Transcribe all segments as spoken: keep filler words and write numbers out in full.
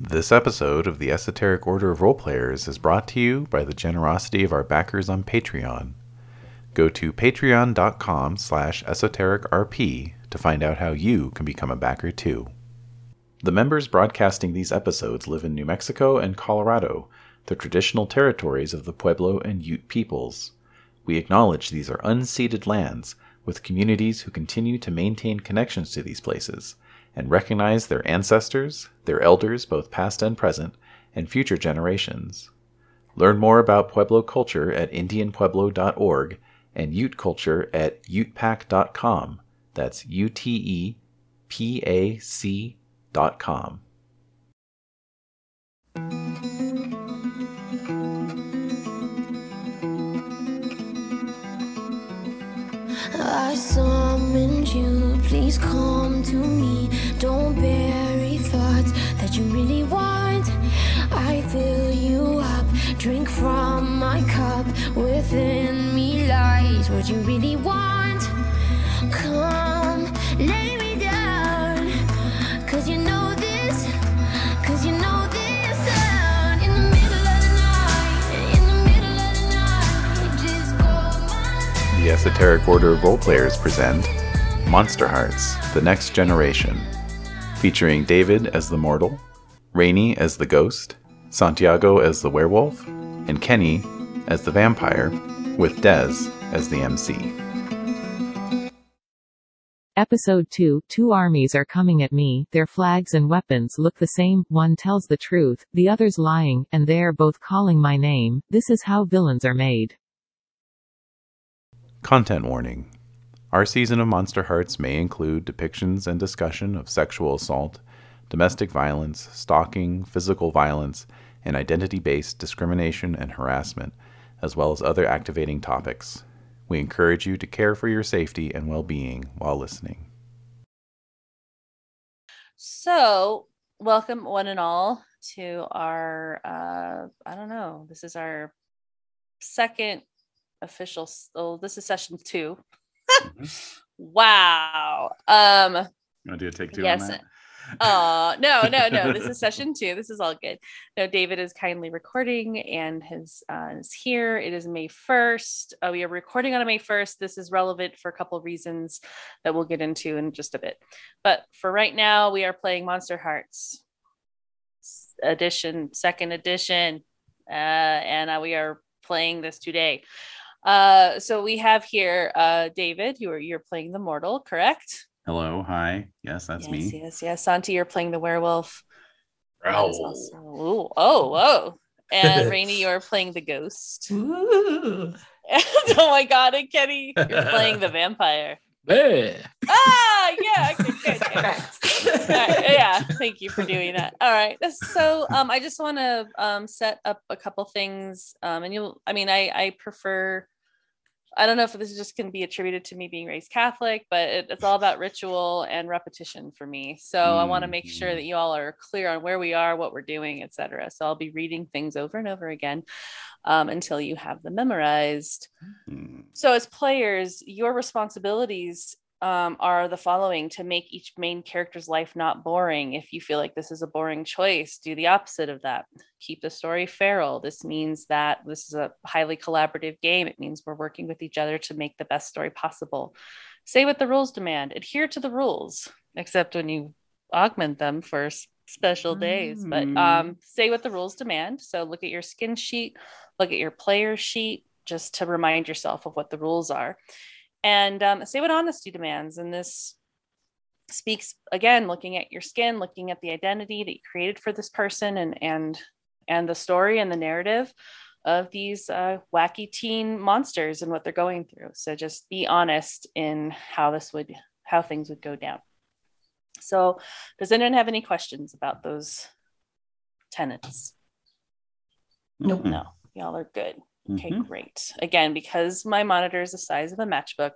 This episode of the Esoteric Order of Roleplayers is brought to you by the generosity of our backers on Patreon. Go to patreon.com slash esotericrp to find out how you can become a backer too. The members broadcasting these episodes live in New Mexico and Colorado, the traditional territories of the Pueblo and Ute peoples. We acknowledge these are unceded lands, with communities who continue to maintain connections to these places, and recognize their ancestors, their elders both past and present, and future generations. Learn more about Pueblo culture at Indian Pueblo dot org and Ute culture at ute pack dot com. That's U T E P A C dot com. I summoned you, please come to me. Don't bury thoughts that you really want. I fill you up, drink from my cup. Within me lies what you really want. Come, lay me down, cause you know this, cause you know this. The Esoteric Order of Roleplayers present Monster Hearts, The Next Generation, featuring David as the mortal, Rainey as the ghost, Santiago as the werewolf, and Kenny as the vampire, with Dez as the M C. Episode two, Two armies are coming at me, their flags and weapons look the same, one tells the truth, the other's lying, and they're both calling my name, this is how villains are made. Content warning. Our season of Monster Hearts may include depictions and discussion of sexual assault, domestic violence, stalking, physical violence, and identity-based discrimination and harassment, as well as other activating topics. We encourage you to care for your safety and well-being while listening. So, welcome one and all to our, uh, I don't know, this is our second official. Oh, this is session two. Mm-hmm. Wow. Um, you want to do a take two? Yes. On that? Oh no, no, no. This is session two. This is all good. No, David is kindly recording and his uh, is here. It is May first. Uh, we are recording on May first. This is relevant for a couple of reasons that we'll get into in just a bit. But for right now, we are playing Monster Hearts edition, second edition, uh, and uh, we are playing this today. Uh, so we have here uh, David. You are you're playing the mortal, correct? Hello, hi. Yes, that's yes, me. Yes, yes. Santi, you're playing the werewolf. Also... Ooh, oh, oh. And Rainey, you are playing the ghost. Ooh. Oh my God! And Kenny, you're playing the vampire. Hey. Ah, yeah. Good, good, good. Right. Yeah. Thank you for doing that. All right. So, um, I just want to um set up a couple things. Um, and you'll. I mean, I I prefer. I don't know if this is just going to be attributed to me being raised Catholic, but it, it's all about ritual and repetition for me. So mm-hmm. I want to make sure that you all are clear on where we are, what we're doing, et cetera. So I'll be reading things over and over again um, until you have them memorized. Mm-hmm. So as players, your responsibilities um, are the following: to make each main character's life not boring. If you feel like this is a boring choice, do the opposite of that. Keep the story feral. This means that this is a highly collaborative game. It means we're working with each other to make the best story possible. Say what the rules demand. Adhere to the rules, except when you augment them for special days. Mm. But um, say what the rules demand. So look at your skin sheet, look at your player sheet, just to remind yourself of what the rules are. And um, say what honesty demands. And this speaks, again, looking at your skin, looking at the identity that you created for this person and and and the story and the narrative of these uh, wacky teen monsters and what they're going through. So just be honest in how this would, how things would go down. So does anyone have any questions about those tenets? Nope. No, y'all are good. Okay, mm-hmm. Great. Again, because my monitor is the size of a matchbook,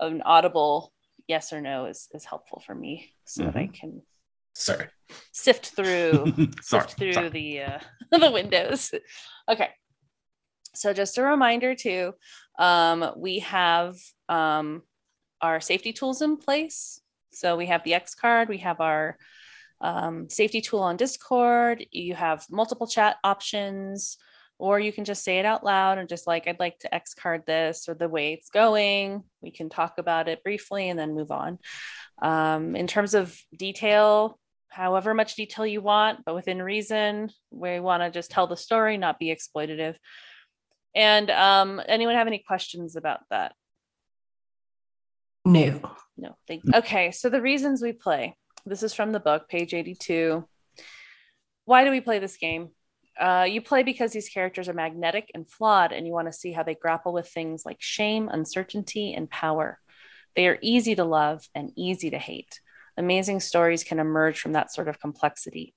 an audible yes or no is, is helpful for me so mm-hmm. that I can sorry. sift through sorry. sift through sorry. the uh, the windows. Okay. So just a reminder too, um, we have um, our safety tools in place. So we have the X card, we have our um, safety tool on Discord. You have multiple chat options, or you can just say it out loud and just like, I'd like to X card this, or the way it's going. We can talk about it briefly and then move on. Um, in terms of detail, however much detail you want, but within reason, we want to just tell the story, not be exploitative. And um, anyone have any questions about that? No. No. Thank you. Okay. So the reasons we play. This is from the book, page eighty-two. Why do we play this game? Uh, you play because these characters are magnetic and flawed, and you want to see how they grapple with things like shame, uncertainty, and power. They are easy to love and easy to hate. Amazing stories can emerge from that sort of complexity.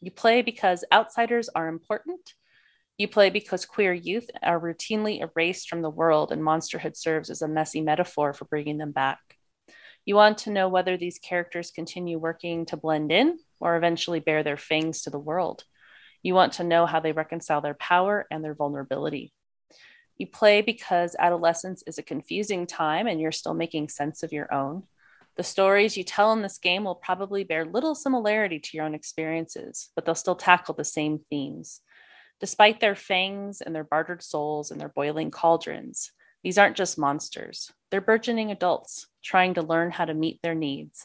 You play because outsiders are important. You play because queer youth are routinely erased from the world, and monsterhood serves as a messy metaphor for bringing them back. You want to know whether these characters continue working to blend in or eventually bare their fangs to the world. You want to know how they reconcile their power and their vulnerability. You play because adolescence is a confusing time and you're still making sense of your own. The stories you tell in this game will probably bear little similarity to your own experiences, but they'll still tackle the same themes. Despite their fangs and their bartered souls and their boiling cauldrons, these aren't just monsters. They're burgeoning adults trying to learn how to meet their needs.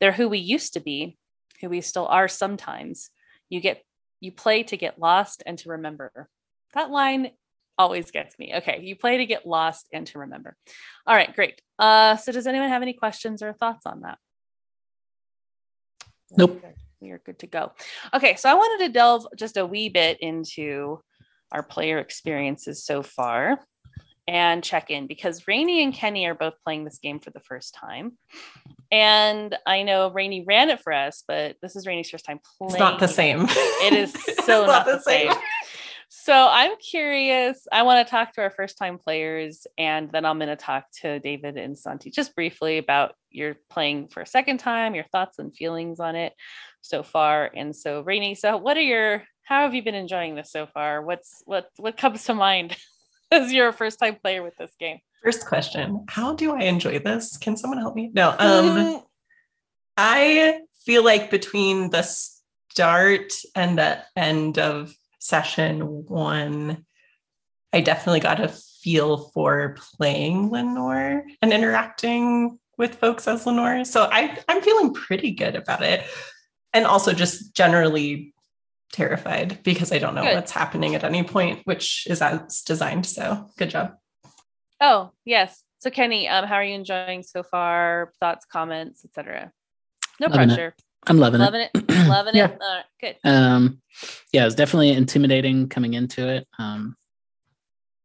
They're who we used to be, who we still are sometimes. You get, you play to get lost and to remember. That line always gets me. Okay, you play to get lost and to remember. All right, great. Uh, so does anyone have any questions or thoughts on that? Nope. You're good to go. Okay, so I wanted to delve just a wee bit into our player experiences so far and check in, because Rainey and Kenny are both playing this game for the first time. And I know Rainey ran it for us, but this is Rainey's first time playing. It's not the same. It is so it's not, not the same. same. So I'm curious. I want to talk to our first time players, and then I'm going to talk to David and Santi just briefly about your playing for a second time, your thoughts and feelings on it so far. And so Rainey, so what are your, how have you been enjoying this so far? What's, what, what comes to mind as you're a first time player with this game? First question, how do I enjoy this? Can someone help me? No. Um, I feel like between the start and the end of session one, I definitely got a feel for playing Lenore and interacting with folks as Lenore. So I, I'm feeling pretty good about it. And also just generally terrified because I don't know good. what's happening at any point, which is as designed. So good job. Oh, yes. So Kenny, um, how are you enjoying so far? Thoughts, comments, et cetera. No loving pressure. It. I'm loving, loving it. it. Loving yeah. it. All right, good. Um, yeah, it was definitely intimidating coming into it. Um,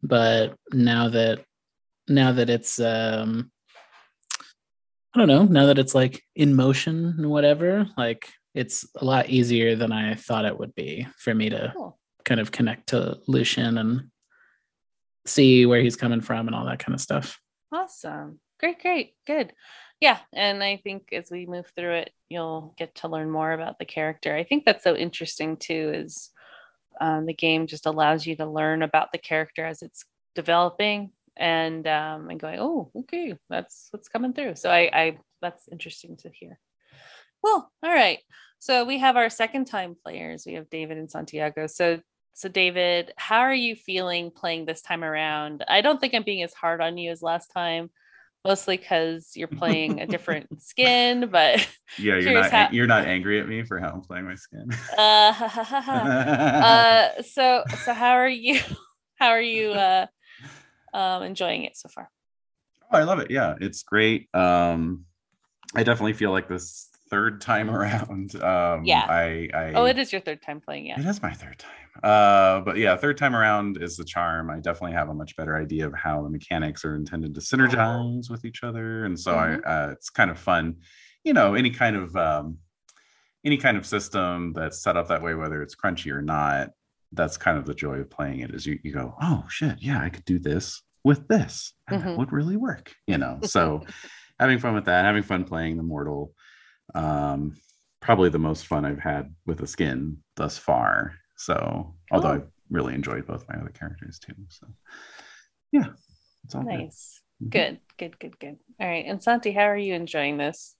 but now that, now that it's, um, I don't know, now that it's like in motion and whatever, like it's a lot easier than I thought it would be for me to cool. kind of connect to Lucian and see where he's coming from and all that kind of stuff. Awesome. Great, great, good. Yeah, and I think as we move through it, you'll get to learn more about the character. I think that's so interesting too, is um, the game just allows you to learn about the character as it's developing and um, and going, oh, okay, that's what's coming through. So I, I that's interesting to hear. Cool. All right. So we have our second time players. We have David and Santiago. So so David, how are you feeling playing this time around? I don't think I'm being as hard on you as last time. Mostly because you're playing a different skin, but yeah, you're not how- you're not angry at me for how I'm playing my skin. uh, ha, ha, ha, ha. uh, so so how are you? How are you uh, um, enjoying it so far? Oh, I love it. Yeah, it's great. Um, I definitely feel like this third time around. Um, yeah. I, I oh, it is your third time playing. Yeah, it is my third time. Uh, but yeah, third time around is the charm. I definitely have a much better idea of how the mechanics are intended to synergize with each other, and so mm-hmm. I, uh, it's kind of fun. You know, any kind of um, any kind of system that's set up that way, whether it's crunchy or not, that's kind of the joy of playing it. Is you you go, oh shit, yeah, I could do this with this, and mm-hmm. that would really work. You know, so having fun with that, having fun playing the mortal. Um, probably the most fun I've had with a skin thus far. So, although I've really enjoyed both my other characters too. So, yeah, it's all nice. Good. Mm-hmm. Good, good, good, good. All right. And Santi, how are you enjoying this?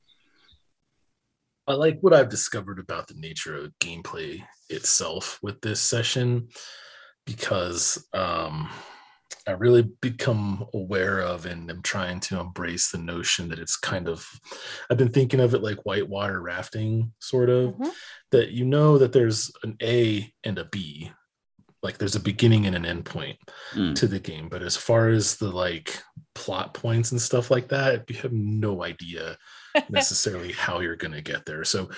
I like what I've discovered about the nature of gameplay itself with this session, because um, I really become aware of, and I'm trying to embrace the notion that it's kind of, I've been thinking of it like whitewater rafting, sort of, mm-hmm. that you know that there's an A and a B, like there's a beginning and an end point mm. to the game. But as far as the like plot points and stuff like that, you have no idea necessarily how you're going to get there. So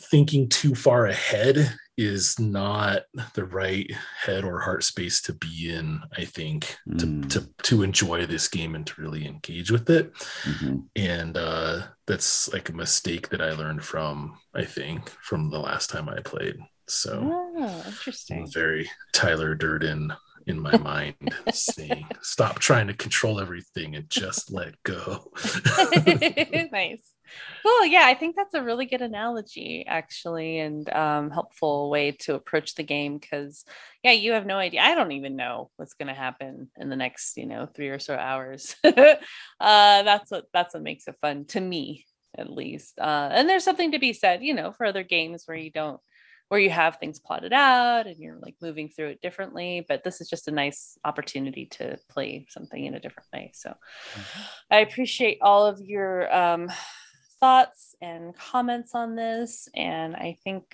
thinking too far ahead is not the right head or heart space to be in, I think, mm. to, to to enjoy this game and to really engage with it. Mm-hmm. And uh, that's like a mistake that I learned from, I think, from the last time I played. So oh, interesting. Very Tyler Durden in my mind saying, stop trying to control everything and just let go. Nice. Cool. Yeah, I think that's a really good analogy, actually, and um, helpful way to approach the game, because, yeah, you have no idea. I don't even know what's going to happen in the next, you know, three or so hours. uh, that's what that's what makes it fun to me, at least. Uh, and there's something to be said, you know, for other games where you don't, where you have things plotted out and you're like moving through it differently, but this is just a nice opportunity to play something in a different way. So mm-hmm. I appreciate all of your um, thoughts and comments on this. And I think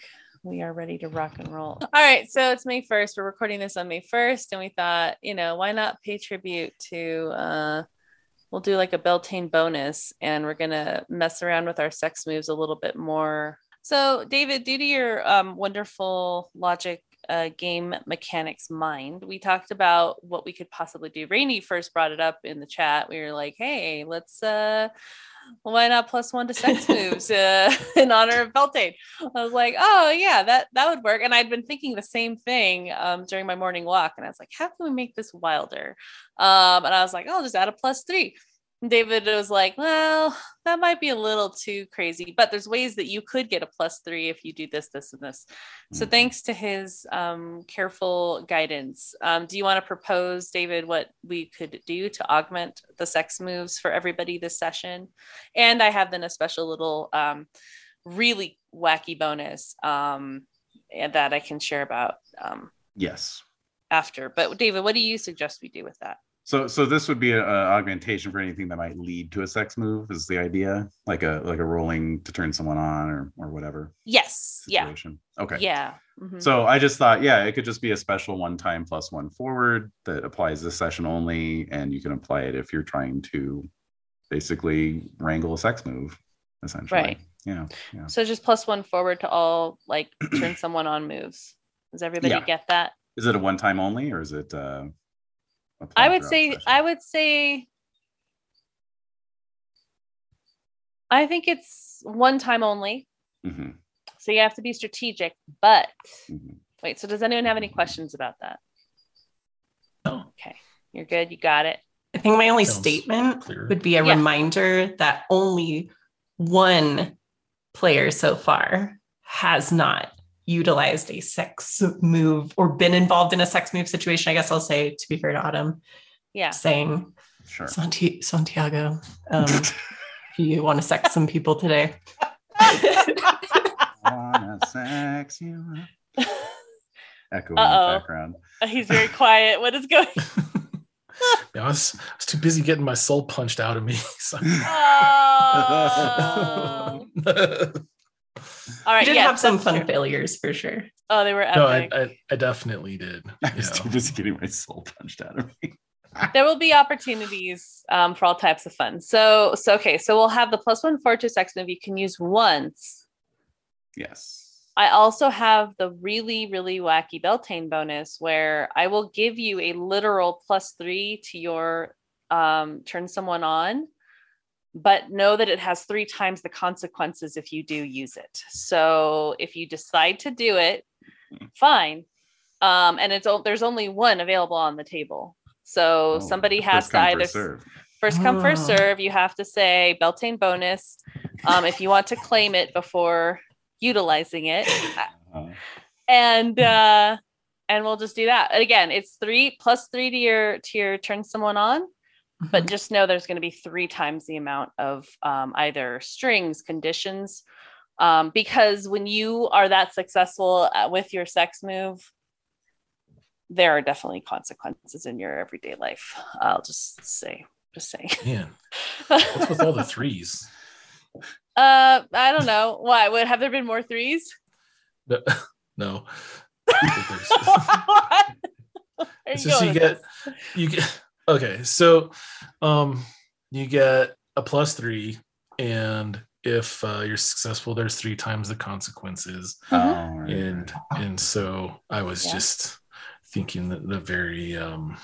we are ready to rock and roll. All right. So it's May first. We're recording this on May first. And we thought, you know, why not pay tribute to, uh, we'll do like a Beltane bonus, and we're going to mess around with our sex moves a little bit more. So, David, due to your um, wonderful logic uh, game mechanics mind, we talked about what we could possibly do. Rainey first brought it up in the chat. We were like, hey, let's, uh, why not plus one to sex moves uh, in honor of Beltane? I was like, oh, yeah, that, that would work. And I'd been thinking the same thing um, during my morning walk. And I was like, how can we make this wilder? Um, and I was like, oh, I'll just add a plus three. David was like, well, that might be a little too crazy, but there's ways that you could get a plus three if you do this, this, and this. So thanks to his um, careful guidance. Um, do you want to propose, David, what we could do to augment the sex moves for everybody this session? And I have then a special little um, really wacky bonus um, that I can share about um, yes after. But David, what do you suggest we do with that? So, so this would be an augmentation for anything that might lead to a sex move, is the idea, like a like a rolling to turn someone on or or whatever. Yes. Situation. Yeah. Okay. Yeah. Mm-hmm. So I just thought, yeah, it could just be a special one-time plus one forward that applies this session only, and you can apply it if you're trying to basically wrangle a sex move, essentially. Right. Yeah. yeah. So just plus one forward to all like turn someone on moves. Does everybody yeah. get that? Is it a one-time only, or is it? Uh, I would say, session. I would say, I think it's one time only. Mm-hmm. So you have to be strategic, but mm-hmm. wait, so does anyone have any questions about that? No. Okay. You're good. You got it. I think my only statement clear. would be a yeah. reminder that only one player so far has not utilized a sex move or been involved in a sex move situation. I guess I'll say, to be fair to Autumn, yeah, saying sure. Santi- Santiago, um, if you want to sex some people today. Want to sex you? Echo in the background. He's very quiet. What is going on? Yeah, I, was, I was too busy getting my soul punched out of me. So. Oh. All right, you did yeah, have some fun true. failures for sure. Oh, they were epic. No, I, I, I definitely did. I was too busy getting my soul punched out of me. There will be opportunities um, for all types of fun. So, so okay, so we'll have the plus one forward to sex move you can use once. Yes. I also have the really, really wacky Beltane bonus where I will give you a literal plus three to your um, turn someone on, but know that it has three times the consequences if you do use it. So if you decide to do it, fine. Um, and it's there's only one available on the table. So oh, somebody has to either serve. first come, oh. first serve. You have to say Beltane bonus um, if you want to claim it before utilizing it. And uh, and we'll just do that. And again, it's three plus three to your, to your turn someone on. But just know there's going to be three times the amount of um, either strings, conditions, Um, because when you are that successful with your sex move, there are definitely consequences in your everyday life. I'll just say, just saying. Yeah. What's with all the threes? Uh, I don't know. Why would have there been more threes? No. no. What? It's just you get this? you get okay. So, um, you get a plus three, and if uh, you're successful, there's three times the consequences. Mm-hmm. And and so I was yeah. just. thinking that the very um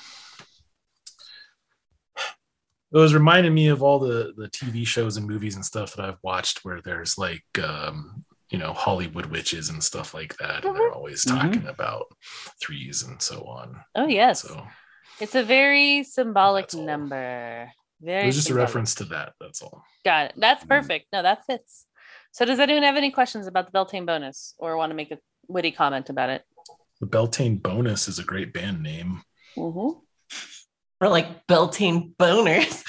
it was reminding me of all the the T V shows and movies and stuff that I've watched where there's like um you know Hollywood witches and stuff like that, and they're always talking mm-hmm. about threes and so on. Oh yes, so it's a very symbolic number. Very it was just symbolic. A reference to that, that's all. Got it. That's perfect. No, that fits. So does anyone have any questions about the Beltane bonus or want to make a witty comment about it? The Beltane Bonus is a great band name. Mm-hmm. Or like Beltane Boners.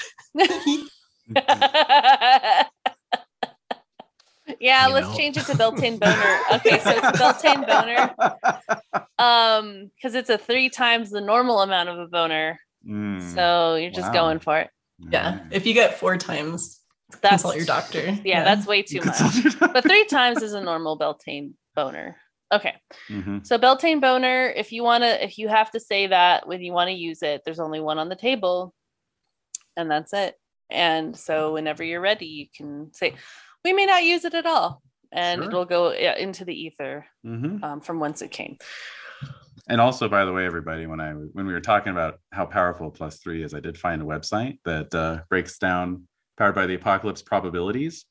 yeah, you let's know. Change it to Beltane Boner. Okay, so it's Beltane Boner. Um, because it's a three times the normal amount of a boner. Mm, so you're just wow. going for it. Yeah. If you get four times, that's consult your doctor. Yeah, yeah, that's way too much. But three times is a normal Beltane Boner. Okay. Mm-hmm. So Beltane Boner, if you want to, if you have to say that when you want to use it, there's only one on the table and that's it. And so whenever you're ready, you can say, we may not use it at all. And sure. It'll go into the ether mm-hmm. um, from whence it came. And also, by the way, everybody, when I, when we were talking about how powerful plus three is, I did find a website that uh, breaks down Powered by the Apocalypse probabilities.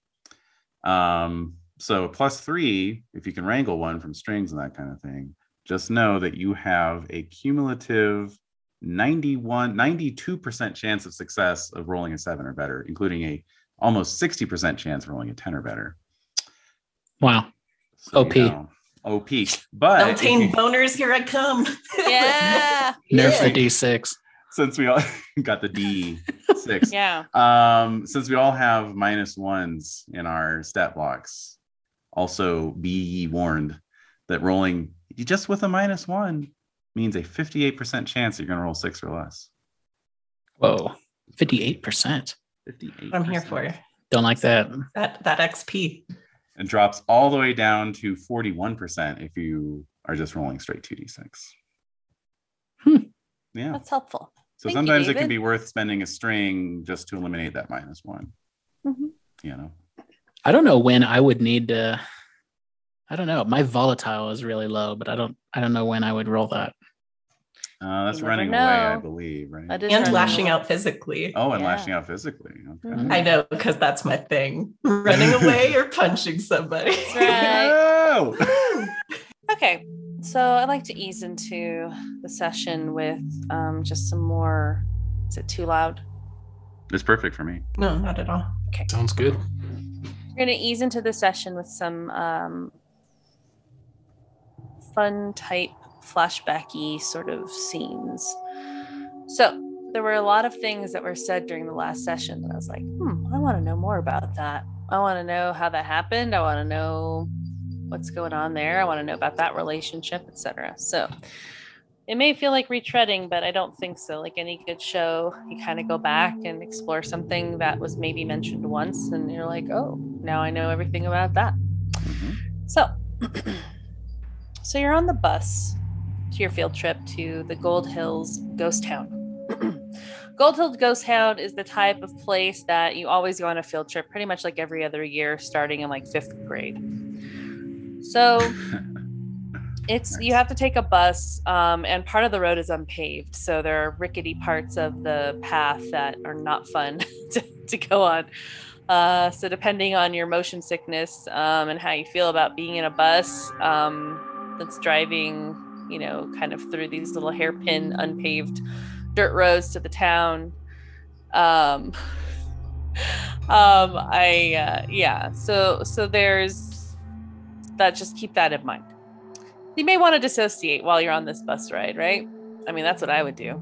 Um, So plus three, if you can wrangle one from strings and that kind of thing, just know that you have a cumulative ninety-one, ninety-two percent chance of success of rolling a seven or better, including a almost sixty percent chance of rolling a ten or better. Wow. So, O P. You know, O P. But Beltane you, boners, here I come. Yeah. Nerf the D six. Since we all got the D six. Yeah. Um, since we all have minus ones in our stat blocks. Also, be ye warned that rolling just with a minus one means a fifty-eight percent chance that you're going to roll six or less. Whoa, fifty-eight percent. fifty-eight percent. I'm here for you. Don't like that. That that X P. And drops all the way down to forty-one percent if you are just rolling straight two d six. Hmm. Yeah. That's helpful. So Thank sometimes you, it can be worth spending a string just to eliminate that minus one. Mm-hmm. You know? I don't know when I would need to, I don't know. My volatile is really low, but I don't, I don't know when I would roll that. Uh, that's running know. away, I believe, right? And lashing out physically. Oh, and yeah. lashing out physically. Okay. Mm-hmm. I know, because that's my thing. Running away or punching somebody. That's right. No! Okay. So I'd like to ease into the session with um, just some more, is it too loud? It's perfect for me. No, not at all. Okay. Sounds good. We're going to ease into the session with some um, fun type flashbacky sort of scenes. So there were a lot of things that were said during the last session that I was like, hmm, I want to know more about that. I want to know how that happened. I want to know what's going on there. I want to know about that relationship, et cetera. So it may feel like retreading, but I don't think so. Like any good show, you kind of go back and explore something that was maybe mentioned once, and you're like, oh, now I know everything about that. Mm-hmm. So, so you're on the bus to your field trip to the Gold Hills Ghost Town. Gold Hills Ghost Town is the type of place that you always go on a field trip, pretty much like every other year, starting in like fifth grade. So... It's nice. You have to take a bus, um, and part of the road is unpaved, so there are rickety parts of the path that are not fun to, to go on. Uh, so depending on your motion sickness um, and how you feel about being in a bus um, that's driving, you know, kind of through these little hairpin unpaved dirt roads to the town. Um, um, I uh, yeah. So so there's that. Just keep that in mind. You may want to dissociate while you're on this bus ride, right? I mean, that's what I would do.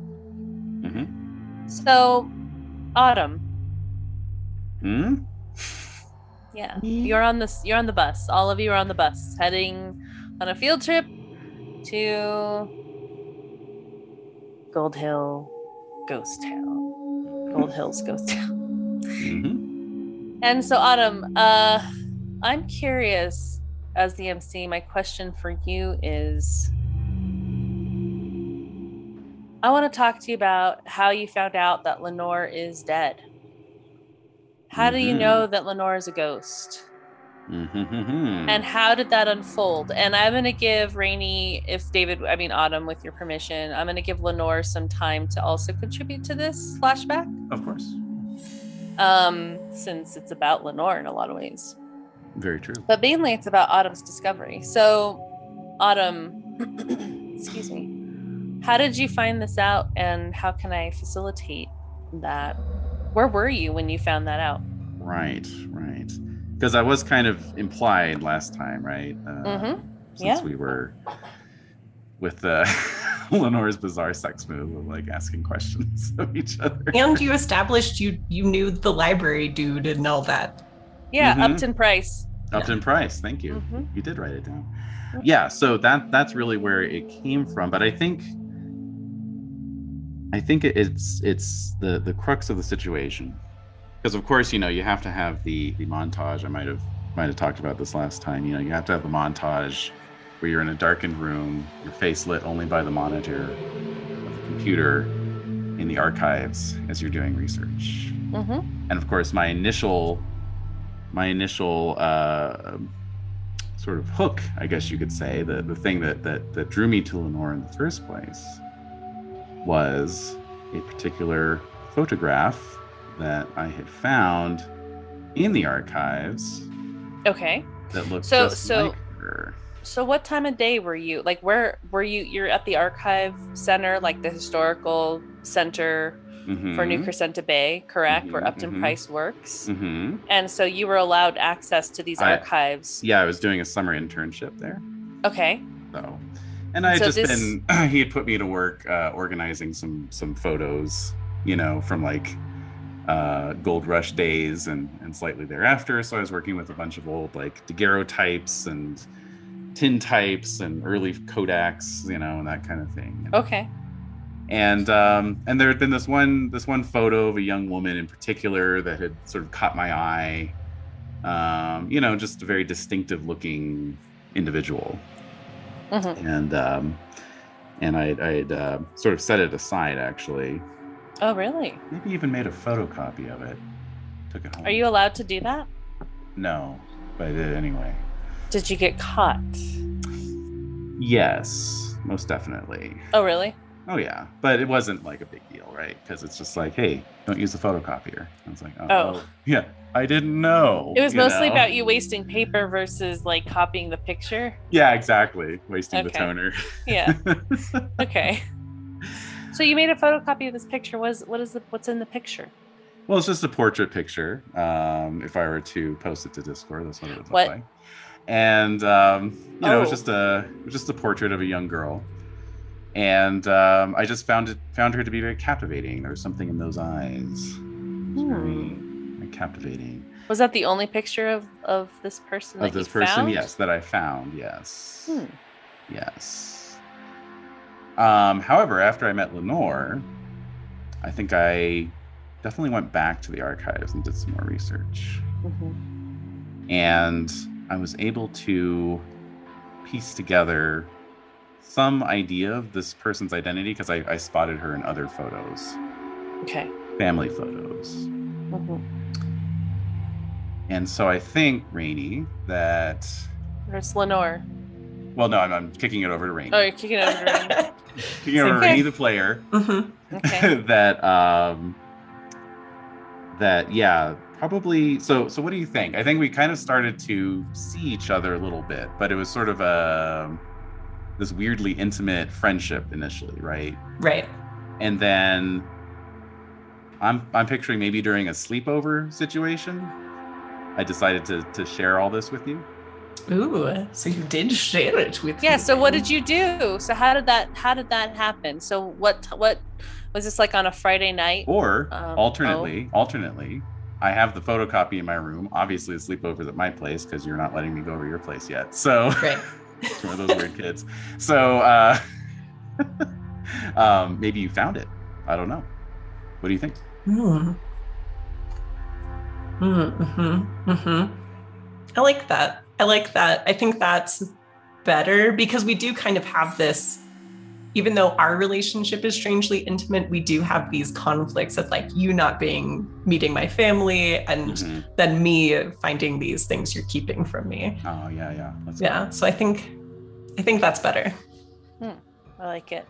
Mm-hmm. So, Autumn. Hmm? Yeah, you're on this. You're on the bus. All of you are on the bus, heading on a field trip to Gold Hill Ghost Town. Gold Hills Ghost Town. Mm-hmm. And so, Autumn, uh, I'm curious. As the M C, my question for you is, I want to talk to you about how you found out that Lenore is dead. How do you know that Lenore is a ghost? Mm-hmm. And how did that unfold? And I'm going to give Rainey, if David, I mean, Autumn, with your permission, I'm going to give Lenore some time to also contribute to this flashback. Of course. Um, since it's about Lenore in a lot of ways. Very true. But mainly it's about Autumn's discovery. So, Autumn, excuse me, how did you find this out and how can I facilitate that? Where were you when you found that out? Right, right. Because I was kind of implied last time, right? Uh, mm-hmm. Since yeah. we were with uh, Lenore's bizarre sex move of like asking questions of each other. And you established you you knew the library dude and all that. Yeah, mm-hmm. Upton Price. Upton yeah. Price, thank you. Mm-hmm. You did write it down. Mm-hmm. Yeah, so that that's really where it came from. But I think I think it's it's the, the crux of the situation, because of course, you know, you have to have the, the montage. I might have might have talked about this last time. You know, you have to have the montage where you're in a darkened room, your face lit only by the monitor of the computer in the archives as you're doing research. Mm-hmm. And of course, my initial my initial uh, sort of hook, I guess you could say, the the thing that that that drew me to Lenore in the first place, was a particular photograph that I had found in the archives. Okay. That looked so, just so, like her. So what time of day were you? Like, where were you? You're at the archive center, like the historical center mm-hmm. for New Crescenta Bay, correct? Mm-hmm. Where Upton mm-hmm. Price works. Mm-hmm. And so you were allowed access to these I, archives. Yeah, I was doing a summer internship there. Okay. So... And I had so just this... been, he had put me to work uh, organizing some some photos, you know, from like uh, Gold Rush days and, and slightly thereafter. So I was working with a bunch of old like daguerreotypes and tintypes and early Kodaks, you know, and that kind of thing. You know? Okay. And um, and there had been this one this one photo of a young woman in particular that had sort of caught my eye, um, you know, just a very distinctive looking individual. Mm-hmm. And um, and I I'd uh, sort of set it aside, actually. Oh, really? Maybe even made a photocopy of it. Took it home. Are you allowed to do that? No, but I did anyway. Did you get caught? Yes, most definitely. Oh, really? Oh, yeah. But it wasn't like a big deal, right? Because it's just like, hey, don't use the photocopier. I was like, oh, oh. yeah. I didn't know. It was mostly know? about you wasting paper versus like copying the picture. Yeah, exactly. Wasting okay. the toner. Yeah. Okay. So you made a photocopy of this picture. What is, what is the, what's in the picture? Well, it's just a portrait picture. Um, if I were to post it to Discord, that's what it would look what? like. And um, you oh. know, it was just a it was just a portrait of a young girl. And um, I just found it found her to be very captivating. There was something in those eyes. Hmm. Captivating. Was that the only picture of of this person that of this you person found? Yes, that I found. Yes. Hmm. Yes. Um however, after I met Lenore, I think I definitely went back to the archives and did some more research. Mm-hmm. And I was able to piece together some idea of this person's identity, because I, I spotted her in other photos. Okay. Family photos. Mm-hmm. And so I think, Rainey, that... It's Lenore. Well, no, I'm, I'm kicking it over to Rainey. Oh, you're kicking it over to Rainey. Kicking it over to Rainey, the player. Mm-hmm. Okay. that, um... That, yeah, probably... So, so what do you think? I think we kind of started to see each other a little bit, but it was sort of a... This weirdly intimate friendship initially, right? Right. And then... I'm, I'm picturing maybe during a sleepover situation... I decided to to share all this with you. Ooh, so you did share it with me. Yeah, so what did you do? So how did that how did that happen? So what what was this like on a Friday night? Or um, alternately, oh. alternately, I have the photocopy in my room. Obviously, the sleepover's at my place because you're not letting me go over your place yet. So right. It's one of those weird kids. So uh, um, maybe you found it. I don't know. What do you think? Mm. Mm-hmm. Mm-hmm. I like that. I like that. I think that's better because we do kind of have this, even though our relationship is strangely intimate, we do have these conflicts of like you not being, meeting my family and mm-hmm. then me finding these things you're keeping from me. Oh, yeah, yeah. That's yeah. Cool. So I think, I think that's better. Hmm. I like it.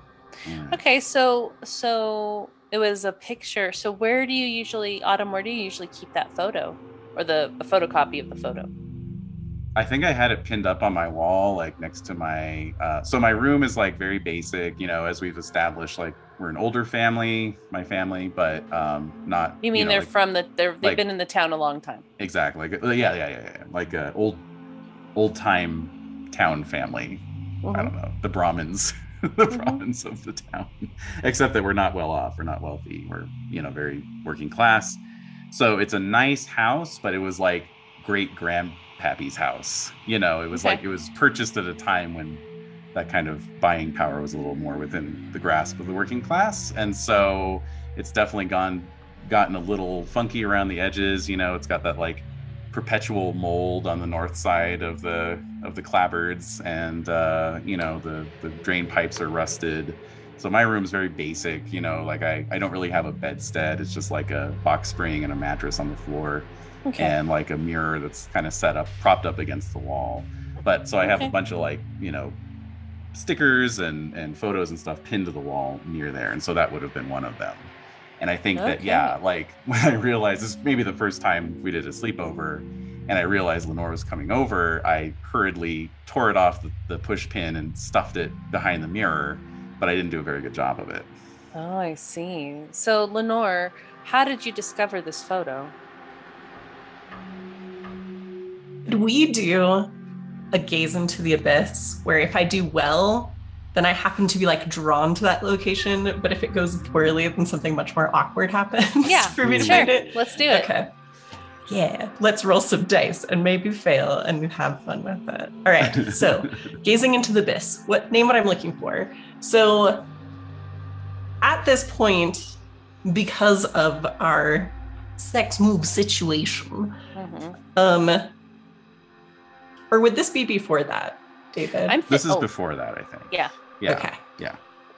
Yeah. Okay. So, so it was a picture. So where do you usually, Autumn, where do you usually keep that photo or the a photocopy of the photo? I think I had it pinned up on my wall, like next to my, uh, so my room is like very basic, you know, as we've established, like we're an older family, my family, but um, not. You mean you know, they're like, from the, they're, they've like, been in the town a long time. Exactly. Like, yeah, yeah, yeah, yeah. Like an old, old time town family. Mm-hmm. I don't know. The Brahmins, the mm-hmm. Brahmins of the town, except that we're not well off. We're not wealthy. We're, you know, very working class. So it's a nice house, but it was like great grand. Pappy's house, you know, it was okay. Like it was purchased at a time when that kind of buying power was a little more within the grasp of the working class, and so it's definitely gone gotten a little funky around the edges. You know, it's got that like perpetual mold on the north side of the of the clapboards, and uh you know the the drain pipes are rusted. So my room's very basic, you know, like I I don't really have a bedstead. It's just like a box spring and a mattress on the floor. Okay. And like a mirror that's kind of set up, propped up against the wall. But so I have okay. a bunch of like, you know, stickers and, and photos and stuff pinned to the wall near there. And so that would have been one of them. And I think okay. that, yeah, like when I realized this, maybe the first time we did a sleepover and I realized Lenore was coming over, I hurriedly tore it off the, the push pin and stuffed it behind the mirror, but I didn't do a very good job of it. Oh, I see. So Lenore, how did you discover this photo? We do a gaze into the abyss where if I do well, then I happen to be like drawn to that location. But if it goes poorly, then something much more awkward happens yeah, for me to sure. find it. Let's do it. Okay. Yeah. Let's roll some dice and maybe fail and have fun with it. All right. So gazing into the abyss, what name what I'm looking for. So at this point, because of our sex move situation, mm-hmm. um, or would this be before that, David? I'm fi- this is oh. before that, I think. Yeah. Yeah. Okay. Yeah.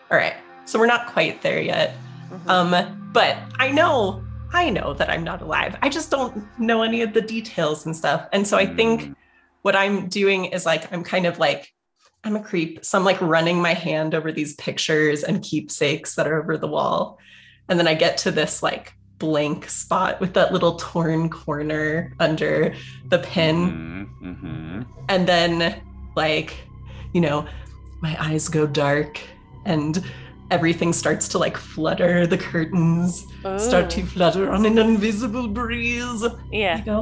All right. So we're not quite there yet. Mm-hmm. Um, but I know, I know that I'm not alive. I just don't know any of the details and stuff. And so I mm. think what I'm doing is like, I'm kind of like, I'm a creep. So I'm like running my hand over these pictures and keepsakes that are over the wall. And then I get to this like blank spot with that little torn corner under the pin. Mm-hmm. Mm-hmm. And then like, you know, my eyes go dark and everything starts to like flutter. The curtains Ooh. Start to flutter on an invisible breeze. Yeah. I go,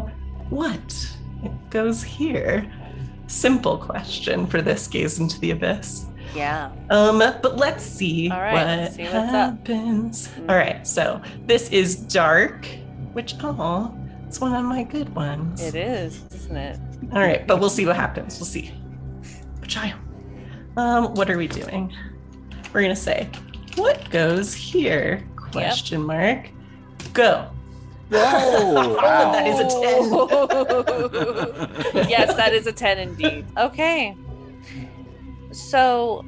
what? It goes here. Simple question for this gaze into the abyss. Yeah. Um, but let's see, All right, what see what's happens. Up. Mm. All right. So this is dark, which, oh, it's one of my good ones. It is, isn't it? All right. But we'll see what happens. We'll see. Child. Um, what are we doing? We're going to say, what goes here? Question yep. mark. Go. Whoa. Wow. That is a ten. Yes, that is a ten indeed. Okay. So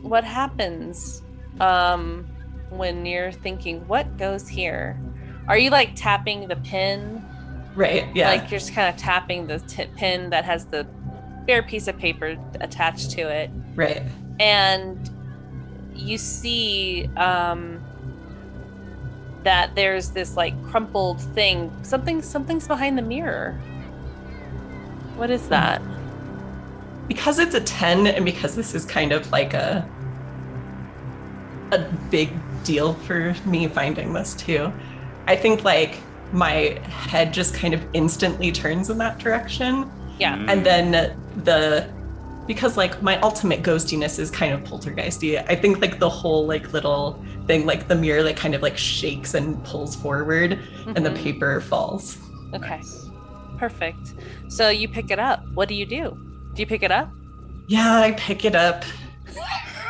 what happens um, when you're thinking, what goes here? Are you like tapping the pin? Right, yeah. Like you're just kind of tapping the t- pin that has the bare piece of paper attached to it. Right. And you see um, that there's this like crumpled thing. Something, something's behind the mirror. What is that? Because it's a ten and because this is kind of like a a big deal for me finding this too, I think like my head just kind of instantly turns in that direction. Yeah. Mm. And then the because like my ultimate ghostiness is kind of poltergeisty. I think like the whole like little thing, like the mirror like kind of like shakes and pulls forward, mm-hmm. and the paper falls. Okay, nice. Perfect. So you pick it up. What do you do? Do you pick it up? Yeah, I pick it up.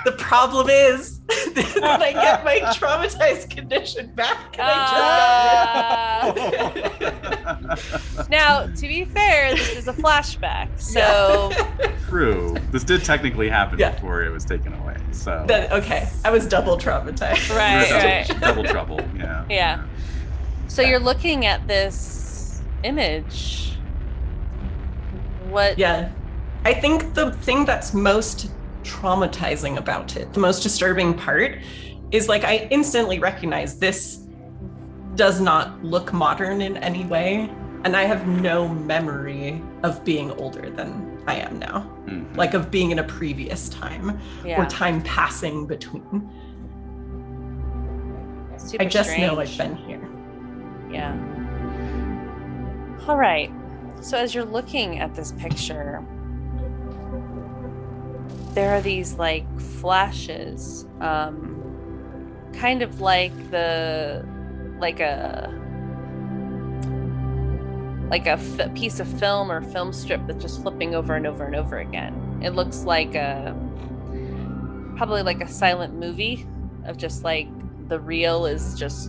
The problem is that I get my traumatized condition back, and uh, I just got it. Now, to be fair, this is a flashback, so... Yeah. True. This did technically happen yeah. before it was taken away, so... That, okay, I was double traumatized. Right, right. Double, double trouble, yeah. Yeah. So yeah. You're looking at this image. What... Yeah. I think the thing that's most... traumatizing about it, the most disturbing part is like I instantly recognize this does not look modern in any way, and I have no memory of being older than I am now, mm-hmm. like of being in a previous time yeah. or time passing between. Super I just strange. Know I've been here. Yeah. All right. So as you're looking at this picture, there are these like flashes, um, kind of like the, like a, like a f- piece of film or film strip that's just flipping over and over and over again. It looks like a, probably like a silent movie of just like the reel is just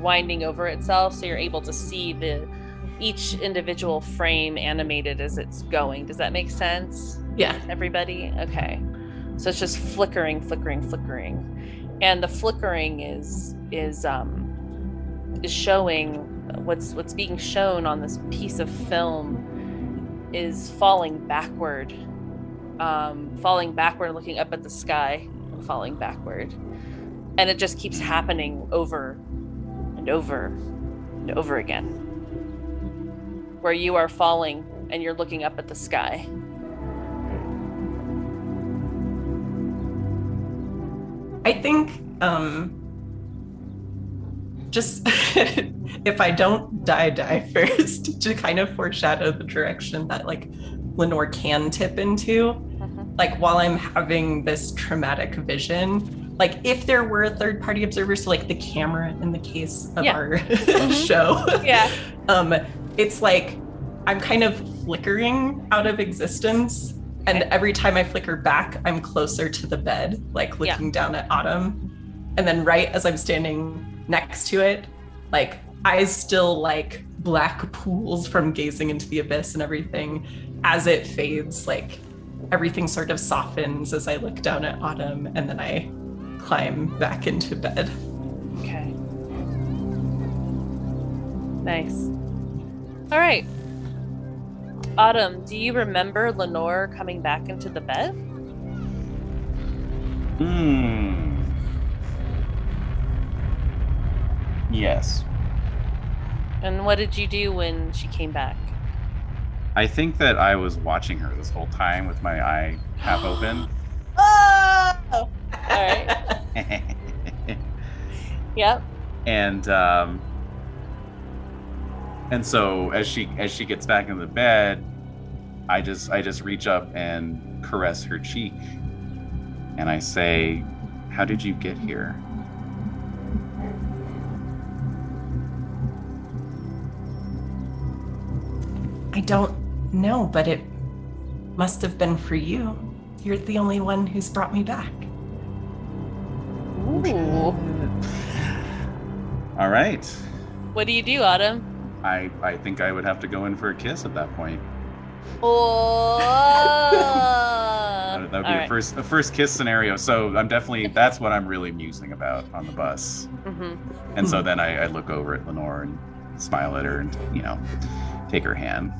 winding over itself. So you're able to see the, each individual frame animated as it's going. Does that make sense? Yeah. Everybody? Okay. So it's just flickering, flickering, flickering. And the flickering is is um is showing what's what's being shown on this piece of film is falling backward. Um falling backward, looking up at the sky, falling backward. And it just keeps happening over and over and over again. Where you are falling and you're looking up at the sky. I think um, just if I don't die, die first to kind of foreshadow the direction that like Lenore can tip into, uh-huh. like while I'm having this traumatic vision, like if there were a third party observer, so like the camera in the case of yeah. our mm-hmm. show, yeah, um, it's like I'm kind of flickering out of existence. And every time I flicker back, I'm closer to the bed, like looking yeah. down at Autumn. And then right as I'm standing next to it, like eyes still like black pools from gazing into the abyss and everything. As it fades, like everything sort of softens as I look down at Autumn, and then I climb back into bed. Okay. Nice. All right. Autumn, do you remember Lenore coming back into the bed? Hmm. Yes. And what did you do when she came back? I think that I was watching her this whole time with my eye half open. Oh! All right. Yep. And, um... And so as she as she gets back in the bed, I just I just reach up and caress her cheek, and I say, "How did you get here?" I don't know, but it must have been for you. You're the only one who's brought me back. Ooh. All right. What do you do, Autumn? I, I think I would have to go in for a kiss at that point. Oh! that would, that would be right. a first a first kiss scenario. So I'm definitely, that's what I'm really musing about on the bus. Mm-hmm. And so then I, I look over at Lenore and smile at her and, you know, take her hand.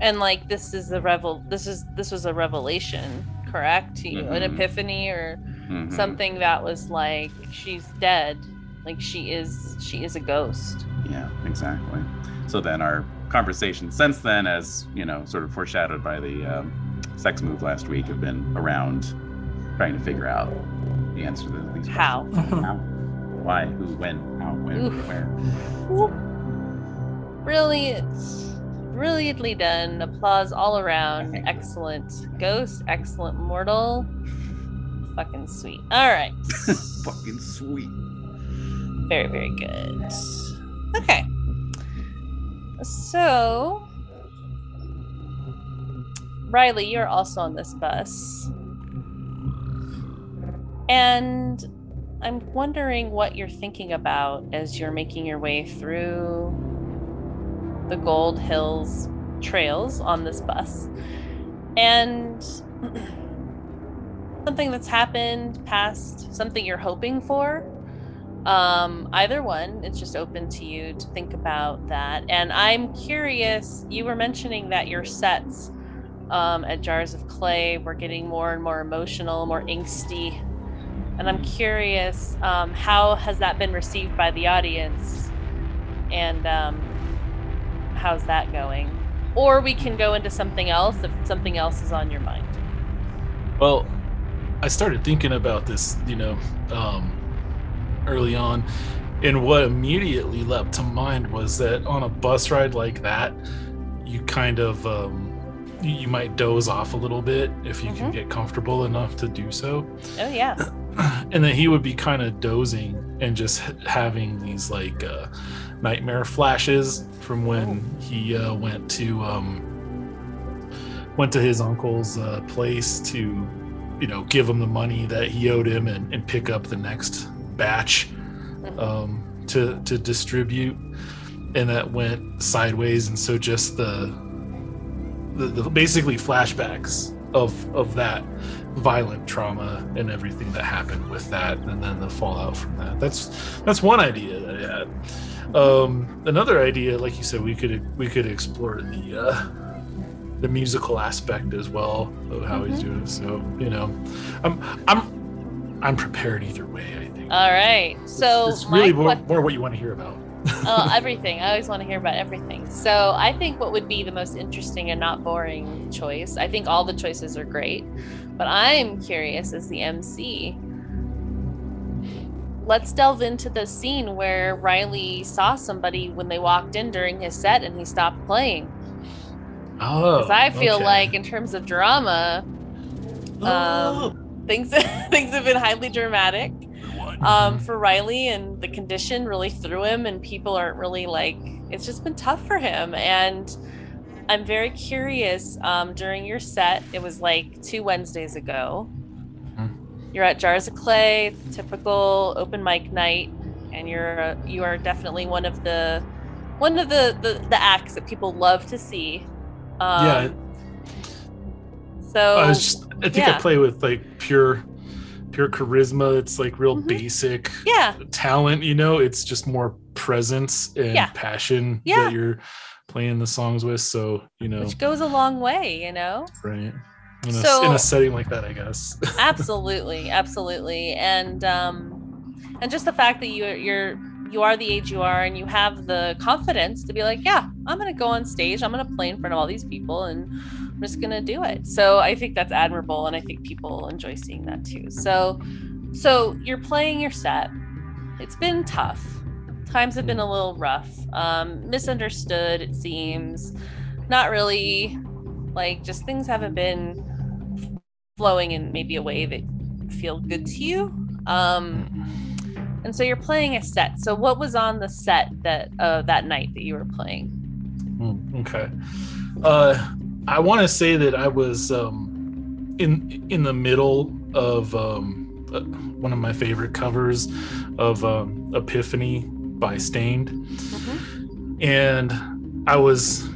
And like, this is the revel, this is, this was a revelation, correct? To you, mm-hmm. an epiphany or mm-hmm. something that was like, she's dead. Like she is, she is a ghost. Yeah, exactly. So then our conversation since then, as you know, sort of foreshadowed by the um, sex move last week, have been around trying to figure out the answer to these questions. How? How? Why? Who? When? How? When? Oof. Where? Really, Brilliantly done. Applause all around. Excellent ghost. Excellent mortal. Fucking sweet. All right. Fucking sweet. Very, very good. Okay. So, Riley, you're also on this bus. And I'm wondering what you're thinking about as you're making your way through the Gold Hills trails on this bus. And something that's happened past, something you're hoping for. Um, either one, it's just open to you to think about that. And I'm curious, you were mentioning that your sets um, at Jars of Clay were getting more and more emotional, more angsty. And I'm curious, um, how has that been received by the audience? And um, how's that going? Or we can go into something else if something else is on your mind. Well, I started thinking about this, you know, um, early on, and what immediately leapt to mind was that on a bus ride like that, you kind of um, you might doze off a little bit if you mm-hmm. can get comfortable enough to do so. Oh yeah. And then he would be kind of dozing and just having these like uh, nightmare flashes from when oh. he uh, went to um, went to his uncle's uh, place to, you know, give him the money that he owed him and, and pick up the next batch um, to to distribute, and that went sideways. And so just the the, the basically flashbacks of of that violent trauma and everything that happened with that, and then the fallout from that. That's that's one idea that I had. Um, another idea, like you said, we could we could explore the uh, the musical aspect as well of how mm-hmm. he's doing. So you know, I'm I'm I'm prepared either way, I think. All right, so it's, it's really more, question, more what you want to hear about. Oh, everything! I always want to hear about everything. So I think what would be the most interesting and not boring choice. I think all the choices are great, but I'm curious as the M C. Let's delve into the scene where Riley saw somebody when they walked in during his set and he stopped playing. Oh, because I feel okay. like in terms of drama, oh. um, things things have been highly dramatic um, for Riley, and the condition really threw him, and people aren't really like, it's just been tough for him. And I'm very curious, um, during your set, it was like two Wednesdays ago. You're at Jars of Clay, typical open mic night, and you're you are definitely one of the one of the, the, the acts that people love to see. Um, yeah. So I was just, I think yeah. I play with like pure pure charisma. It's like real mm-hmm. basic yeah. talent, you know. It's just more presence and yeah. passion yeah. that you're playing the songs with. So you know, which goes a long way, you know. Right. In a, so, in a setting like that, I guess. Absolutely, absolutely, and um, and just the fact that you you're you are the age you are, and you have the confidence to be like, yeah, I'm gonna go on stage, I'm gonna play in front of all these people, and I'm just gonna do it. So I think that's admirable, and I think people enjoy seeing that too. So, so you're playing your set. It's been tough. Times have been a little rough. Um, misunderstood, it seems. Not really. Like, just things haven't been flowing in maybe a way that feel good to you, um and so you're playing a set. So what was on the set that uh that night that you were playing? Okay uh I want to say that I was um in in the middle of um one of my favorite covers of um Epiphany by Stained, mm-hmm. and I was,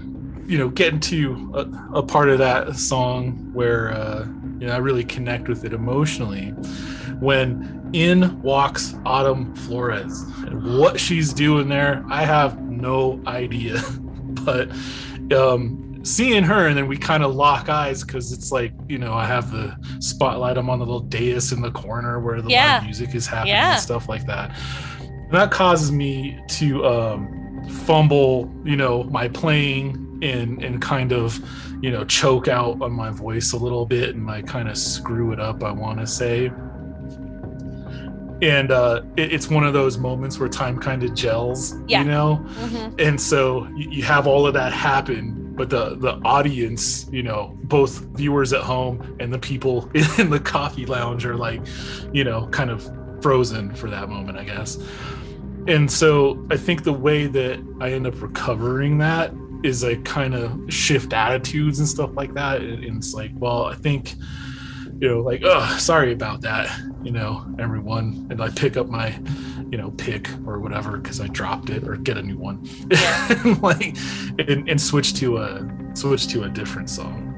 you know, getting to a, a part of that song where uh you know, I really connect with it emotionally, when in walks Autumn Flores. And what she's doing there, I have no idea. But um, seeing her, and then we kind of lock eyes because it's like, you know, I have the spotlight. I'm on the little dais in the corner where the yeah. live music is happening yeah. and stuff like that. And that causes me to um, fumble, you know, my playing. And, and kind of, you know, choke out on my voice a little bit, and I kind of screw it up, I want to say. And uh, it, it's one of those moments where time kind of gels, yeah. you know? Mm-hmm. And so you, you have all of that happen but the the audience, you know, both viewers at home and the people in the coffee lounge are like, you know, kind of frozen for that moment, I guess. And so I think the way that I end up recovering that is I kind of shift attitudes and stuff like that. And it's like, well, I think, you know, like, oh, sorry about that, you know, everyone. And I pick up my, you know, pick or whatever, because I dropped it, or get a new one. Yeah. Like, and, and switch to a switch to a different song.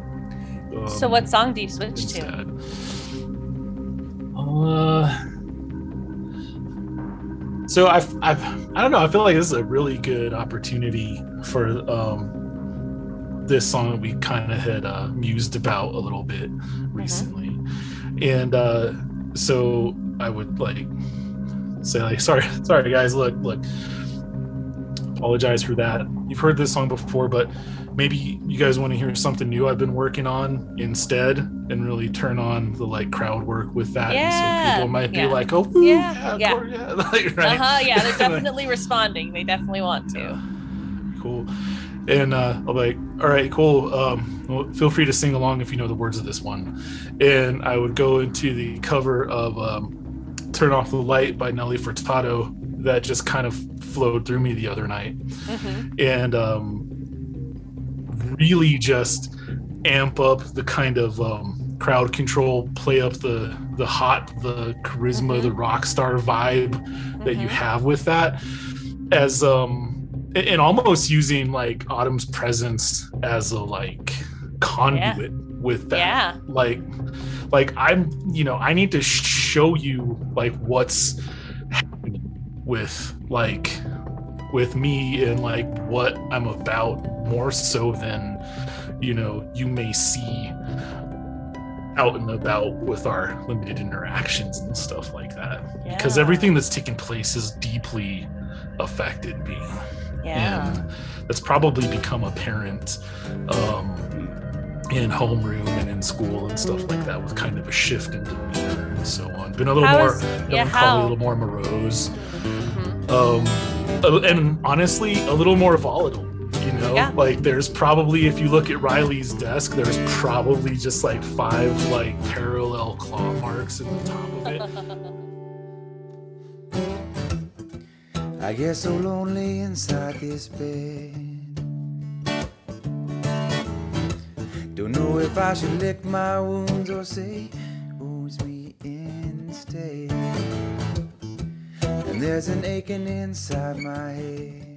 Um, so what song do you switch instead? to? Uh, so I've, I've, I don't know. I feel like this is a really good opportunity for um, this song that we kind of had uh, mused about a little bit recently. Mm-hmm. And uh, so I would like say like, sorry, sorry guys, look, look, apologize for that. You've heard this song before, but maybe you guys want to hear something new I've been working on instead, and really turn on the like crowd work with that. Yeah. And so people might yeah. be like, oh, ooh, yeah, yeah, yeah. Course, yeah. Like, right? Uh-huh, yeah, they're definitely like, responding. They definitely want to. Yeah. Cool. And uh, I'll be like, all right, cool. Um, well, feel free to sing along if you know the words of this one. And I would go into the cover of um, Turn Off the Light by Nelly Furtado that just kind of flowed through me the other night. Mm-hmm. And um, really just amp up the kind of um, crowd control, play up the the hot, the charisma, mm-hmm. the rock star vibe mm-hmm. that you have with that, as um, and almost using like Autumn's presence as a like conduit yeah. with that. Yeah. Like, like I'm, you know, I need to show you like what's happening with like with me and like what I'm about, more so than, you know, you may see out and about with our limited interactions and stuff like that. Yeah. Because everything that's taken place has deeply affected me. Yeah. And that's probably become apparent um, in homeroom and in school and stuff like that, with kind of a shift in demeanor and so on. Been a little how more is, yeah, melancholy, a little more morose. Mm-hmm. Um, and honestly, a little more volatile. You know, yeah. like there's probably, if you look at Riley's desk, there's probably just like five like parallel claw marks in the top of it. I get so lonely inside this bed. Don't know if I should lick my wounds or say, oh, it's me instead. And there's an aching inside my head.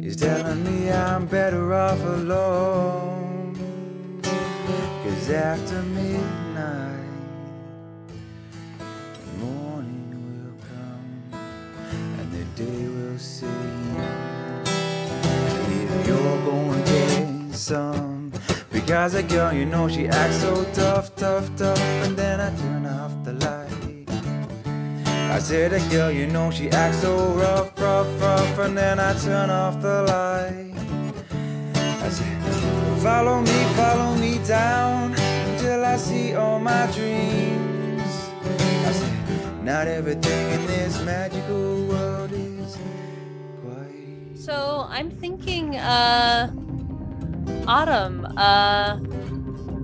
He's telling me I'm better off alone, 'cause after midnight, the morning will come, and the day will see. And either you're gonna get some, because a girl, you know, she acts so tough, tough, tough, and then I turn off the light. I said a girl, you know, she acts so rough, rough, rough, and then I turn off the light. I said, follow me, follow me down, till I see all my dreams. I said, not everything in this magical world is quite. So I'm thinking, uh, Autumn, uh,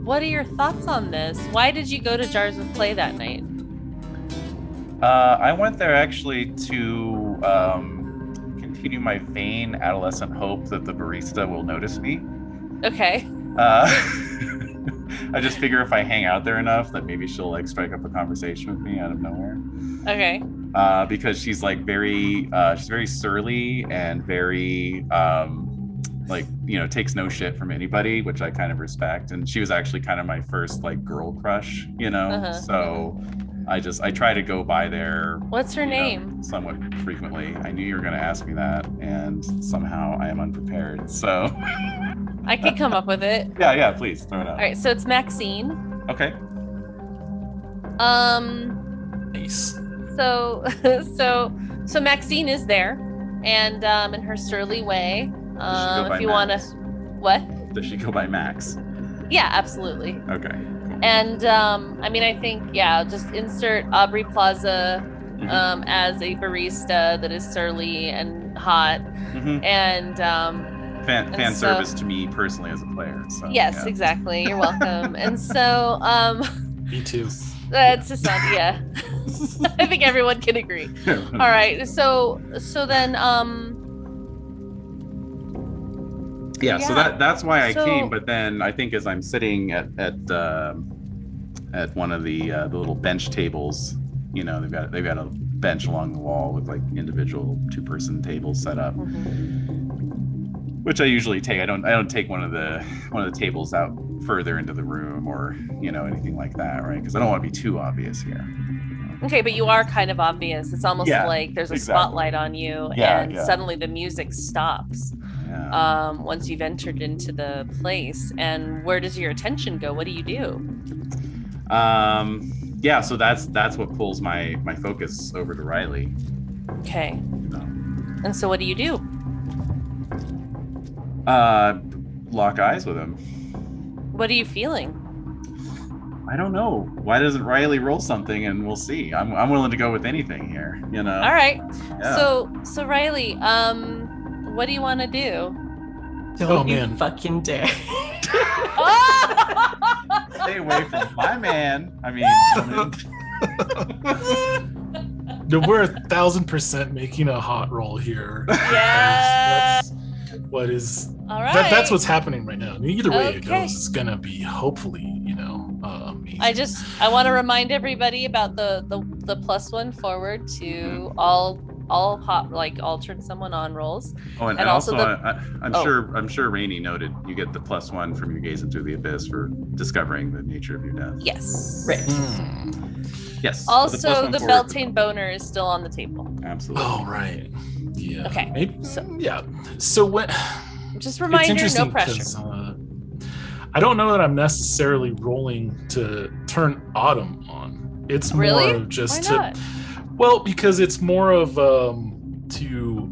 what are your thoughts on this? Why did you go to Jars of Clay that night? Uh, I went there actually to um, continue my vain adolescent hope that the barista will notice me. Okay. Uh, I just figure if I hang out there enough that maybe she'll like strike up a conversation with me out of nowhere. Okay. Uh, because she's like very, uh, she's very surly and very um, like, you know, takes no shit from anybody, which I kind of respect. And she was actually kind of my first like girl crush, you know, uh-huh. so... I just, I try to go by there. What's her name? Know, somewhat frequently. I knew you were going to ask me that, and somehow I am unprepared, so. I could come up with it. Yeah, yeah, please, throw it out. All right, so it's Maxine. Okay. Um. Nice. So, so, so Maxine is there, and um, in her surly way. Um, Does she go by if you want to, what? Does she go by Max? Yeah, absolutely. Okay. And um, I mean, I think, yeah, just insert Aubrey Plaza um, mm-hmm. as a barista that is surly and hot. Mm-hmm. And um, fan, and fan so, service to me personally as a player. So, yes, yeah. Exactly. You're welcome. And so, um, me too. That's just not, yeah. I think everyone can agree. All right. So, so then, um. Yeah, yeah, so that that's why I so, came. But then I think as I'm sitting at at uh, at one of the uh, the little bench tables, you know, they've got they've got a bench along the wall with like individual two person tables set up, mm-hmm. which I usually take. I don't I don't take one of the one of the tables out further into the room or you know anything like that, right? Because I don't want to be too obvious here. Okay, but you are kind of obvious. It's almost yeah, like there's a exactly. spotlight on you, yeah, and yeah. suddenly the music stops. Yeah. Um, once you've entered into the place. And where does your attention go? What do you do? Um, yeah, so that's that's what pulls my, my focus over to Riley. Okay. Um, and so what do you do? Uh, lock eyes with him. What are you feeling? I don't know. Why doesn't Riley roll something and we'll see. I'm I'm willing to go with anything here, you know. All right. Yeah. So so Riley, um what do you want to do? Don't oh, you man. fucking dare. Stay away from my man. I mean, no, we're a thousand percent making a hot roll here. Yeah. That's what is, all right. that, that's what's happening right now. I mean, either way okay. it goes, it's going to be hopefully, you know, uh, amazing. I just, I want to remind everybody about the, the, the plus one forward to mm-hmm. all all hot like altered someone on rolls. Oh, and, and, and also, also the, I, I'm oh. sure I'm sure Rainey noted you get the plus one from your gazing through the abyss for discovering the nature of your death. Yes, right. Mm. Yes. Also, the, the Beltane boner is still on the table. Absolutely. Oh, right. Yeah. Okay. Maybe, so, yeah. So what? Just reminder, no pressure. Uh, I don't know that I'm necessarily rolling to turn Autumn on. It's really? more of just Why not? to. Well, because it's more of um, to,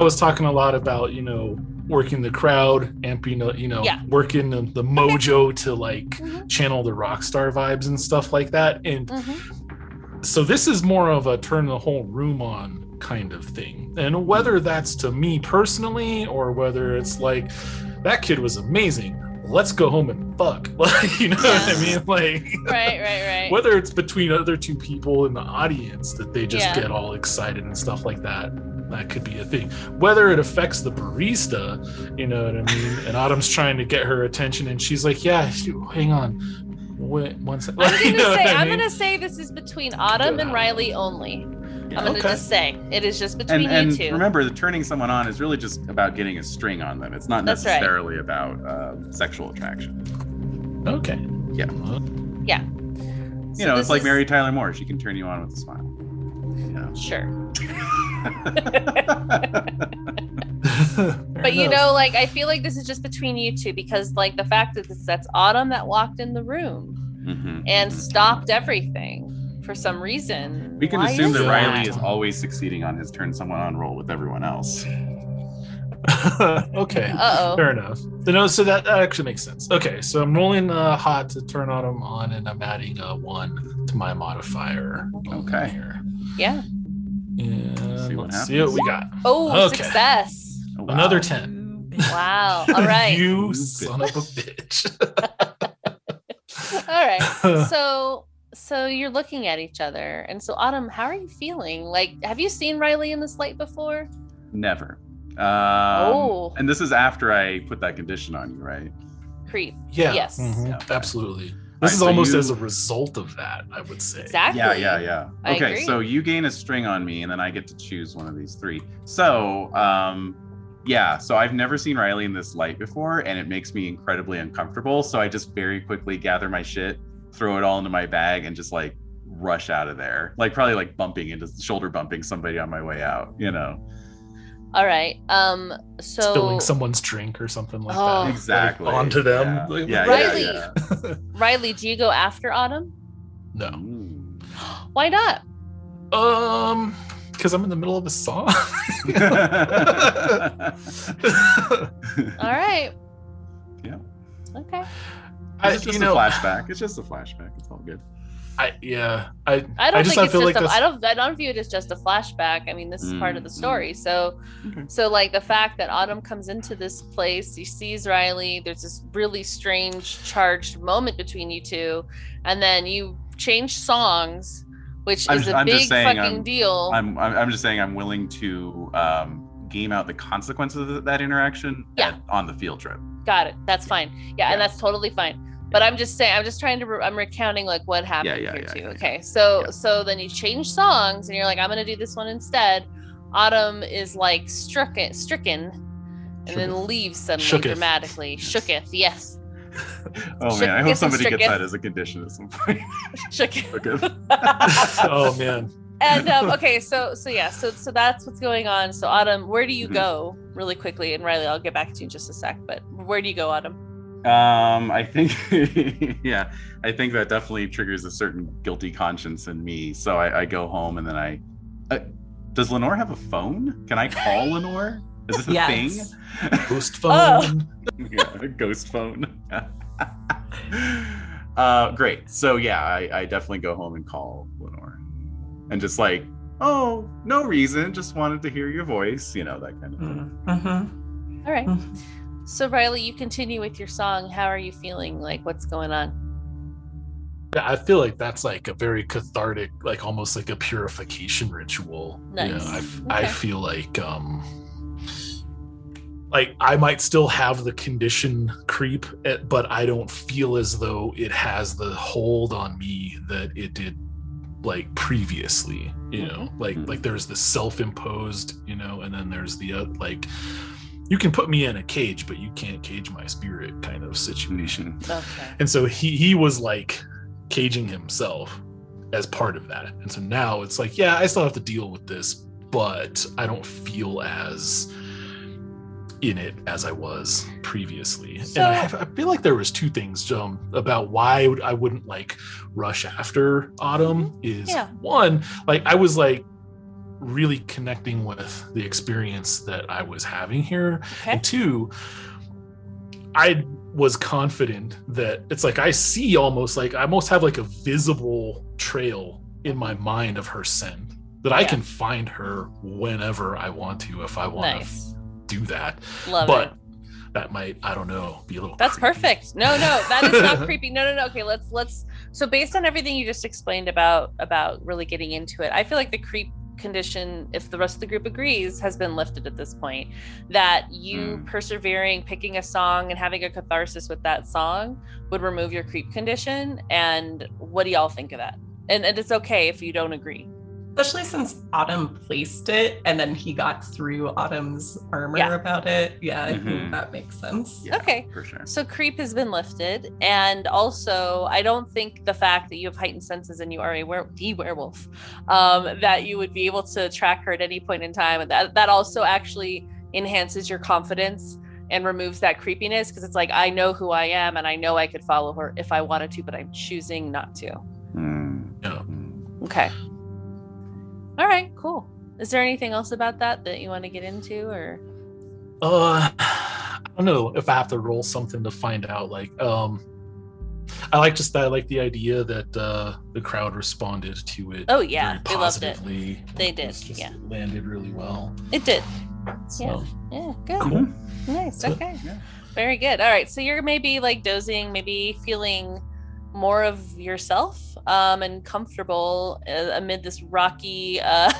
I was talking a lot about, you know, working the crowd, amping, you know, yeah. working the, the mojo okay. to like mm-hmm. channel the rock star vibes and stuff like that. And mm-hmm. so this is more of a turn the whole room on kind of thing. And whether that's to me personally or whether it's like, that kid was amazing. Let's go home and fuck. you know yeah. what I mean? Like, right, right, right. Whether it's between other two people in the audience that they just yeah. get all excited and stuff like that, that could be a thing. Whether it affects the barista, you know what I mean? And Autumn's trying to get her attention, and she's like, "Yeah, shoot, hang on, wait one second." I'm gonna you know say, I'm mean? gonna say this is between Autumn yeah. and Riley only. Yeah. I'm gonna okay. just say it is just between and, you and two. Remember, the turning someone on is really just about getting a string on them. It's not That's necessarily right. about uh, sexual attraction. Okay. Yeah. Yeah. You so know, it's like is... Mary Tyler Moore. She can turn you on with a smile. You know? Sure. But you know, like I feel like this is just between you two because, like, the fact that this, that's Autumn that walked in the room mm-hmm. and stopped everything. For some reason, we can Why assume that, that Riley is always succeeding on his turn someone on roll with everyone else. Okay, uh-oh. Fair enough. So, no, so that, that actually makes sense. Okay, so I'm rolling uh, hot to turn on him on, and I'm adding a one to my modifier. Okay. Here. Yeah. And let's see what, let's see what we got. Oh, okay. Success! Wow. Another ten. Wow! All right. You, you son bitch. of a bitch. All right. So. So you're looking at each other. And so Autumn, how are you feeling? Like, have you seen Riley in this light before? Never. Um, oh. And this is after I put that condition on you, right? Creep. Yeah. Yes. Mm-hmm. Yeah, okay. Absolutely. This right, is so almost you... as a result of that, I would say. Exactly. Yeah, yeah, yeah. I okay, agree. So you gain a string on me and then I get to choose one of these three. So, um, yeah, so I've never seen Riley in this light before and it makes me incredibly uncomfortable. So I just very quickly gather my shit, throw it all into my bag and just like rush out of there. Like probably like bumping into shoulder bumping somebody on my way out, you know? All right. Um, so spilling someone's drink or something like oh, that. Exactly. Like, onto them. Yeah. Like, yeah, Riley, yeah, yeah. Riley, do you go after Autumn? No. Why not? Um, because I'm in the middle of a song. All right. Yeah. Okay. It's just you know, a flashback. It's just a flashback. It's all good. I yeah I I don't I just, think I it's just like a, this... I don't I don't view it as just a flashback. I mean, this is mm. part of the story. So okay. so like the fact that Autumn comes into this place, she sees Riley. There's this really strange charged moment between you two, and then you change songs, which I'm is just, a I'm big fucking I'm, deal. I'm I'm just saying I'm willing to um, game out the consequences of that interaction yeah. at, on the field trip. Got it. That's fine. Yeah, yeah. And that's totally fine. But I'm just saying, I'm just trying to, I'm recounting like what happened yeah, yeah, here yeah, too. Yeah, okay. So, yeah. so then you change songs and you're like, I'm going to do this one instead. Autumn is like struck it, stricken and Shooketh. Then leaves suddenly Shooketh. dramatically. Yes. Shooketh. Yes. Oh Shooketh man. I hope somebody gets that as a condition at some point. Shooketh. Oh man. And um, okay. So, so yeah. So, so that's what's going on. So Autumn, where do you mm-hmm. go really quickly? And Riley, I'll get back to you in just a sec, but where do you go, Autumn? Um, I think, yeah, I think that definitely triggers a certain guilty conscience in me. So I, I go home and then I, uh, does Lenore have a phone? Can I call Lenore? Is this a yes. thing? Ghost phone. Oh. Yeah, ghost phone. uh, great. So yeah, I, I definitely go home and call Lenore and just like, oh, no reason. Just wanted to hear your voice, you know, that kind of thing. Mm-hmm. All right. Mm-hmm. So Riley, you continue with your song. How are you feeling? Like, what's going on? Yeah, I feel like that's like a very cathartic, like almost like a purification ritual. Nice. You know, I, okay. I feel like, um, like I might still have the condition creep, but I don't feel as though it has the hold on me that it did like previously, you know, mm-hmm. like, like there's the self-imposed, you know, and then there's the uh, like, you can put me in a cage, but you can't cage my spirit kind of situation. Okay. And so he, he was like caging himself as part of that. And so now it's like, yeah, I still have to deal with this, but I don't feel as in it as I was previously. So, and I, have, I feel like there was two things um, about why I wouldn't like rush after Autumn is yeah. one, like I was like, really connecting with the experience that I was having here. Okay. And two, I was confident that it's like I see almost like I almost have like a visible trail in my mind of her scent that yeah. I can find her whenever I want to if I want nice. to do that. Love but it. That might, I don't know, be a little That's creepy. Perfect. No, no, that is not creepy. No, no, no. Okay, let's let's so based on everything you just explained about about really getting into it, I feel like the creep condition, if the rest of the group agrees, has been lifted at this point. That you mm. persevering, picking a song and having a catharsis with that song would remove your creep condition. And what do y'all think of that? And, and it's okay if you don't agree. Especially since Autumn placed it and then he got through Autumn's armor yeah. about it. Yeah, I mm-hmm. think that makes sense. Yeah, okay. For sure. So creep has been lifted. And also, I don't think the fact that you have heightened senses and you are a were- the werewolf, um, that you would be able to track her at any point in time. And that, that also actually enhances your confidence and removes that creepiness because it's like, I know who I am and I know I could follow her if I wanted to, but I'm choosing not to. Mm. Yeah. Okay. All right, cool. Is there anything else about that that you want to get into, or? Uh, I don't know if I have to roll something to find out. Like, um, I like just I like the idea that uh, the crowd responded to it. Oh yeah, very positively. They loved it. They did. It just, yeah, it landed really well. It did. So, yeah. Yeah. Good. Cool. Nice. That's okay. Yeah. Very good. All right. So you're maybe like dozing, maybe feeling more of yourself um, and comfortable uh, amid this rocky uh,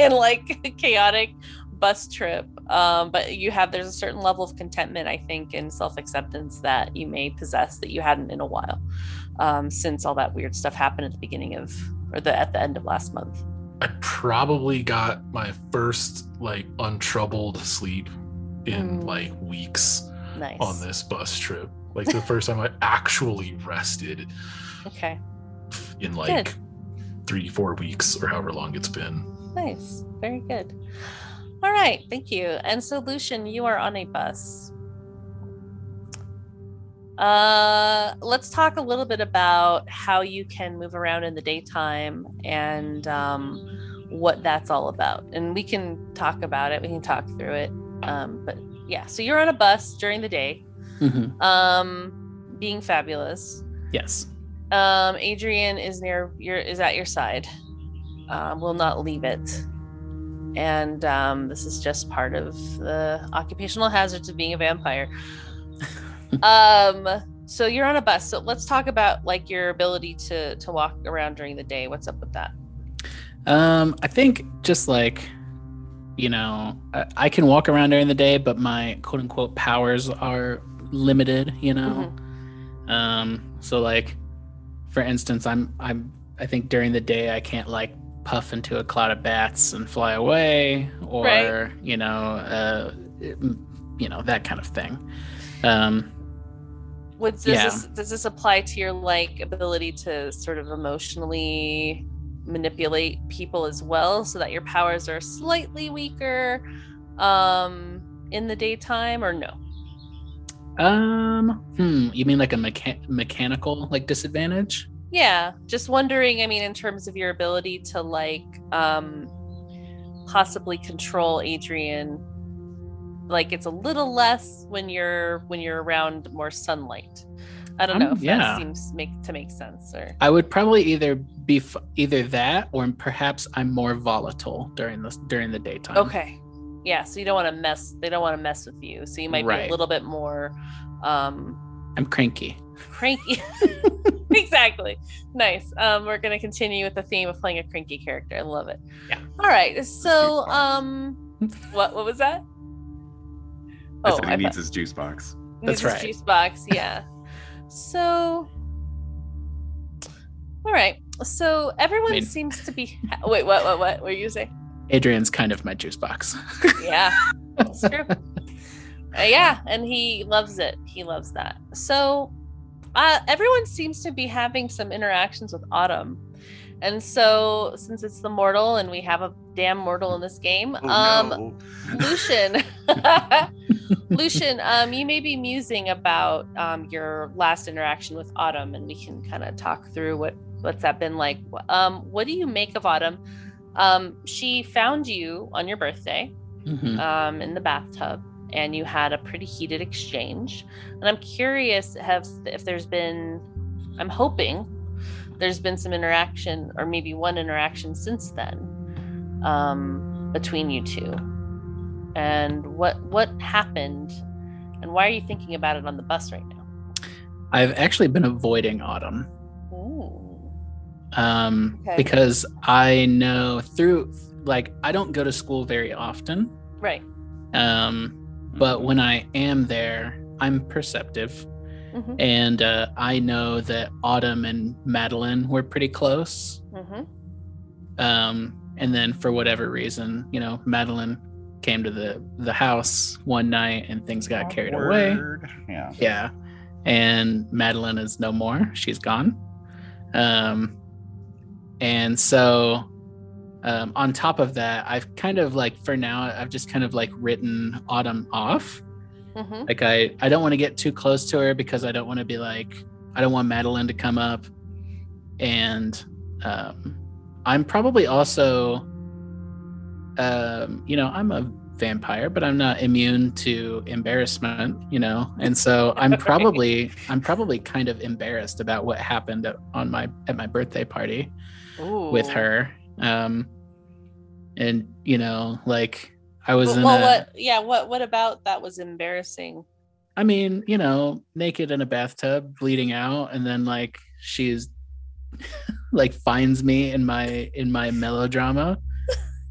and like chaotic bus trip. Um, but you have, there's a certain level of contentment, I think, and self-acceptance that you may possess that you hadn't in a while um, since all that weird stuff happened at the beginning of, or the at the end of last month. I probably got my first like untroubled sleep in mm. like weeks nice. on this bus trip. Like the first time I actually rested okay. in like good. three, four weeks or however long it's been. Nice. Very good. All right. Thank you. And so Lucian, you are on a bus. Uh, let's talk a little bit about how you can move around in the daytime and um, what that's all about. And we can talk about it. We can talk through it. Um, but yeah, so you're on a bus during the day. Mm-hmm. Um, being fabulous. Yes. Um, Adrian is near your is at your side. Uh, will not leave it. And um, this is just part of the occupational hazards of being a vampire. um, so you're on a bus. So let's talk about like your ability to to walk around during the day. What's up with that? Um, I think just like, you know, I, I can walk around during the day, but my quote unquote powers are limited, you know? Mm-hmm. Um, so like, for instance, I'm, I'm, I think during the day I can't like puff into a cloud of bats and fly away, or, right. you know, uh, you know, that kind of thing. Um, Would, does, yeah. this, does this apply to your like ability to sort of emotionally manipulate people as well, so that your powers are slightly weaker um, in the daytime, or no? Um, hmm, you mean like a mecha- mechanical like disadvantage? Yeah, just wondering, I mean, in terms of your ability to like um, possibly control Adrian, like it's a little less when you're when you're around more sunlight. I don't um, know if yeah. that seems make to make sense. Or I would probably either be f- either that, or perhaps I'm more volatile during the during the daytime. Okay, yeah. So you don't want to mess. They don't want to mess with you. So you might right. be a little bit more. Um, I'm cranky. Cranky. Exactly. Nice. Um, we're gonna continue with the theme of playing a cranky character. I love it. Yeah. All right. So um, what what was that? I oh, he I needs thought. his juice box. That's needs right. His juice box. Yeah. So, all right. So everyone I mean, seems to be. Ha- Wait, what? What? What? What were you saying? Adrian's kind of my juice box. Yeah, that's true. Uh, yeah, and he loves it. He loves that. So uh, everyone seems to be having some interactions with Autumn, and so since it's the mortal, and we have a damn mortal in this game, oh, um, no. Lucian. Lucian, um, you may be musing about um, your last interaction with Autumn, and we can kind of talk through what, what's that been like. Um, what do you make of Autumn? Um, she found you on your birthday mm-hmm. um, in the bathtub, and you had a pretty heated exchange. And I'm curious have, if there's been, I'm hoping there's been some interaction, or maybe one interaction since then um, between you two. And what what happened, and why are you thinking about it on the bus right now? I've actually been avoiding Autumn. Ooh. Um, okay. Because I know through, like, I don't go to school very often. Right. Um, but when I am there, I'm perceptive. Mm-hmm. And uh, I know that Autumn and Madeline were pretty close. Mm-hmm. Um, and then for whatever reason, you know, Madeline came to the, the house one night and things got carried Awkward. away. Yeah. Yeah. And Madeline is no more. She's gone. Um, and so um, on top of that, I've kind of like, for now, I've just kind of like written Autumn off. Mm-hmm. Like I, I don't want to get too close to her because I don't want to be like, I don't want Madeline to come up. And um, I'm probably also... Um, you know, I'm a vampire, but I'm not immune to embarrassment, you know, and so I'm probably, I'm probably kind of embarrassed about what happened at, on my at my birthday party Ooh. with her, um, and you know, like I was well, in well, a, what, yeah, what, what about that was embarrassing? I mean, you know, naked in a bathtub, bleeding out, and then like she's like finds me in my in my melodrama.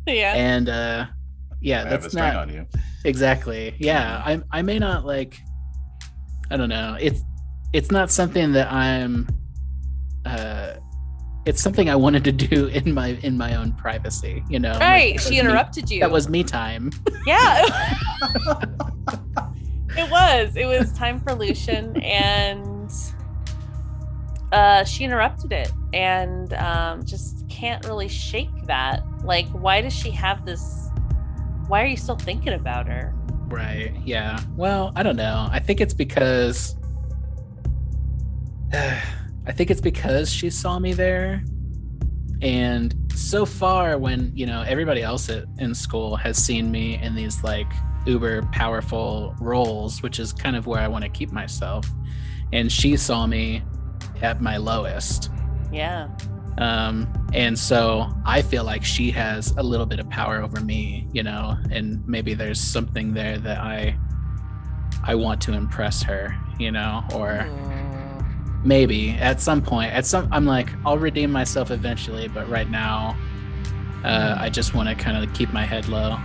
Yeah. And uh yeah, I that's not on you. Exactly. Yeah, I I may not like I don't know. It's it's not something that I'm uh it's something I wanted to do in my in my own privacy, you know. Right. Like, she interrupted me, you. That was me time. Yeah. It was. It was time for Lucian, and uh she interrupted it, and um just can't really shake that. Like, why does she have this? Why are you still thinking about her? Right. Yeah. Well, I don't know. I think it's because uh, I think it's because she saw me there, and so far, when you know everybody else at, in school has seen me in these like uber powerful roles, which is kind of where I want to keep myself, and she saw me at my lowest. Yeah. Um, and so I feel like she has a little bit of power over me, you know, and maybe there's something there that I I want to impress her, you know, or mm. maybe at some point, at some, I'm like, I'll redeem myself eventually, but right now uh, I just want to kind of keep my head low.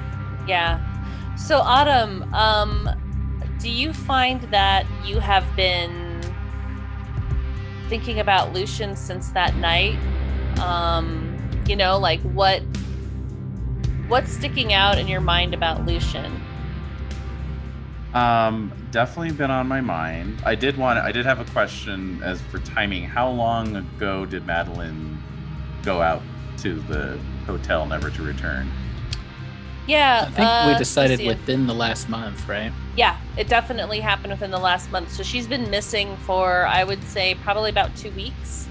Yeah. So Autumn, um, do you find that you have been thinking about Lucian since that night? Um, you know, like what what's sticking out in your mind about Lucian? Um, definitely been on my mind. I did want to, I did have a question as for timing. How long ago did Madeline go out to the hotel never to return? Yeah. I think uh, we decided within the last month, right? Yeah, it definitely happened within the last month. So she's been missing for, I would say, probably about two weeks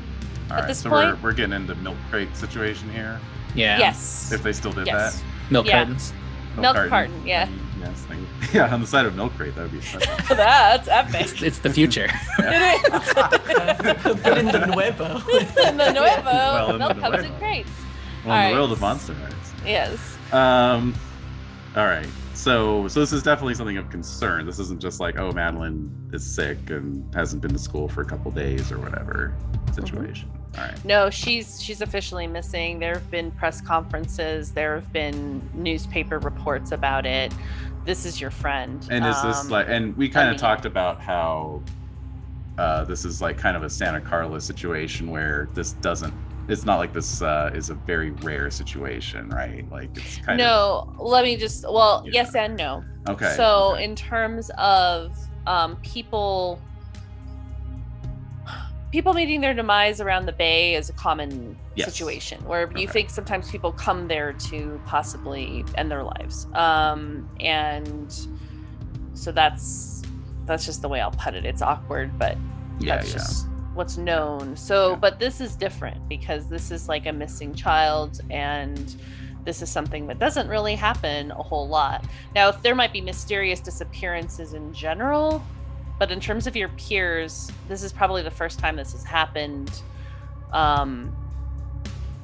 All at right, this so point. So we're, we're getting into milk crate situation here. Yeah. Yes. If they still did yes. that. Milk yeah. cartons. Milk, milk carton. carton, yeah. Yes, thing. Yeah, on the side of milk crate, that would be special. That's epic. It's, it's the future. Yeah. It is. But in the Nuevo. In the Nuevo, well, in milk the comes in crates. Well, all in right. the world of Monster Hearts. Yes. Um. All right. So, so this is definitely something of concern. This isn't just like, oh, Madeline is sick and hasn't been to school for a couple days or whatever situation. Mm-hmm. All right. No, she's she's officially missing. There have been press conferences. There have been newspaper reports about it. This is your friend. And is um, this like? And we kind of talked about how uh, this is like kind of a Santa Carla situation where this doesn't. It's not like this uh, is a very rare situation, right? Like it's kind no, of. No, let me just. Well, yeah. yes and no. Okay. So okay. in terms of um, people, people meeting their demise around the Bay is a common yes. situation where okay. you think sometimes people come there to possibly end their lives, um, and so that's that's just the way I'll put it. It's awkward, but yeah, that's yeah. just. what's known. So, but this is different because this is like a missing child, and this is something that doesn't really happen a whole lot. Now, if there might be mysterious disappearances in general, but in terms of your peers, this is probably the first time this has happened um,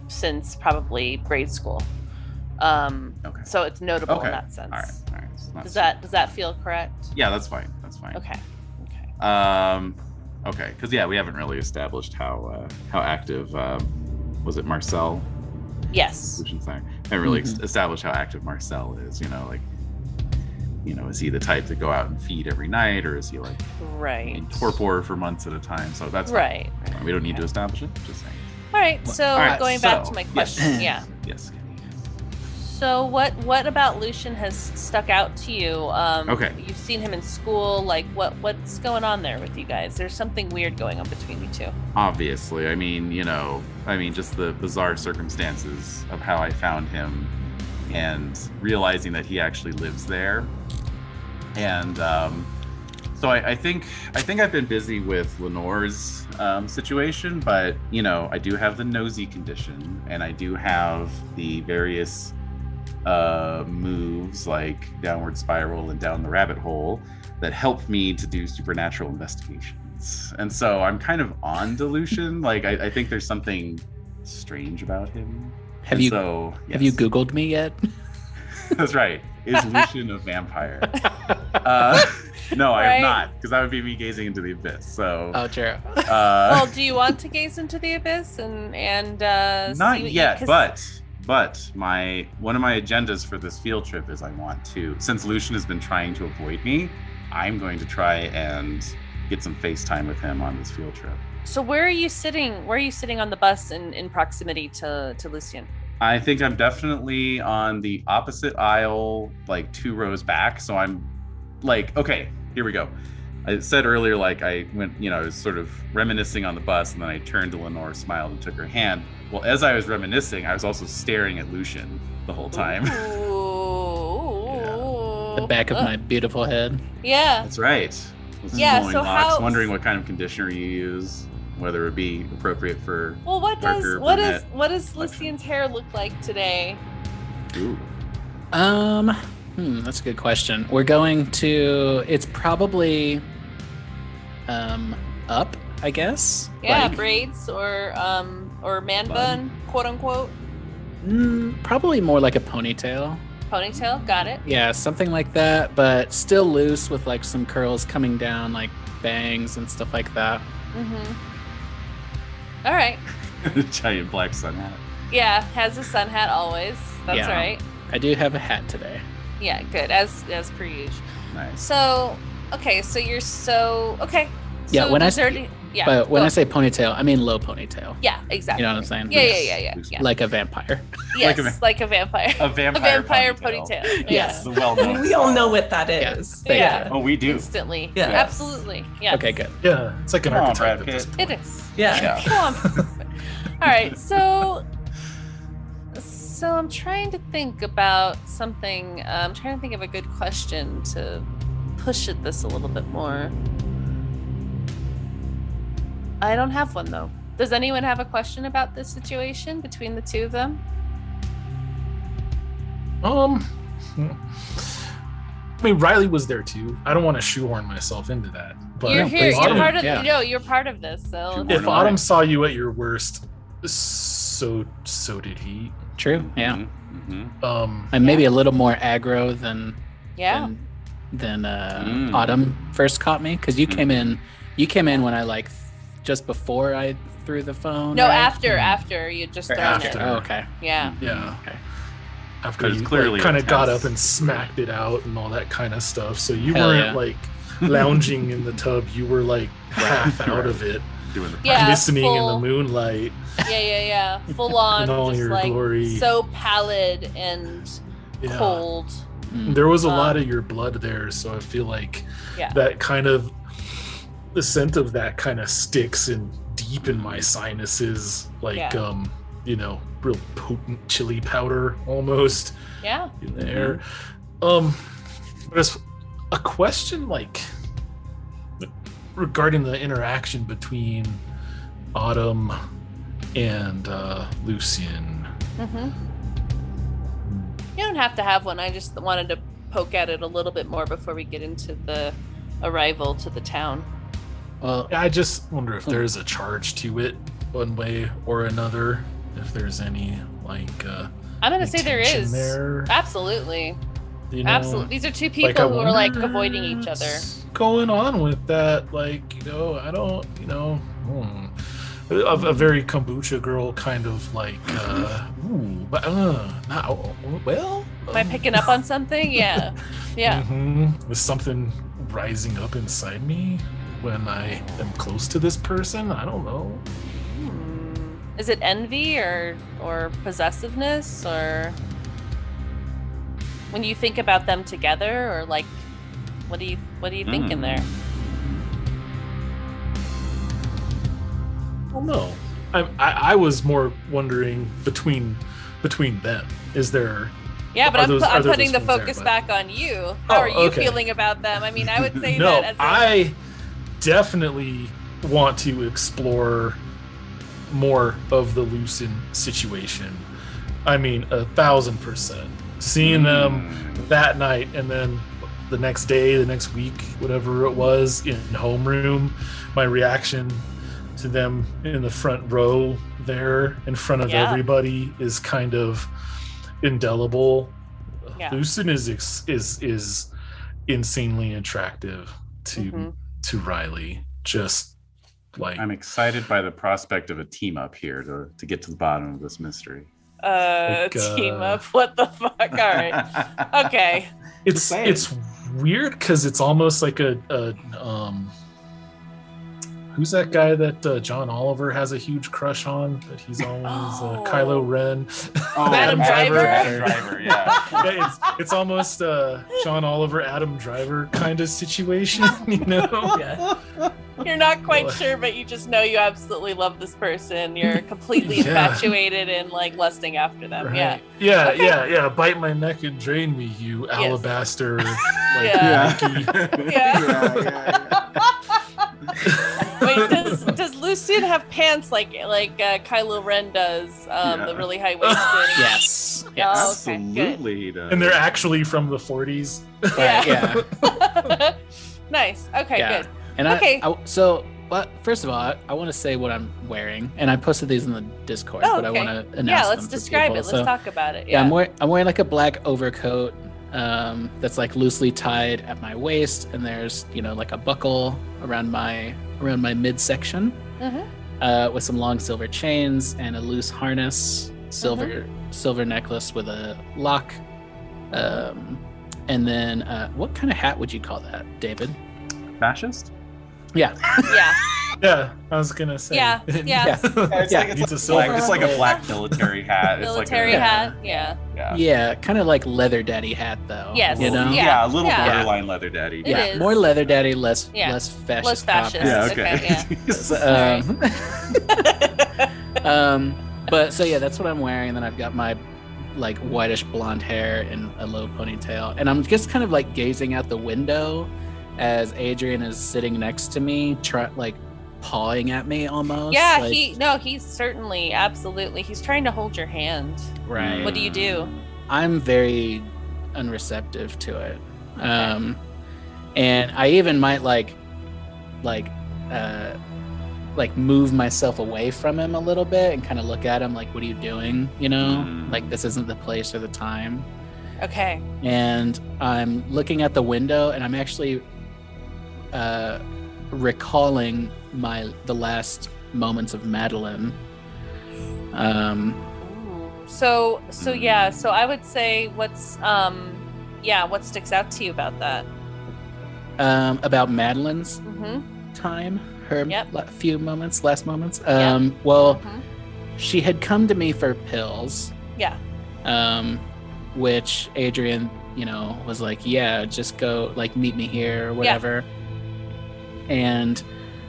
since probably grade school. Um, okay. So it's notable okay. in that sense. All right. All right. So does that, does that feel correct? Yeah, that's fine. That's fine. Okay. Okay. Um, Okay, because yeah, we haven't really established how uh, how active um, was it Marcel? Yes. I haven't really mm-hmm. established how active Marcel is. You know, like, you know, is he the type to go out and feed every night, or is he like right. in torpor for months at a time? So that's right. Fine. We don't need okay. to establish it. Just saying. All right. So All right, going so, back to my question, yes. yeah. Yes. So what what about Lucian has stuck out to you? Um, okay. You've seen him in school. Like, what what's going on there with you guys? There's something weird going on between you two. Obviously. I mean, you know, I mean, just the bizarre circumstances of how I found him and realizing that he actually lives there. And um, so I, I think I think I've been busy with Lenore's um, situation, but, you know, I do have the nosy condition, and I do have the various... Uh, moves like downward spiral and down the rabbit hole that helped me to do supernatural investigations. And so I'm kind of on Lucian. Like I, I think there's something strange about him. Have and you so, yes. have you Googled me yet? That's right. Is Lucian a vampire? Uh, no, right? I have not, because that would be me gazing into the abyss. So, oh, true. Uh, well, do you want to gaze into the abyss and and uh, not see yet, you, but. But my one of my agendas for this field trip is I want to, since Lucian has been trying to avoid me, I'm going to try and get some FaceTime with him on this field trip. So where are you sitting? Where are you sitting on the bus in, in proximity to, to Lucian? I think I'm definitely on the opposite aisle, like two rows back. So I'm like, okay, here we go. I said earlier, like I went, you know, I was sort of reminiscing on the bus, and then I turned to Lenore, smiled, and took her hand. Well, as I was reminiscing, I was also staring at Lucian the whole time. yeah. The back of my beautiful head. Yeah. That's right. Those yeah, so locks, how... wondering what kind of conditioner you use, whether it would be appropriate for Well, what does what is what does Lucian's hair look like today? Ooh. Um, hmm, that's a good question. We're going to it's probably um up I guess. Yeah, like, braids or um or man bun, bun quote unquote. Mm, probably more like a ponytail. Ponytail, got it. Yeah, something like that, but still loose with like some curls coming down, like bangs and stuff like that. Mm-hmm. All right. Giant black sun hat. Yeah, has a sun hat always. That's yeah, right. I do have a hat today. Yeah, good, as as per usual. Nice. So, okay, so you're so okay. Yeah, so when I say, yeah, but when I say ponytail, I mean low ponytail. Yeah, exactly. You know what I'm saying? Yeah, yes. yeah, yeah, yeah, yeah. Like a vampire. Yes, like, a, like a vampire. A vampire, a vampire ponytail. ponytail. Yes, yeah. well known. We all know what that is. Yeah. yeah. Oh, we do. Instantly. Yeah. yeah. Absolutely. Yeah. Okay, good. Yeah, it's like an archetype at this point. It is. Yeah. yeah. Come on. All right, so. So I'm trying to think about something. Uh, I'm trying to think of a good question to push at this a little bit more. I don't have one, though. Does anyone have a question about this situation between the two of them? Um, I mean, Riley was there, too. I don't want to shoehorn myself into that. But you're here. You're Autumn, part of, yeah. No, you're part of this. So if Autumn saw you at your worst, so so did he. True. Yeah. Mm-hmm. Mm-hmm. Um, and maybe yeah. a little more aggro than yeah than, than uh, mm. Autumn first caught me, because you mm. came in you came in when I like th- just before I threw the phone. No, right? after mm. after you just thrown after. it. Oh, okay. Yeah. Yeah. Okay. After you like, kind of got up and smacked it out and all that kind of stuff. So you Hell weren't yeah. like lounging in the tub. You were like half out of it. Doing the yeah, listening full, in the moonlight. Yeah, yeah, yeah. Full on, in all just your like glory. So pallid and yeah. cold. There was a um, lot of your blood there, so I feel like yeah. that kind of the scent of that kind of sticks in deep in my sinuses, like yeah. um, you know, real potent chili powder almost. Yeah. In the air. Um, but as a question like. Regarding the interaction between Autumn and uh, Lucian. Mm-hmm. You don't have to have one. I just wanted to poke at it a little bit more before we get into the arrival to the town. Well, I just wonder if there's a charge to it one way or another. If there's any, like, uh, I'm going to say there is. There. Absolutely. You know, absolutely. These are two people like, who are like avoiding each other. Going on with that, like, you know, I don't, you know, hmm. a, a very kombucha girl kind of like, uh, ooh, but uh, not, well, am I picking up on something? Yeah, yeah. Mm-hmm. With something rising up inside me when I am close to this person, I don't know. Hmm. Is it envy or or possessiveness or? When you think about them together, or like, what do you what do you mm. think in there? Well, no, I, I I was more wondering between between them. Is there? Yeah, but I'm, those, pu- I'm putting the focus there, back on you. How oh, are you okay. feeling about them? I mean, I would say no, that. as a... I definitely want to explore more of the Lucin situation. I mean, a thousand percent. Seeing them mm. that night and then the next day, the next week, whatever it was, in homeroom, my reaction to them in the front row there in front of yeah. everybody is kind of indelible. Yeah. Lucin is is is insanely attractive to mm-hmm. to Riley. Just like I'm excited by the prospect of a team up here to, to get to the bottom of this mystery. Uh, like, uh team up, what the fuck, all right. Okay, it's it's weird because it's almost like a, a um who's that guy that uh, John Oliver has a huge crush on, that he's always oh. uh, Kylo Ren. Oh, Adam Driver, Adam Driver, yeah. yeah it's, it's almost uh John Oliver, Adam Driver kind of situation, you know. Yeah. You're not quite sure, but you just know you absolutely love this person. You're completely yeah. infatuated and like lusting after them. Right. Yeah. Yeah, okay. yeah, yeah. Bite my neck and drain me, you yes. alabaster. Like, yeah. Yeah. yeah. yeah, yeah, yeah. Wait, does does Lucian have pants like like uh, Kylo Ren does? Um, yeah. The really high waisted. yes. yes. Oh, okay. Absolutely. He does. And they're actually from the forties. Yeah. yeah. Nice. Okay. Yeah. Good. And okay. I, I so Well, first of all, I, I want to say what I'm wearing, and I posted these in the Discord, oh, okay. but I want to announce. Yeah, let's them describe people. it. Let's so, talk about it. Yeah, yeah I'm, wearing, I'm wearing like a black overcoat um, that's like loosely tied at my waist, and there's you know like a buckle around my around my midsection, mm-hmm. uh, with some long silver chains and a loose harness, silver mm-hmm. silver necklace with a lock, um, and then uh, what kind of hat would you call that, David? Fascist. Yeah. Yeah. Yeah. I was gonna say. Yeah. Yeah. yeah. It's, yeah. Like, it's, it's, like, a silver, it's like a black military hat. It's military like a, hat. Yeah. Yeah. Yeah. Kind of like leather daddy hat, though. Yes. You know? Yeah. Yeah. A little yeah. borderline leather daddy. It yeah. Is. More leather daddy, less yeah. less fascist. Less fascist. Yeah. Okay. Yeah. um, um. But so yeah, that's what I'm wearing. And then I've got my like whitish blonde hair and a low ponytail, and I'm just kind of like gazing out the window as Adrian is sitting next to me, try, like pawing at me almost. Yeah, like, he no, he's certainly, absolutely. He's trying to hold your hand. Right. What do you do? I'm very unreceptive to it. Okay. Um, and I even might like, like, uh, like move myself away from him a little bit and kind of look at him like, what are you doing? You know, mm. like this isn't the place or the time. Okay. And I'm looking at the window and I'm actually Uh, recalling my the last moments of Madeline. Um, so so yeah. So I would say what's um, yeah. What sticks out to you about that? Um, about Madeline's mm-hmm. time, her yep. la- few moments, last moments. Um, yeah. Well, mm-hmm. she had come to me for pills. Yeah. Um, which Adrian, you know, was like, yeah, just go, like, meet me here or whatever. Yeah. And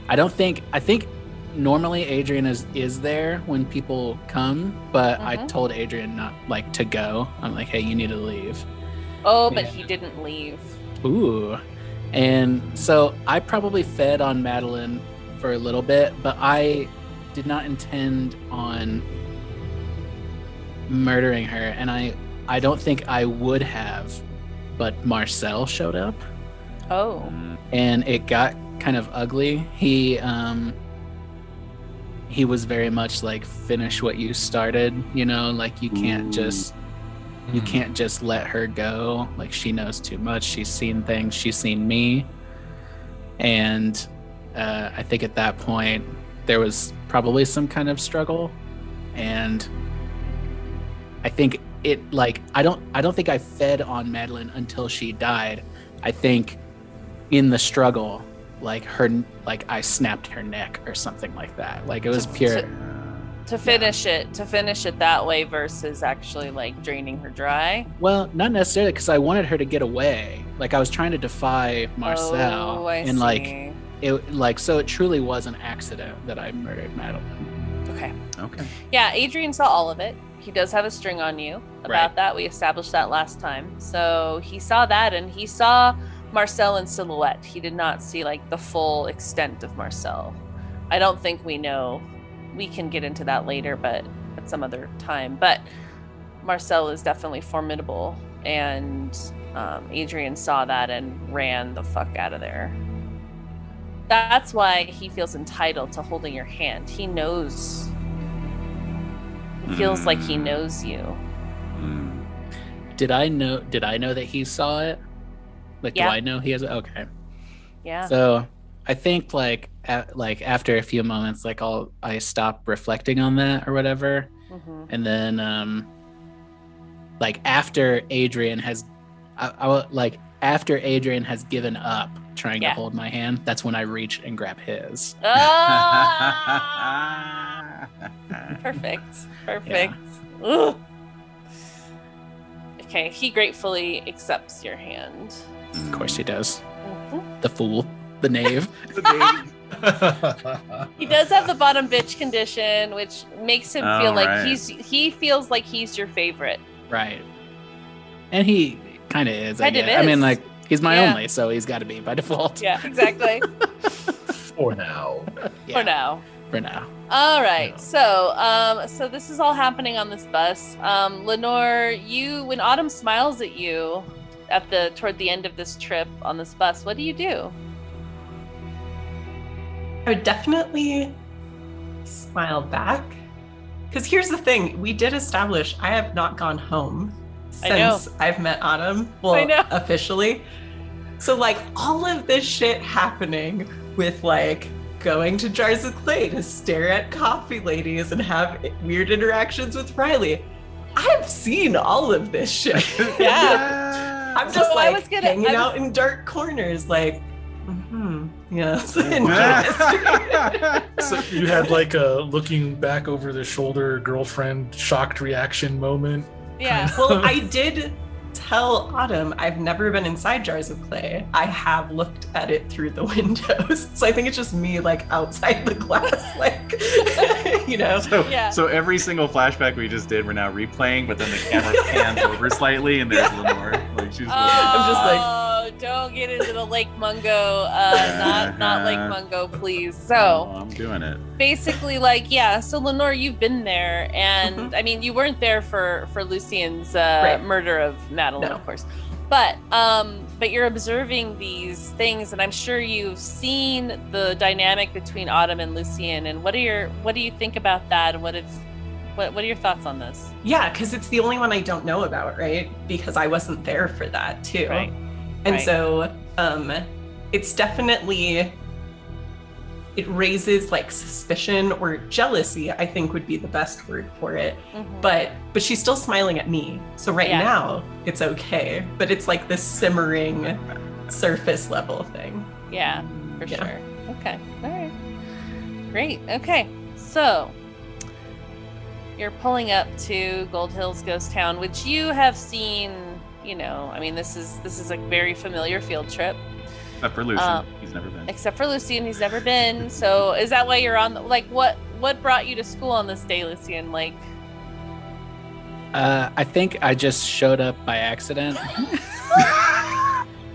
I don't think, I think normally Adrian is, is there when people come, but mm-hmm. I told Adrian not like to go. I'm like, hey, you need to leave. Oh, but yeah. he didn't leave. Ooh. And so I probably fed on Madeline for a little bit, but I did not intend on murdering her. And I, I don't think I would have, but Marcel showed up. Oh. And it got kind of ugly. He um, he was very much like, finish what you started, you know, like you can't Ooh. just you can't just let her go. Like, she knows too much. She's seen things. She's seen me. And uh, I think at that point there was probably some kind of struggle, and I think it like I don't I don't think I fed on Madeline until she died. I think in the struggle, like her, like I snapped her neck or something like that. Like it was to, pure. To, to finish yeah. it, to finish it that way versus actually like draining her dry. Well, not necessarily, because I wanted her to get away. Like I was trying to defy Marcel, oh, I and see. like it, like so it truly was an accident that I murdered Madeline. Okay. Okay. Yeah, Adrian saw all of it. He does have a string on you about right. that. We established that last time. So he saw that, and he saw Marcel in silhouette. He did not see like the full extent of Marcel. I don't think we know. We can get into that later, but at some other time. But Marcel is definitely formidable, and um, Adrian saw that and ran the fuck out of there. That's why he feels entitled to holding your hand. He knows. He feels mm. like he knows you. Mm. Did I know? Did I know that he saw it? Like, yeah. do I know he has? Okay. Yeah. So I think like at, like after a few moments, like I'll I stop reflecting on that or whatever, mm-hmm. and then um, like after Adrian has, I, I like after Adrian has given up trying yeah. to hold my hand, that's when I reach and grab his. Oh! Perfect. Perfect. Yeah. Okay, he gratefully accepts your hand. Of course he does. Mm-hmm. The fool. The knave. The knave. He does have the bottom bitch condition, which makes him feel oh, like right. he's he feels like he's your favorite. Right. And he kind of is. I, guess. is. I mean, like, he's my yeah. only, so he's got to be by default. Yeah, exactly. For now. Yeah. For now. For now. All right. No. So, um, so this is all happening on this bus. Um, Lenore, you, when Autumn smiles at you at the toward the end of this trip on this bus, what do you do? I would definitely smile back. Because here's the thing, we did establish I have not gone home since I've met Autumn, well, officially. So like all of this shit happening with like going to Jars of Clay to stare at coffee ladies and have weird interactions with Riley. I've seen all of this shit. Yeah. I'm just so like I was gonna, hanging I was... out in dark corners like, mm-hmm. Yes. So you had like a looking back over the shoulder girlfriend shocked reaction moment. Yeah. Well, I did tell Autumn I've never been inside Jars of Clay. I have looked at it through the windows. So I think it's just me like outside the glass, like, you know. So, yeah. So every single flashback we just did, we're now replaying, but then the camera pans over slightly and there's Lenore. Like, she's oh. I'm just like, don't get into the Lake Mungo, uh, not not Lake Mungo, please. So oh, I'm doing it. Basically, like, yeah. So Lenore, you've been there, and mm-hmm. I mean, you weren't there for for Lucian's uh, right. murder of Madeline, no. of course, but um, but you're observing these things, and I'm sure you've seen the dynamic between Autumn and Lucian. And what are your what do you think about that? And what if what what are your thoughts on this? Yeah, because it's the only one I don't know about, right? Because I wasn't there for that too. Right. And right. so um, it's definitely, it raises like suspicion or jealousy, I think would be the best word for it. Mm-hmm. But but she's still smiling at me. So right yeah. now it's okay. But it's like this simmering surface level thing. Yeah, for yeah. sure. Okay. All right. Great. Okay. So you're pulling up to Gold Hills Ghost Town, which you have seen. You know, I mean, this is this is a very familiar field trip. Except for Lucian, um, he's never been. Except for Lucian, he's never been. So is that why you're on? The, like, what what brought you to school on this day, Lucian? Like, uh, I think I just showed up by accident.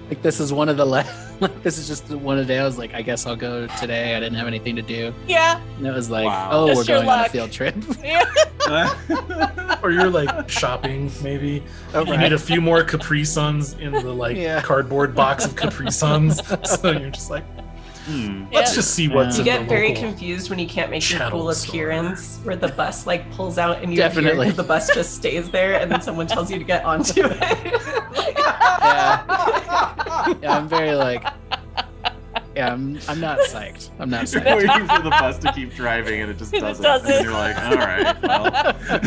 Like, this is one of the le- like, this is just one of the day I was like, I guess I'll go today. I didn't have anything to do. Yeah. And it was like, wow. oh, just we're going luck. on a field trip. Yeah. Or you're like shopping, maybe. Oh, right. You need a few more Capri Suns in the like yeah. cardboard box of Capri Suns. So you're just like, hmm, yeah. let's just see what's. You in get the very confused when you can't make your cool appearance, where the bus like pulls out and you definitely the bus just stays there, and then someone tells you to get onto it. Like, yeah. yeah, I'm very like. Yeah, I'm. I'm not psyched. I'm not psyched. You're waiting for the bus to keep driving, and it just doesn't. It doesn't. And you're like, all right. Well.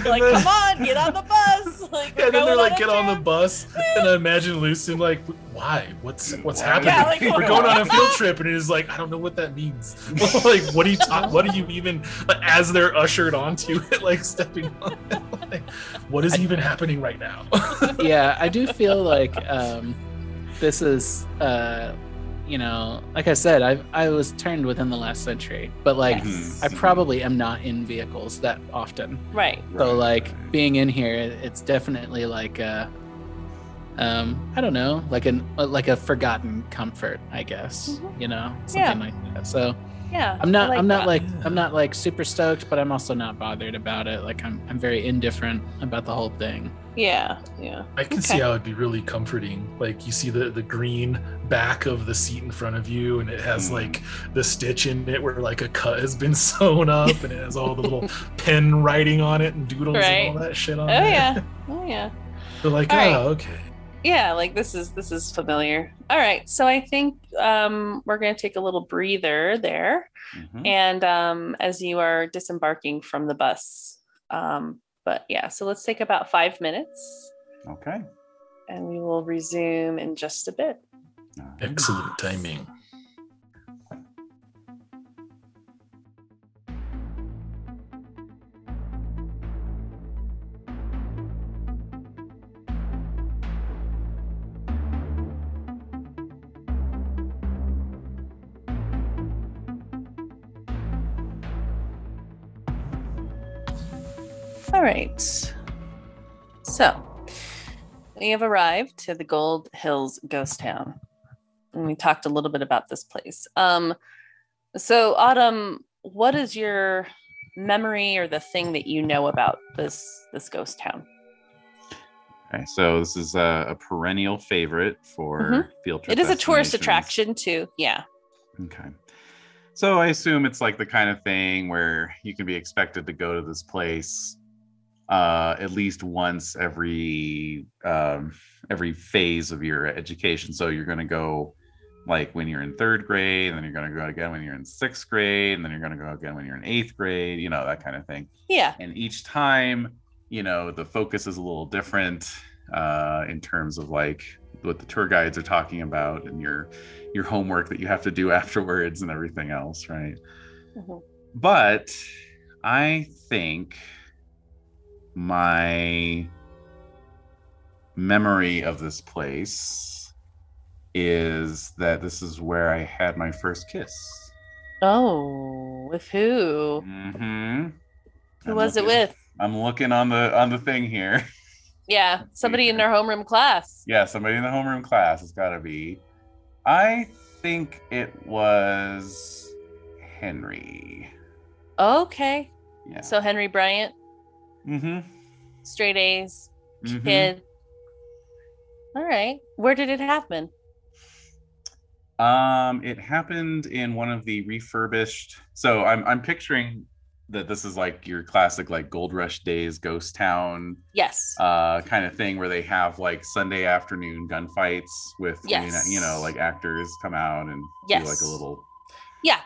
Like, come on, get on the bus. Like, yeah, and then they're like, get on the bus, and I imagine Lucian like, why? What's what's why? happening? Yeah, like, we're what, going what? on a field trip, and it is like, I don't know what that means. Like, what do you talk? What do you even? As they're ushered onto it, like stepping on it, like, what is I, even happening right now? Yeah, I do feel like um, this is. Uh, You know, like I said, I I was turned within the last century, but like yes. I probably am not in vehicles that often. Right. So like being in here, it's definitely like a, um, I don't know, like an like a forgotten comfort, I guess. Mm-hmm. You know, something yeah. like that. So yeah, I'm not like I'm not that. like I'm not like super stoked, but I'm also not bothered about it. Like I'm I'm very indifferent about the whole thing. Yeah, yeah. I can okay. see how it'd be really comforting. Like you see the, the green back of the seat in front of you, and it has mm. like the stitch in it where like a cut has been sewn up, and it has all the little pen writing on it and doodles right. and all that shit on oh, it. Oh yeah, oh yeah. They're like, all oh, right. okay. Yeah, like this is this is familiar. All right, so I think um, we're gonna take a little breather there, mm-hmm. and um, as you are disembarking from the bus. Um, But yeah, so let's take about five minutes. Okay. And we will resume in just a bit. Excellent timing. All right, so we have arrived to the Gold Hills Ghost Town, and we talked a little bit about this place. Um, so Autumn, what is your memory or the thing that you know about this this ghost town? Okay, so this is a, a perennial favorite for mm-hmm. field trip. It is a tourist attraction too. Yeah. Okay. So I assume it's like the kind of thing where you can be expected to go to this place uh, at least once every um, every phase of your education. So you're going to go like when you're in third grade, and then you're going to go again when you're in sixth grade, and then you're going to go again when you're in eighth grade, you know, that kind of thing. Yeah. And each time, you know, the focus is a little different uh, in terms of like what the tour guides are talking about and your your homework that you have to do afterwards and everything else, right? Mm-hmm. But I think my memory of this place is that this is where I had my first kiss. Oh, with who? Mm-hmm. Who I'm was looking, it with? I'm looking on the on the thing here. Yeah, somebody in their homeroom class. Yeah, somebody in the homeroom class. It's got to be. I think it was Henry. Okay. Yeah. So Henry Bryant. Mm-hmm. Straight A's. Mm-hmm. Kid. All right. Where did it happen? Um, it happened in one of the refurbished. So I'm I'm picturing that this is like your classic like Gold Rush Days ghost town, yes, uh, kind of thing where they have like Sunday afternoon gunfights with, yes, you know, you know, like actors come out and, yes, do like a little, yeah.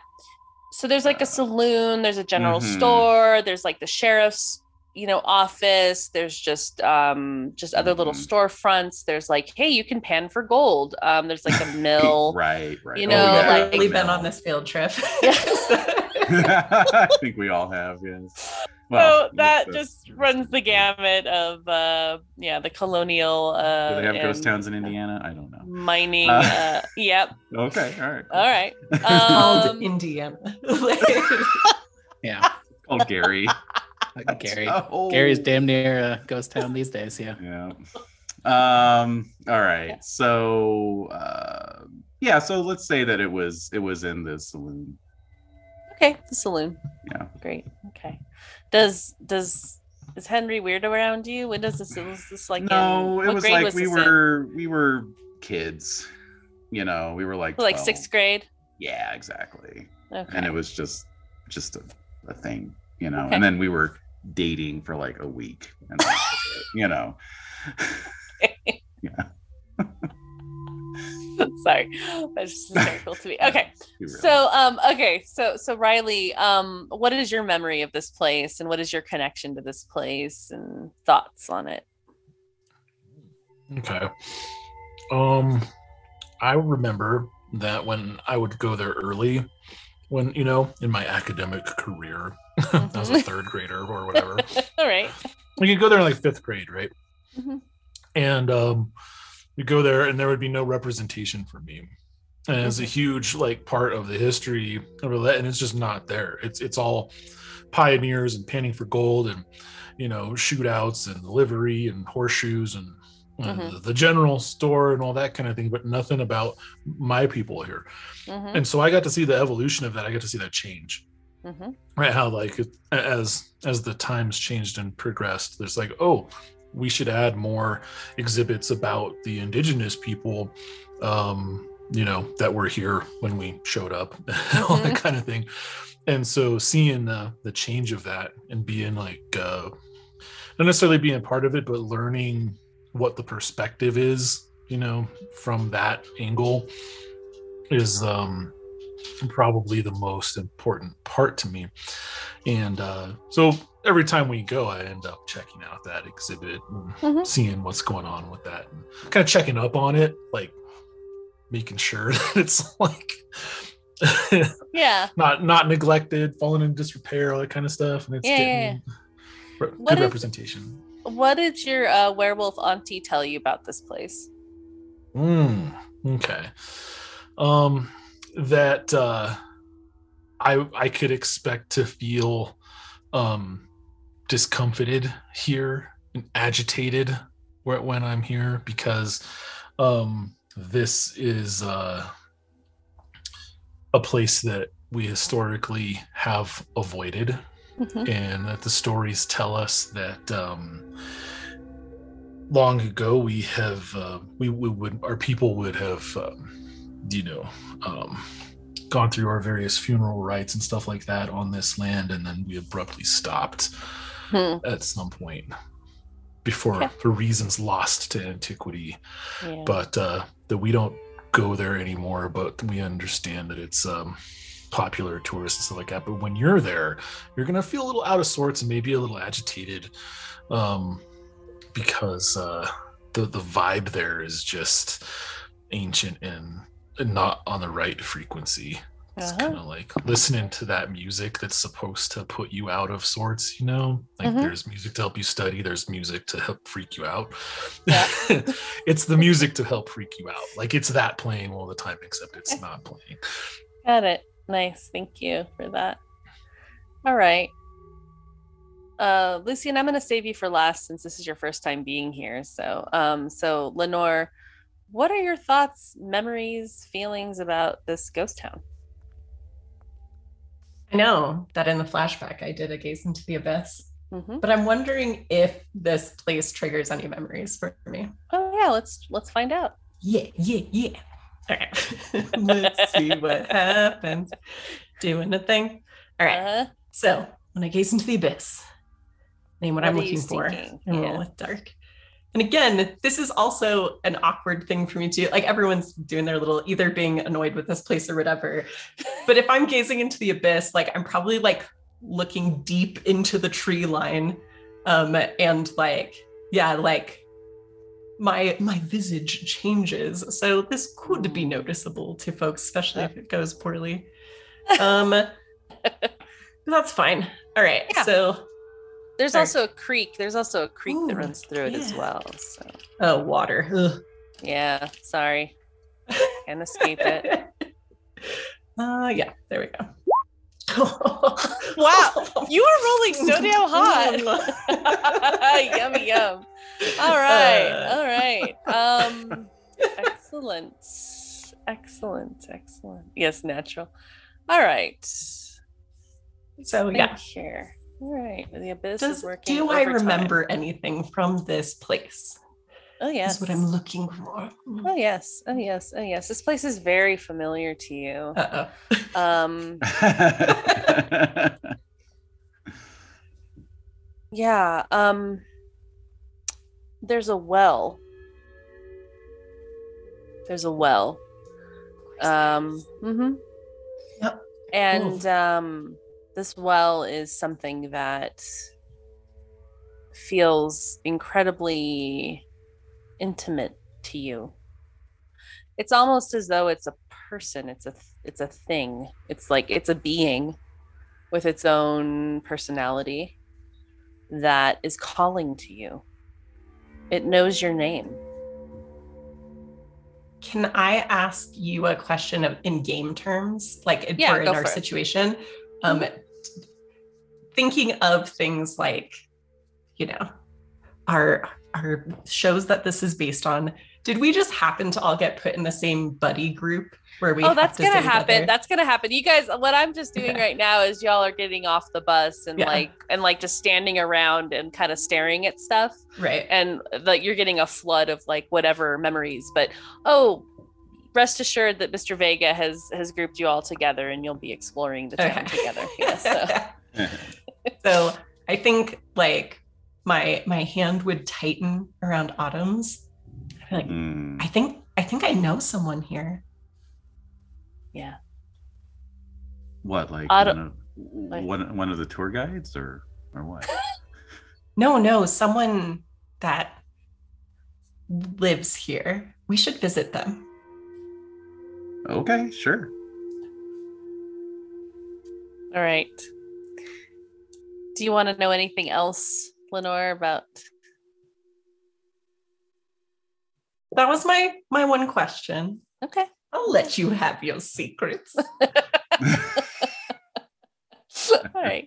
So there's like uh, a saloon, there's a general, mm-hmm, store, there's like the sheriff's, you know, office. There's just um just other, mm-hmm, little storefronts. There's like, hey, you can pan for gold. Um, there's like a mill, right, right. You know, oh, yeah, like we've been on this field trip. Yes. I think we all have, yes. Well, so that just runs the gamut of, uh, yeah, the colonial. Uh, Do they have ghost towns in Indiana? I don't know. Mining. Uh, uh, yep. Okay. All right. All right. It's um, called Indiana. Yeah. It's called Gary. Gary. Oh. Gary's damn near a ghost town these days. Yeah. Yeah. Um. All right. Yeah. So, uh, yeah. So let's say that it was it was in the saloon. Okay, the saloon. Yeah. Great. Okay. Does does is Henry weird around you? When does this was this like? No, in, it was like was we were in? we were kids. You know, we were like like twelve. Sixth grade. Yeah, exactly. Okay. And it was just just a, a thing, you know. Okay. And then we were dating for like a week, and like, you know. Okay. Yeah. Sorry, that's hysterical to me. Okay, really. so um, okay, so so Riley, um, what is your memory of this place, and what is your connection to this place, and thoughts on it? Okay, um, I remember that when I would go there early, when you know, in my academic career, mm-hmm, I was a third grader or whatever. All right, we could go there in like fifth grade, right? Mm-hmm. And um. You go there and there would be no representation for me, and it's a huge like part of the history of that, and it's just not there. It's it's all pioneers and panning for gold and, you know, shootouts and livery and horseshoes and, mm-hmm, and the, the general store and all that kind of thing, but nothing about my people here. Mm-hmm. And so I got to see the evolution of that. I got to see that change. Mm-hmm. Right, how like it, as as the times changed and progressed, there's like, oh, we should add more exhibits about the indigenous people, um, you know, that were here when we showed up, mm-hmm, all that kind of thing. And so seeing the, the change of that and being like, uh, not necessarily being a part of it, but learning what the perspective is, you know, from that angle is um, probably the most important part to me. And uh, so... every time we go, I end up checking out that exhibit and, mm-hmm, seeing what's going on with that, and kind of checking up on it, like making sure that it's like, yeah, not not neglected, falling into disrepair, all that kind of stuff, and it's yeah, getting yeah. Re- good did, representation. What did your uh, werewolf auntie tell you about this place? Mm, okay, um, that uh, I I could expect to feel um discomfited here and agitated when I'm here, because um this is uh a place that we historically have avoided, mm-hmm, and that the stories tell us that um long ago we have uh, we, we would our people would have um, you know um gone through our various funeral rites and stuff like that on this land, and then we abruptly stopped hmm. at some point before yeah. for reasons lost to antiquity. Yeah. But uh, that we don't go there anymore, but we understand that it's um, popular tourists and stuff like that. But when you're there, you're going to feel a little out of sorts and maybe a little agitated um, because uh, the, the vibe there is just ancient and not on the right frequency. It's uh-huh. kind of like listening to that music that's supposed to put you out of sorts, you know, like mm-hmm. there's music to help you study, there's music to help freak you out. Yeah. It's the music to help freak you out. Like it's that playing all the time, except it's not playing. Got it. Nice. Thank you for that. All right. Uh, Lucian, I'm going to save you for last since this is your first time being here. So, um, so Lenore, what are your thoughts, memories, feelings about this ghost town? I know that in the flashback, I did a gaze into the abyss, mm-hmm. but I'm wondering if this place triggers any memories for me. Oh yeah, let's let's find out. Yeah, yeah, yeah. All right, let's see what happens. Doing a thing. All right. Uh-huh. So when I gaze into the abyss, name what, what I'm looking for, and yeah. roll with dark. And again, this is also an awkward thing for me too. Like everyone's doing their little, either being annoyed with this place or whatever. But if I'm gazing into the abyss, like I'm probably like looking deep into the tree line. Um, and like, yeah, like my, my visage changes. So this could be noticeable to folks, especially if it goes poorly. Um, that's fine. All right. Yeah. So There's Sorry. also a creek. There's also a creek Ooh, that runs through yeah. it as well. So. Oh, water. Ugh. Yeah. Sorry. Can't escape it. Uh, yeah. There we go. Wow. You are rolling so damn hot. Yum, yum. All right. Uh. All right. Um, excellent. Excellent. Excellent. Yes, natural. All right. So, Thank yeah. here. All right, the abyss Does, is working. Do I remember time. anything from this place? Oh yes, is what I'm looking for. Oh yes, oh yes, oh yes. This place is very familiar to you. Uh oh. Um. yeah. Um. There's a well. There's a well. Um. Mm-hmm. Yep. And Ooh. um. This well is something that feels incredibly intimate to you. It's almost as though it's a person. It's a it's a thing. It's like it's a being with its own personality that is calling to you. It knows your name. Can I ask you a question of, in game terms, like in, yeah, or in our situation? It. Um, thinking of things like, you know, our our shows that this is based on. Did we just happen to all get put in the same buddy group where we? Oh, that's have to gonna happen. Together? That's gonna happen. You guys, what I'm just doing okay. right now is y'all are getting off the bus and yeah. like and like just standing around and kind of staring at stuff. Right. And like you're getting a flood of like whatever memories. But oh. Rest assured that Mister Vega has has grouped you all together, and you'll be exploring the town okay. together. Yes, so. So I think like my my hand would tighten around Autumn's. I'm like mm. I think I think I know someone here. Yeah. What like Autumn- one, of, one one of the tour guides or or what? no, no, someone that lives here. We should visit them. Okay, sure. All right. Do you want to know anything else, Lenore, about? That was my my one question. Okay. I'll let you have your secrets. All right.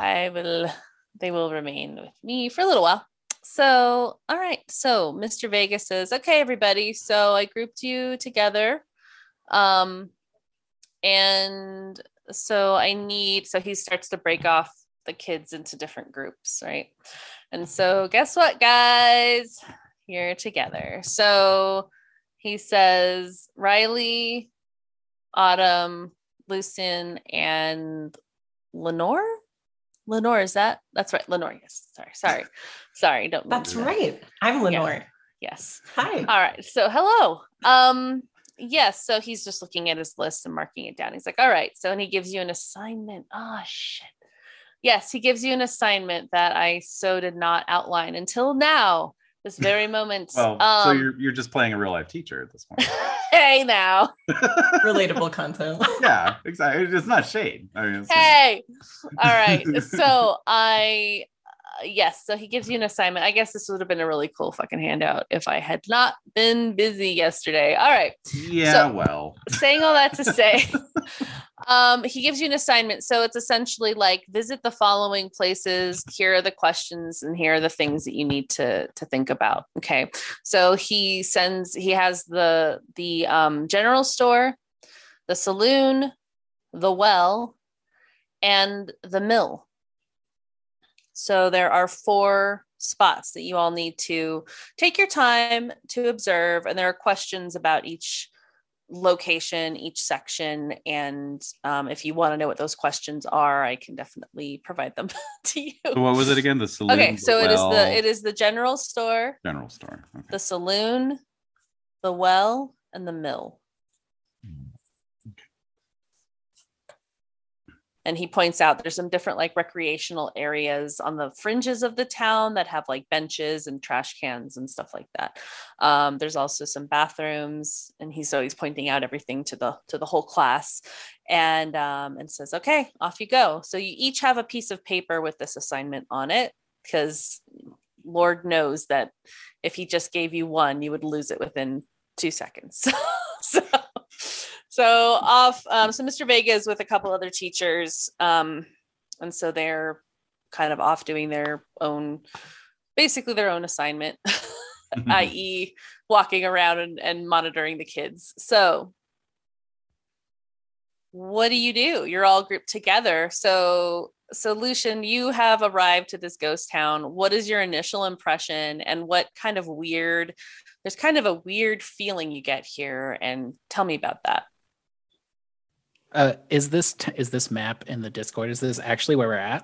I will they will remain with me for a little while. So, all right. So, Mister Vega says, "Okay, everybody. So, I grouped you together." Um, and so I need, so he starts to break off the kids into different groups, right? And so guess what, guys? You're together. So he says, Riley, Autumn, Lucian, and Lenore. Lenore, is that? That's right. Lenore, yes. Sorry, sorry. Sorry, don't. That's that. Right. I'm Lenore. Yeah. Yes. Hi. All right. So hello. Um, yes. Yeah, so he's just looking at his list and marking it down. He's like, all right. So, and he gives you an assignment. Oh, shit. Yes. He gives you an assignment that I so did not outline until now. This very moment. Well, um, so you're you're just playing a real life teacher at this point. Hey now. Relatable content. Yeah, exactly. It's not shade. I mean, it's hey. Just... All right. So I uh, yes. So he gives you an assignment. I guess this would have been a really cool fucking handout if I had not been busy yesterday. All right. Yeah. So, well. Saying all that to say, um, he gives you an assignment. So it's essentially like visit the following places. Here are the questions, and here are the things that you need to to think about. Okay. So he sends. He has the the um, general store, the saloon, the well, and the mill. So there are four spots that you all need to take your time to observe. And there are questions about each location, each section. And um, if you want to know what those questions are, I can definitely provide them to you. So what was it again? The saloon. Okay. So it is the, it is the general store, general store, okay. The saloon, the well, and the mill. And he points out there's some different like recreational areas on the fringes of the town that have like benches and trash cans and stuff like that. Um, there's also some bathrooms, and he's always pointing out everything to the to the whole class, and um, and says, "Okay, off you go." So you each have a piece of paper with this assignment on it, because Lord knows that if he just gave you one, you would lose it within two seconds. so. So off, um, so Mister Vega is with a couple other teachers, um, and so they're kind of off doing their own, basically their own assignment, mm-hmm. that is walking around and, and monitoring the kids. So what do you do? You're all grouped together. So, so Lucian, you have arrived to this ghost town. What is your initial impression, and what kind of weird, there's kind of a weird feeling you get here, and tell me about that. Uh, is this t- is this map in the Discord? Is this actually where we're at?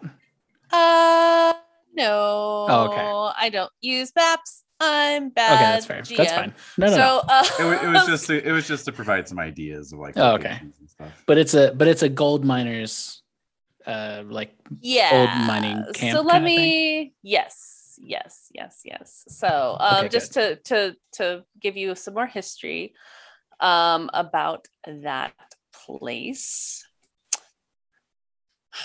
Uh, no. Oh, okay. I don't use maps. I'm bad. Okay, that's fair. G M. That's fine. No, no. So, uh, it, it was just to, it was just to provide some ideas of like. Oh, okay. And stuff. But it's a but it's a gold miners, uh, like yeah. old mining camp. So let kind of me. Thing. Yes, yes, yes, yes. So um, okay, just good. to to to give you some more history, um, about that place.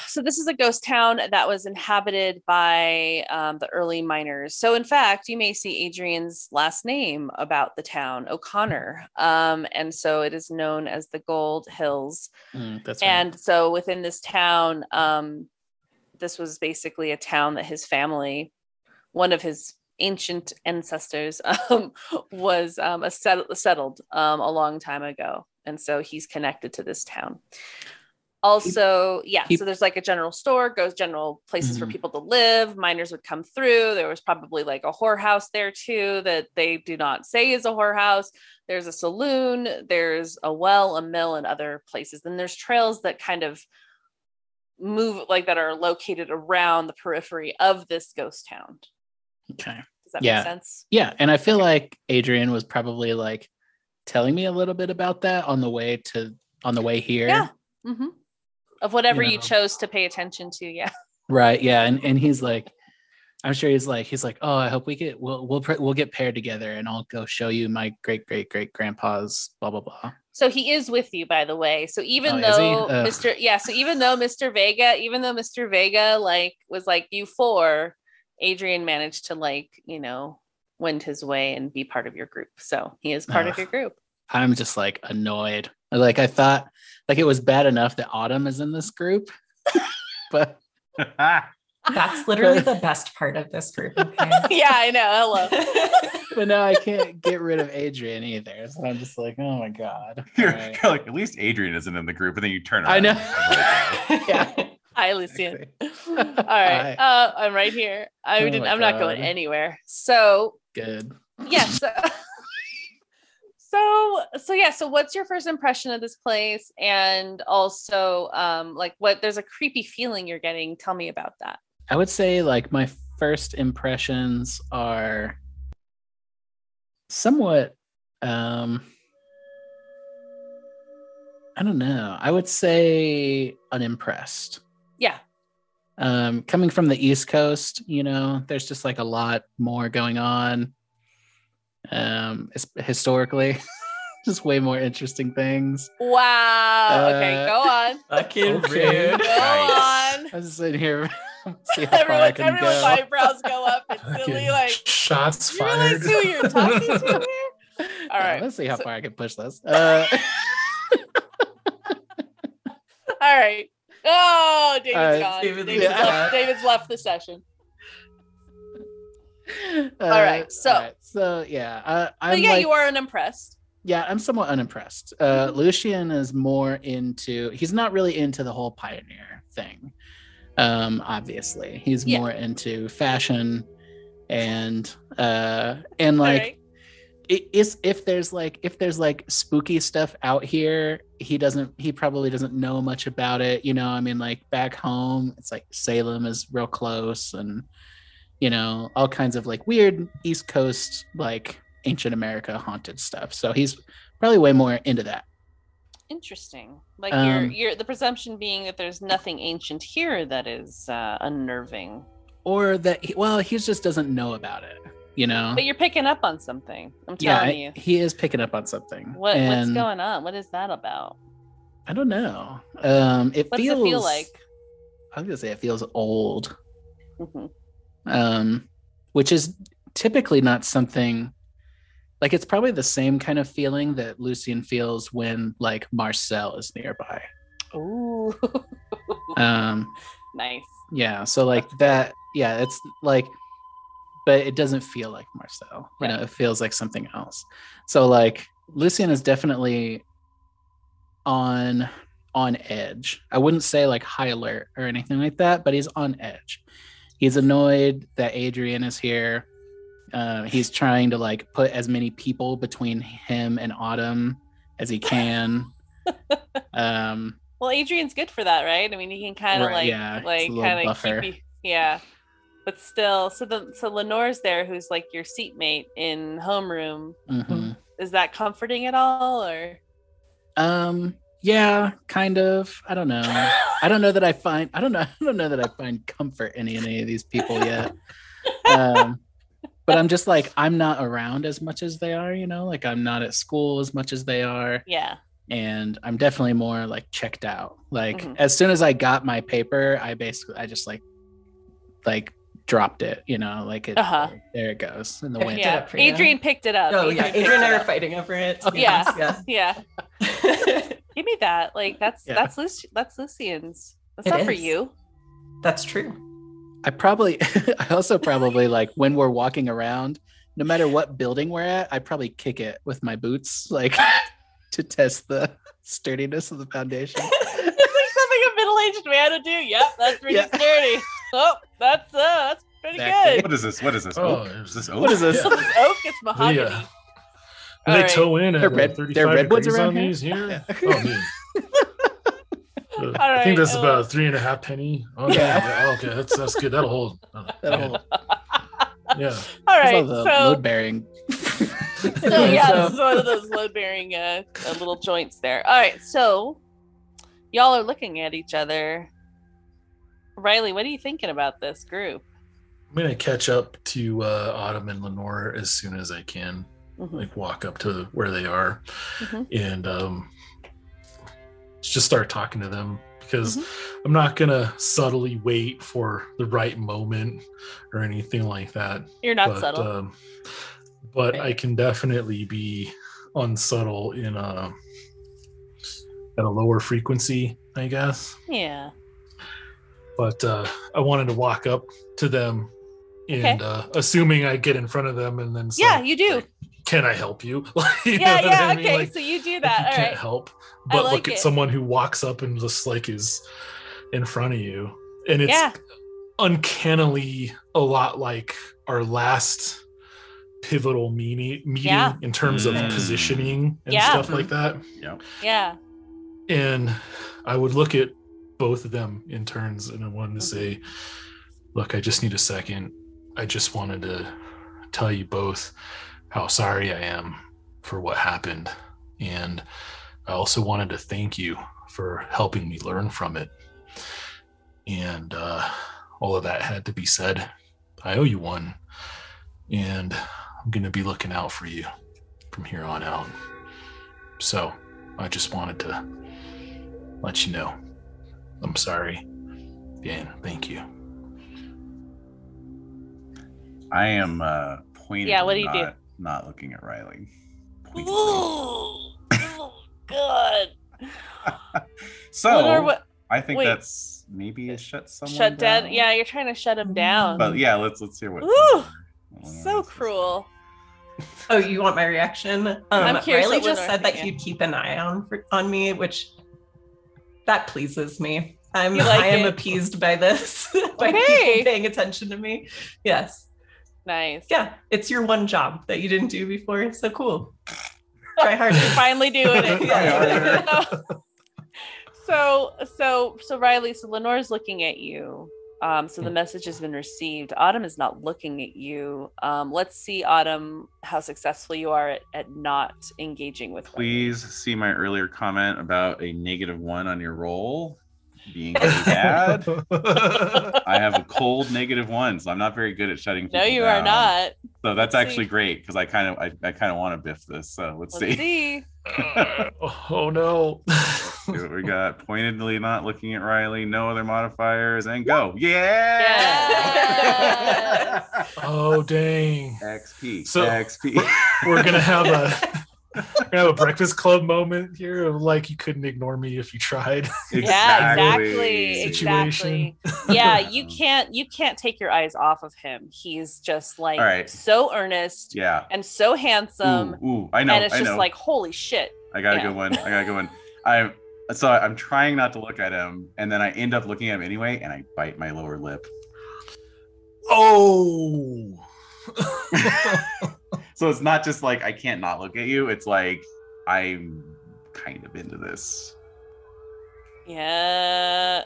So this is a ghost town that was inhabited by um, the early miners. So in fact, you may see Adrian's last name about the town, O'Connor. Um, and so it is known as the Gold Hills. Mm, that's right. And so within this town, um, this was basically a town that his family, one of his ancient ancestors, um, was um, a set- settled um, a long time ago. And so he's connected to this town. Also, yeah, so there's like a general store, goes general places mm-hmm. for people to live. Miners would come through. There was probably like a whorehouse there too that they do not say is a whorehouse. There's a saloon, there's a well, a mill, and other places. Then there's trails that kind of move, like that are located around the periphery of this ghost town. Okay. Does that yeah. make sense? Yeah, and I feel okay. like Adrian was probably like, telling me a little bit about that on the way to on the way here yeah mm-hmm. of whatever you, know. you chose to pay attention to yeah right yeah and and he's like I'm sure he's like he's like oh I hope we get we'll we'll we'll get paired together and I'll go show you my great great great grandpa's blah blah blah. So he is with you, by the way. So even oh, though uh. Mister yeah so even though Mister Vega even though Mister Vega like was like you four, Adrian managed to like you know went his way and be part of your group. So he is part uh, of your group. I'm just like annoyed. Like I thought like it was bad enough that Autumn is in this group. But that's literally but, the best part of this group. Okay? Yeah, I know. Hello. But now I can't get rid of Adrian either. So I'm just like, oh my God. You're, right. You're like, at least Adrian isn't in the group. And then you turn around. I know. Yeah. Hi, Lucian. All right. Hi. Uh, I'm right here. I oh didn't, I'm God. Not going anywhere. So good. Yes. Yeah, so, So, so yeah. So what's your first impression of this place? And also, um, like what, there's a creepy feeling you're getting. Tell me about that. I would say like my first impressions are somewhat, um, I don't know. I would say unimpressed. Yeah. Um, coming from the East Coast, you know, there's just like a lot more going on. Um, historically, just way more interesting things. Wow. Uh, okay, go on. Fucking okay. Rude. Go nice. On. I was just sitting here. See how far I can go. Everyone's eyebrows go up. It's silly. Like shots fired. You realize who you're talking to here? All right. Yeah, let's see how so- far I can push this. Uh, all right. Oh, David's uh, gone. David, David's, yeah. left, David's left the session. Uh, all right. So, all right, so yeah. Uh, I'm so yeah, like, you are unimpressed. Yeah, I'm somewhat unimpressed. Uh, mm-hmm. Lucian is more into, he's not really into the whole pioneer thing. Um, obviously, he's yeah. more into fashion and uh, and like right. it is if there's like if there's like spooky stuff out here, he doesn't he probably doesn't know much about it. You know, I mean, like back home, it's like Salem is real close, and you know, all kinds of like weird East Coast like ancient America haunted stuff. So he's probably way more into that. Interesting. Like um, you're, you're the presumption being that there's nothing ancient here that is uh, unnerving, or that he, well, he just doesn't know about it, you know. But you're picking up on something. I'm telling yeah, you, he is picking up on something. What and what's going on? What is that about? I don't know. Um, it what's feels. It feel like? I was gonna say it feels old, mm-hmm. um, which is typically not something. Like, it's probably the same kind of feeling that Lucian feels when, like, Marcel is nearby. Ooh. um, nice. Yeah, so, like, that, yeah, it's, like, but it doesn't feel like Marcel. Right. You know, it feels like something else. So, like, Lucian is definitely on on edge. I wouldn't say, like, high alert or anything like that, but he's on edge. He's annoyed that Adrian is here. Uh, he's trying to like put as many people between him and Autumn as he can. Um, well, Adrian's good for that, right? I mean, he can kind of right, like, yeah, like kind of keep you, yeah. But still, so the so Lenore's there, who's like your seatmate in homeroom. Mm-hmm. Is that comforting at all, or? Um. Yeah, kind of. I don't know. I don't know that I find. I don't know. I don't know that I find comfort in any of these people yet. Um. But I'm just like, I'm not around as much as they are, you know, like I'm not at school as much as they are. Yeah. And I'm definitely more like checked out. Like mm-hmm. as soon as I got my paper, I basically, I just like, like dropped it, you know, like it, uh-huh. like, there it goes in the wind. Yeah. Adrian picked it up. Oh yeah. Adrian and I were fighting over it. Oh, yeah. Yeah. yeah. yeah. Give me that. Like that's, yeah. that's, Luc- that's Lucian's. That's it not is. For you. That's true. I probably, I also probably like when we're walking around, no matter what building we're at, I probably kick it with my boots, like to test the sturdiness of the foundation. It's like something a middle-aged man would do. Yep, that's pretty yeah. sturdy. Oh, that's uh, that's pretty exactly. good. What is this? What is this? Oh, oak? Is this oak? What is this? Yeah. It's oak. It's mahogany. Yeah. They right. toe in at they're red, they're redwoods around here. These here. Yeah. Oh, man. Uh, I right, think that's uh, about three and a half penny. Oh, yeah. yeah. Oh, okay, that's that's good. That'll hold. Uh, That'll yeah. hold. Yeah. All right. All the so load bearing. so yeah, so. This is one of those load bearing uh, uh, little joints there. All right. So y'all are looking at each other. Riley, what are you thinking about this group? I'm gonna catch up to uh, Autumn and Lenore as soon as I can. Mm-hmm. Like walk up to where they are, mm-hmm. and. um just start talking to them because mm-hmm. I'm not gonna subtly wait for the right moment or anything like that. You're not but, subtle, um, but right. I can definitely be unsubtle in a at a lower frequency, I guess. Yeah. But uh, I wanted to walk up to them, and okay. uh, assuming I get in front of them, and then say, yeah, you do. Like, can I help you? you yeah, yeah, I mean? Okay. Like, so you do that. Like you all can't right. help, but like look at it. Someone who walks up and just like is in front of you, and it's yeah. uncannily a lot like our last pivotal meaning, meeting yeah. in terms mm. of positioning and yeah. stuff like that. Yeah. Yeah. And I would look at both of them in turns, and I wanted to okay. say, look, I just need a second. I just wanted to tell you both how sorry I am for what happened. And I also wanted to thank you for helping me learn from it. And uh, all of that had to be said. I owe you one. And I'm going to be looking out for you from here on out. So I just wanted to let you know. I'm sorry. And thank you. I am uh, pointing. Yeah, what do you not, do? Not looking at Riley. Ooh, oh, God. So what are, what, I think wait. that's maybe a shut someone shut down. down. Yeah, you're trying to shut him down. But yeah, let's let's hear what. Ooh, so cruel. Oh, you want my reaction? Um, I'm curious. Riley just said that he'd keep an eye on for, on me, which that pleases me. I'm like I am it? appeased by this by okay. people paying attention to me. Yes. Nice. Yeah, it's your one job that you didn't do before. So cool. Try harder. You're finally doing it. Yeah. So, so, so Riley, so Lenore's looking at you. Um, so the message has been received. Autumn is not looking at you. Um, let's see, Autumn, how successful you are at, at not engaging with. Please Riley. see my earlier comment about a negative one on your roll being really bad. I have a cold negative one, so I'm not very good at shutting people No, you down. Are not. So that's let's actually see. great because I kind of, I, I kind of want to biff this. So let's, let's see. see. Oh no. We got pointedly not looking at Riley, no other modifiers, and go. Yeah. Yes! Oh dang. X P. So X P. We're, we're gonna have a we're gonna have a Breakfast Club moment here of like you couldn't ignore me if you tried. Exactly. Yeah, exactly. Situation. Exactly. Yeah, you can't you can't take your eyes off of him. He's just like right. so earnest yeah. and so handsome. Ooh, ooh. I know. And it's I just know. like holy shit. I got yeah. a good one. I got a good one. I'm So I'm trying not to look at him, and then I end up looking at him anyway, and I bite my lower lip. Oh! So it's not just like, I can't not look at you. It's like, I'm kind of into this. Yeah.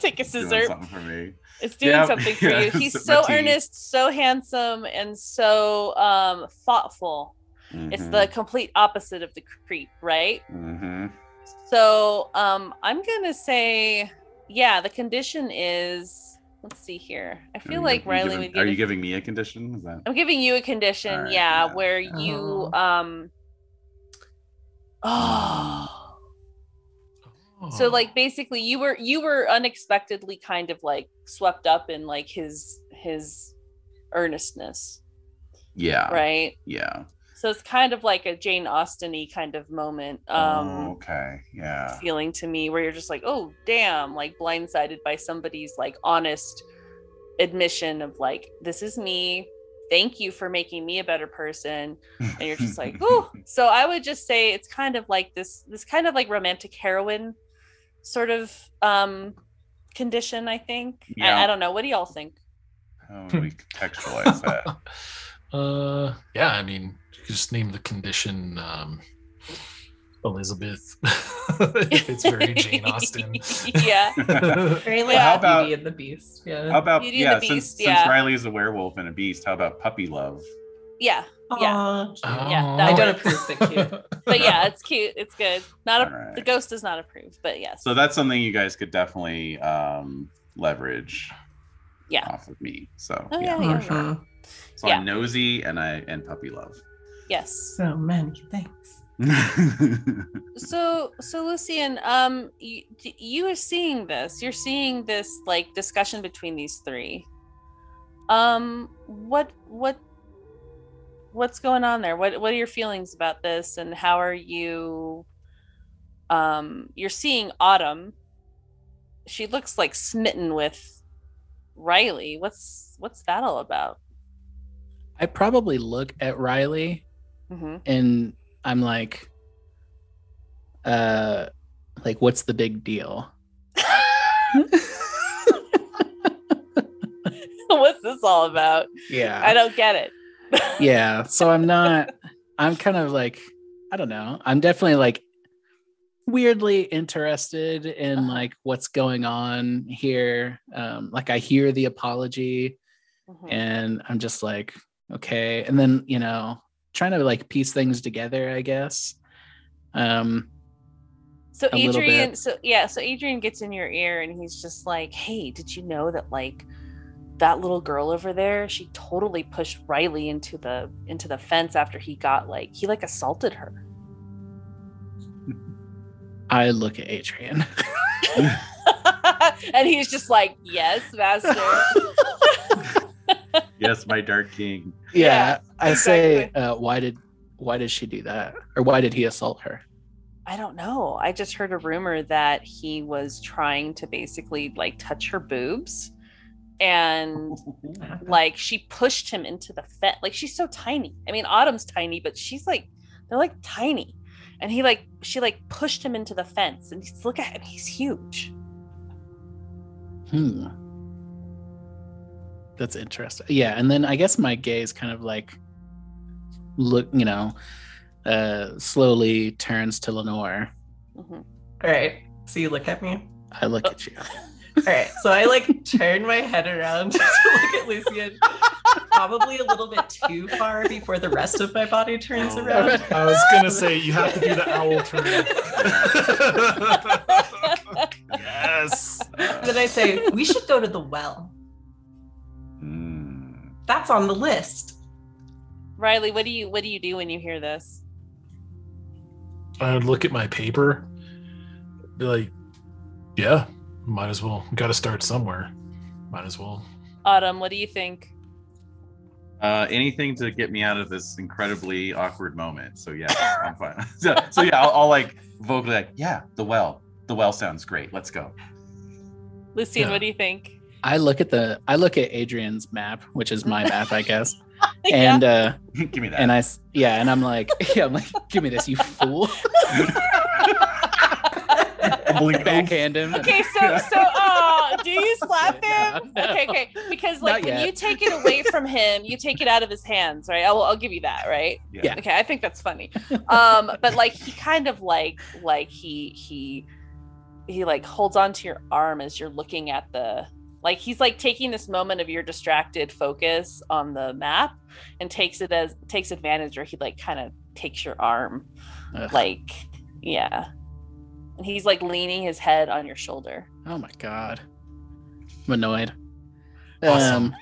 Take a scissor. It's doing something for me. It's doing yeah, something for yeah, you. He's so earnest, so handsome, and so um, thoughtful. Mm-hmm. It's the complete opposite of the creep, right? Mm-hmm. So um, I'm going to say, yeah, the condition is, let's see here. I feel are like you, Riley giving, would Are you a, giving me a condition? Is that... I'm giving you a condition, right, yeah, yeah, where oh. you, um, oh. oh. So like basically you were, you were unexpectedly kind of like swept up in like his, his earnestness. Yeah. Right? Yeah. So it's kind of like a Jane Austen-y kind of moment. Um, oh, okay, yeah. Feeling to me where you're just like, oh, damn, like blindsided by somebody's like honest admission of like, this is me. Thank you for making me a better person. And you're just like, oh. So I would just say it's kind of like this, this kind of like romantic heroine sort of um, condition, I think. Yeah. I, I don't know. What do y'all think? How do we contextualize that? Uh, yeah, I mean, you just name the condition um, Elizabeth. It's very Jane Austen. Yeah. Very like well, about, Beauty and the Beast. Yeah. How about, Beauty yeah, and the since, Beast, yeah. since Riley is a werewolf and a beast, how about puppy love? Yeah. Yeah. Oh. Yeah. I don't approve the cute. But yeah, it's cute. It's good. Not a, right. The ghost does not approve, but yes. So that's something you guys could definitely um, leverage yeah. off of me. So, oh, yeah, yeah, for sure. Yeah. So yeah. I'm nosy and I and puppy love. Yes. So many thanks. so so Lucian, um, you, you are seeing this. You're seeing this like discussion between these three. Um, what what what's going on there? What what are your feelings about this? And how are you? Um, you're seeing Autumn. She looks like smitten with Riley. What's what's that all about? I probably look at Riley mm-hmm. and I'm like, uh, like, what's the big deal? What's this all about? Yeah. I don't get it. Yeah, so I'm not, I'm kind of like, I don't know, I'm definitely like weirdly interested in uh-huh. like what's going on here. Um, like I hear the apology uh-huh. and I'm just like, okay. And then, you know, trying to like piece things together, I guess. Um, so Adrian, so yeah, so Adrian gets in your ear and he's just like, hey, did you know that like that little girl over there, she totally pushed Riley into the into the fence after he got like he like assaulted her. I look at Adrian. And he's just like, yes, master. Yes, my dark king. Yeah, yeah I exactly. say, uh, why did why did she do that? Or why did he assault her? I don't know. I just heard a rumor that he was trying to basically like touch her boobs. And like she pushed him into the fence. Like she's so tiny. I mean, Autumn's tiny, but she's like, they're like tiny. And he like, she like pushed him into the fence. And he's, look at him, he's huge. Hmm. That's interesting. Yeah. And then I guess my gaze kind of like, look, you know, uh, slowly turns to Lenore. Mm-hmm. All right. So you look at me? I look oh. at you. All right, so I like turn my head around to look at Lucian, probably a little bit too far before the rest of my body turns oh, around. I was gonna say you have to do the owl turn. Yes. And then I say we should go to the well. Mm. That's on the list. Riley, what do you what do you do when you hear this? I would look at my paper, be like, yeah. Might as well. Got to start somewhere. Might as well. Autumn, what do you think? Uh, anything to get me out of this incredibly awkward moment. So yeah, I'm fine. So, so yeah, I'll, I'll like vocally like, yeah, the well. The well sounds great. Let's go. Lucian, yeah. What do you think? I look at the I look at Adrian's map, which is my map, I guess. And yeah. uh, give me that. And I yeah, and I'm like yeah, I'm like give me this, you fool. Backhand him. Okay, so yeah. so uh, do you slap him? No, no. Okay, okay, because like when you take it away from him, you take it out of his hands, right? I'll I'll give you that, right? Yeah. Okay, I think that's funny. Um, but like he kind of like like he he he like holds onto your arm as you're looking at the like he's like taking this moment of your distracted focus on the map and takes it as takes advantage, or he like kind of takes your arm, Ugh. like yeah. And he's like leaning his head on your shoulder. Oh my god, I'm annoyed. Awesome. Um,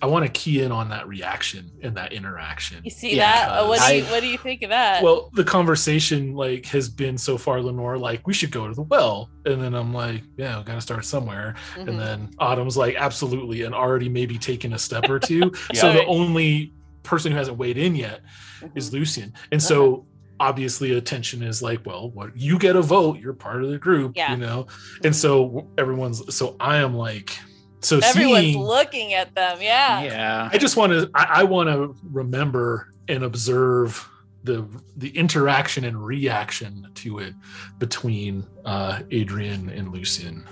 I want to key in on that reaction and that interaction. You see yeah, that? What do you, I, what do you think of that? Well, the conversation like has been so far, Lenore, like we should go to the well, and then I'm like, yeah, we gotta start somewhere. Mm-hmm. And then Autumn's like, absolutely, and already maybe taking a step or two. Yeah. So the only person who hasn't weighed in yet mm-hmm. is Lucian, and so. Okay. Obviously attention is like, well, what you get a vote, you're part of the group, yeah. you know? And mm-hmm. so everyone's, so I am like, so everyone's seeing, looking at them. Yeah. Yeah. I just want to, I, I want to remember and observe the, the interaction and reaction to it between uh, Adrian and Lucian,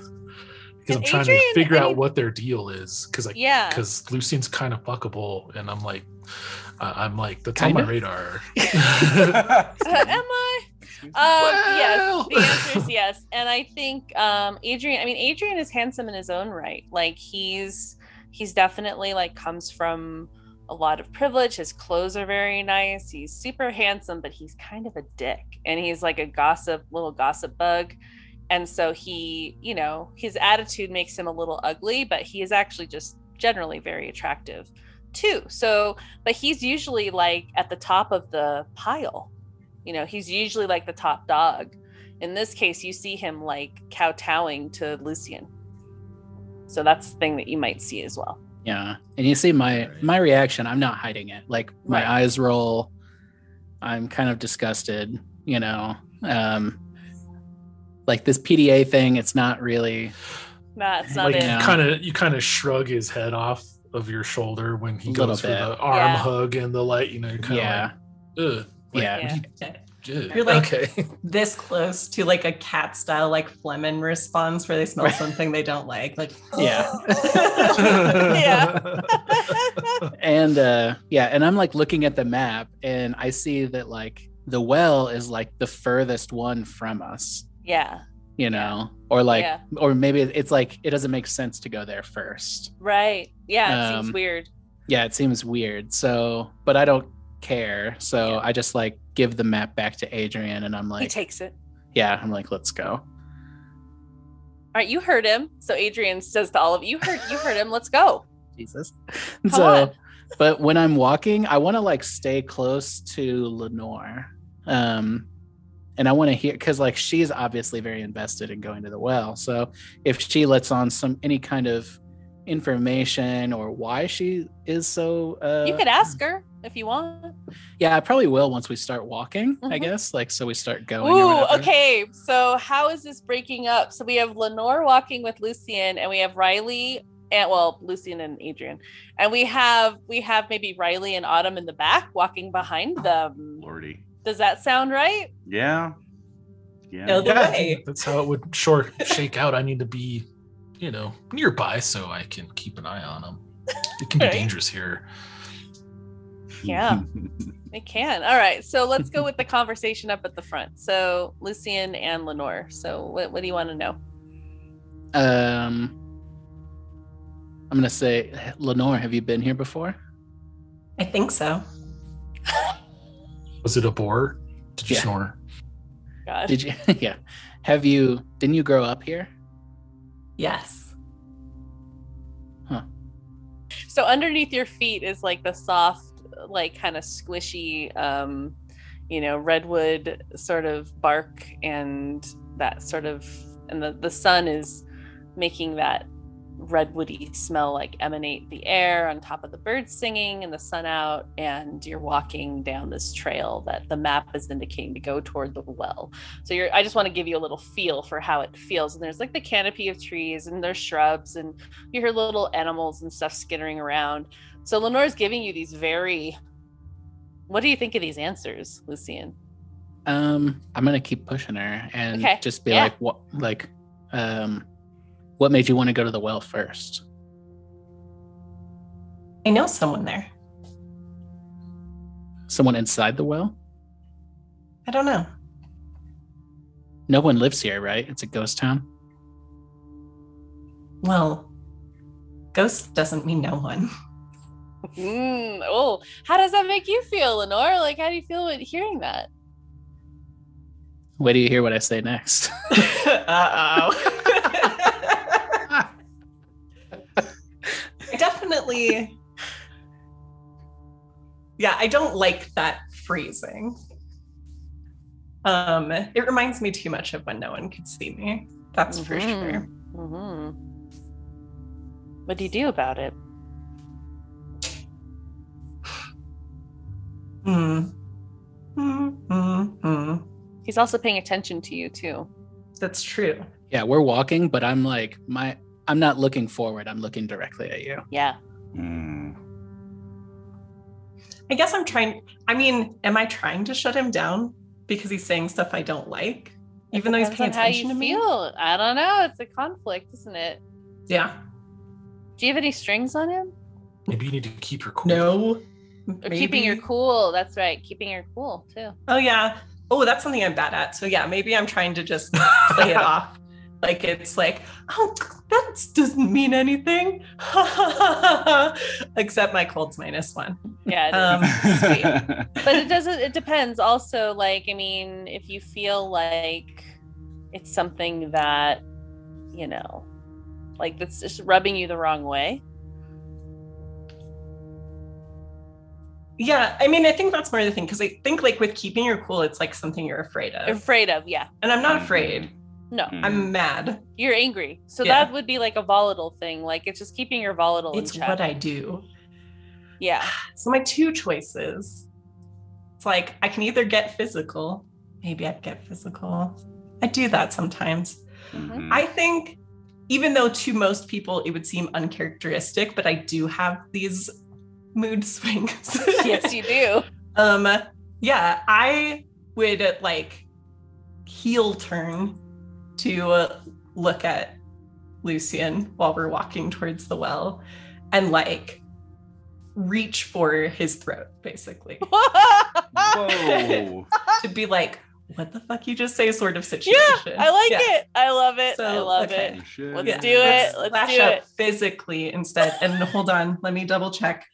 because I'm trying Adrian, to figure I mean, out what their deal is. Cause I, yeah. cause Lucian's kind of fuckable and I'm like, Uh, I'm like, that's kind on my of? radar. uh, am I? Um, well. Yes, the answer is yes. And I think um, Adrian, I mean, Adrian is handsome in his own right. Like he's, he's definitely like comes from a lot of privilege. His clothes are very nice. He's super handsome, but he's kind of a dick. And he's like a gossip, little gossip bug. And so he, you know, his attitude makes him a little ugly, but he is actually just generally very attractive. Too. So, but he's usually like at the top of the pile, you know, he's usually like the top dog. In this case, you see him like kowtowing to Lucian. So that's the thing that you might see as well. Yeah. And you see my, my reaction, I'm not hiding it. Like my right. eyes roll. I'm kind of disgusted, you know, um, like this P D A thing. It's not really, nah, it's not like you kind of, you kind of shrug his head off of your shoulder when he goes for the arm yeah. hug and the light, you know, you're kind of yeah. like, ugh. Like, yeah. yeah. You're like okay. this close to like a cat style, like Fleming response where they smell something they don't like. Like, yeah. yeah. And uh, yeah, and I'm like looking at the map and I see that like the well is like the furthest one from us. Yeah. You know, yeah. or like, yeah. or maybe it's like, it doesn't make sense to go there first. Right. Yeah. It um, seems weird. Yeah. It seems weird. So, but I don't care. So yeah. I just like give the map back to Adrian and I'm like, he takes it. Yeah. I'm like, let's go. All right, you heard him. So Adrian says to all of you, heard you heard him. Let's go. Jesus. Come so, on. But when I'm walking, I want to like stay close to Lenore, um, and I want to hear because like she's obviously very invested in going to the well. So if she lets on some any kind of information or why she is so, uh, you could ask her if you want. Yeah, I probably will once we start walking. Mm-hmm. I guess like so we start going. Ooh, okay. So how is this breaking up? So we have Lenore walking with Lucian, and we have Riley and well, Lucian and Adrian, and we have we have maybe Riley and Autumn in the back walking behind them. Lordy, does that sound right? Yeah, yeah. No, yeah, way. That's how it would short shake out. I need to be, you know, nearby so I can keep an eye on them. It can be right. dangerous here. Yeah, they can. All right, so let's go with the conversation up at the front. So Lucian and Lenore. So what, what do you want to know? Um, I'm gonna say, Lenore, have you been here before? I think so. Was it a bore? Did you yeah. snore? God. Did you? Yeah. Have you? Didn't you grow up here? Yes. Huh. So underneath your feet is like the soft, like kind of squishy, um, you know, redwood sort of bark, and that sort of, and the, the sun is making that redwoody smell like emanate the air on top of the birds singing and the sun out, and you're walking down this trail that the map is indicating to go toward the well. So you're, I just want to give you a little feel for how it feels. And there's like the canopy of trees and there's shrubs and you hear little animals and stuff skittering around. So Lenore's giving you these very, what do you think of these answers, Lucian? Um, I'm going to keep pushing her and okay. just be yeah. like, what, like, um, what made you want to go to the well first? I know someone there. Someone inside the well? I don't know. No one lives here, right? It's a ghost town. Well, ghost doesn't mean no one. Mm, oh, how does that make you feel, Lenore? Like, how do you feel with hearing that? Wait till you hear what I say next. Uh-oh. Definitely. Yeah, I don't like that phrasing. Um, it reminds me too much of when no one could see me. That's mm-hmm. for sure. Mm-hmm. What do you do about it? Mm. Mm, mm, mm. He's also paying attention to you too. That's true. Yeah, we're walking, but I'm like, my I'm not looking forward. I'm looking directly at you. Yeah. Mm. I guess I'm trying. I mean, am I trying to shut him down because he's saying stuff I don't like, it even though he's paying attention to me? Depends on how you feel. I don't know. It's a conflict, isn't it? Yeah. Do you have any strings on him? Maybe you need to keep your cool. No. Or keeping your cool. That's right. Keeping your cool too. Oh yeah. Oh, that's something I'm bad at. So yeah, maybe I'm trying to just play it off. Like, it's like, oh, that doesn't mean anything. Except my cold's minus one. Yeah. It um, but it doesn't, it depends also. Like, I mean, if you feel like it's something that, you know, like that's just rubbing you the wrong way. Yeah, I mean, I think that's more the thing. Because I think, like, with keeping your cool, it's like something you're afraid of. Afraid of, yeah. And I'm not afraid. No. Mm. I'm mad. You're angry. So yeah. that would be like a volatile thing. Like, it's just keeping your volatile it's in check. What I do. Yeah. So my two choices. It's like, I can either get physical. Maybe I'd get physical. I do that sometimes. Mm-hmm. I think, even though to most people it would seem uncharacteristic, but I do have these mood swings. Yes, you do. Um, yeah, I would, like, heel turn to uh, look at Lucian while we're walking towards the well and, like, reach for his throat, basically. Whoa. To be like, what the fuck you just say sort of situation. Yeah, I like yeah. it. I love it. So, I love okay. it. Let's yeah. do it. Let's, Let's do it. Physically instead. And hold on, let me double check.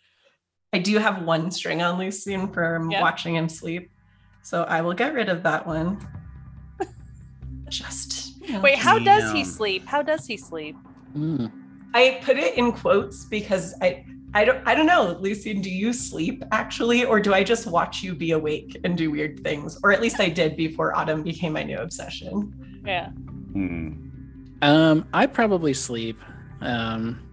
I do have one string on Lucian from yeah. watching him sleep. So I will get rid of that one. Just you know, wait, how damn. does he sleep? How does he sleep? Mm. I put it in quotes because I I don't I don't know, Lucian, do you sleep actually, or do I just watch you be awake and do weird things? Or at least I did before Autumn became my new obsession. Yeah. Mm. Um, I probably sleep. Um,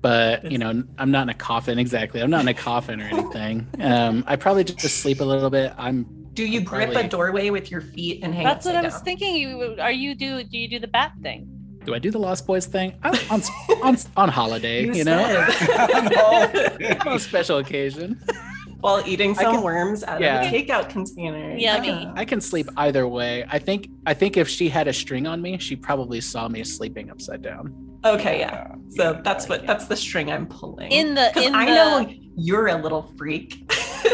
but you know, I'm not in a coffin exactly. I'm not in a coffin or anything. Um, I probably just sleep a little bit. I'm Do you I'm grip probably... a doorway with your feet and hang That's upside down? That's what I was down. thinking. You are you do do you do the bat thing? Do I do the Lost Boys thing? I'm on, on, on holiday, you, you know? On a special occasion. While eating some can, worms out yeah. of a takeout container. Yummy. Yeah. I can sleep either way. I think I think if she had a string on me, she probably saw me sleeping upside down. Okay, yeah. yeah. So yeah, that's what yeah. that's the string I'm pulling. In the Because I the... know you're a little freak.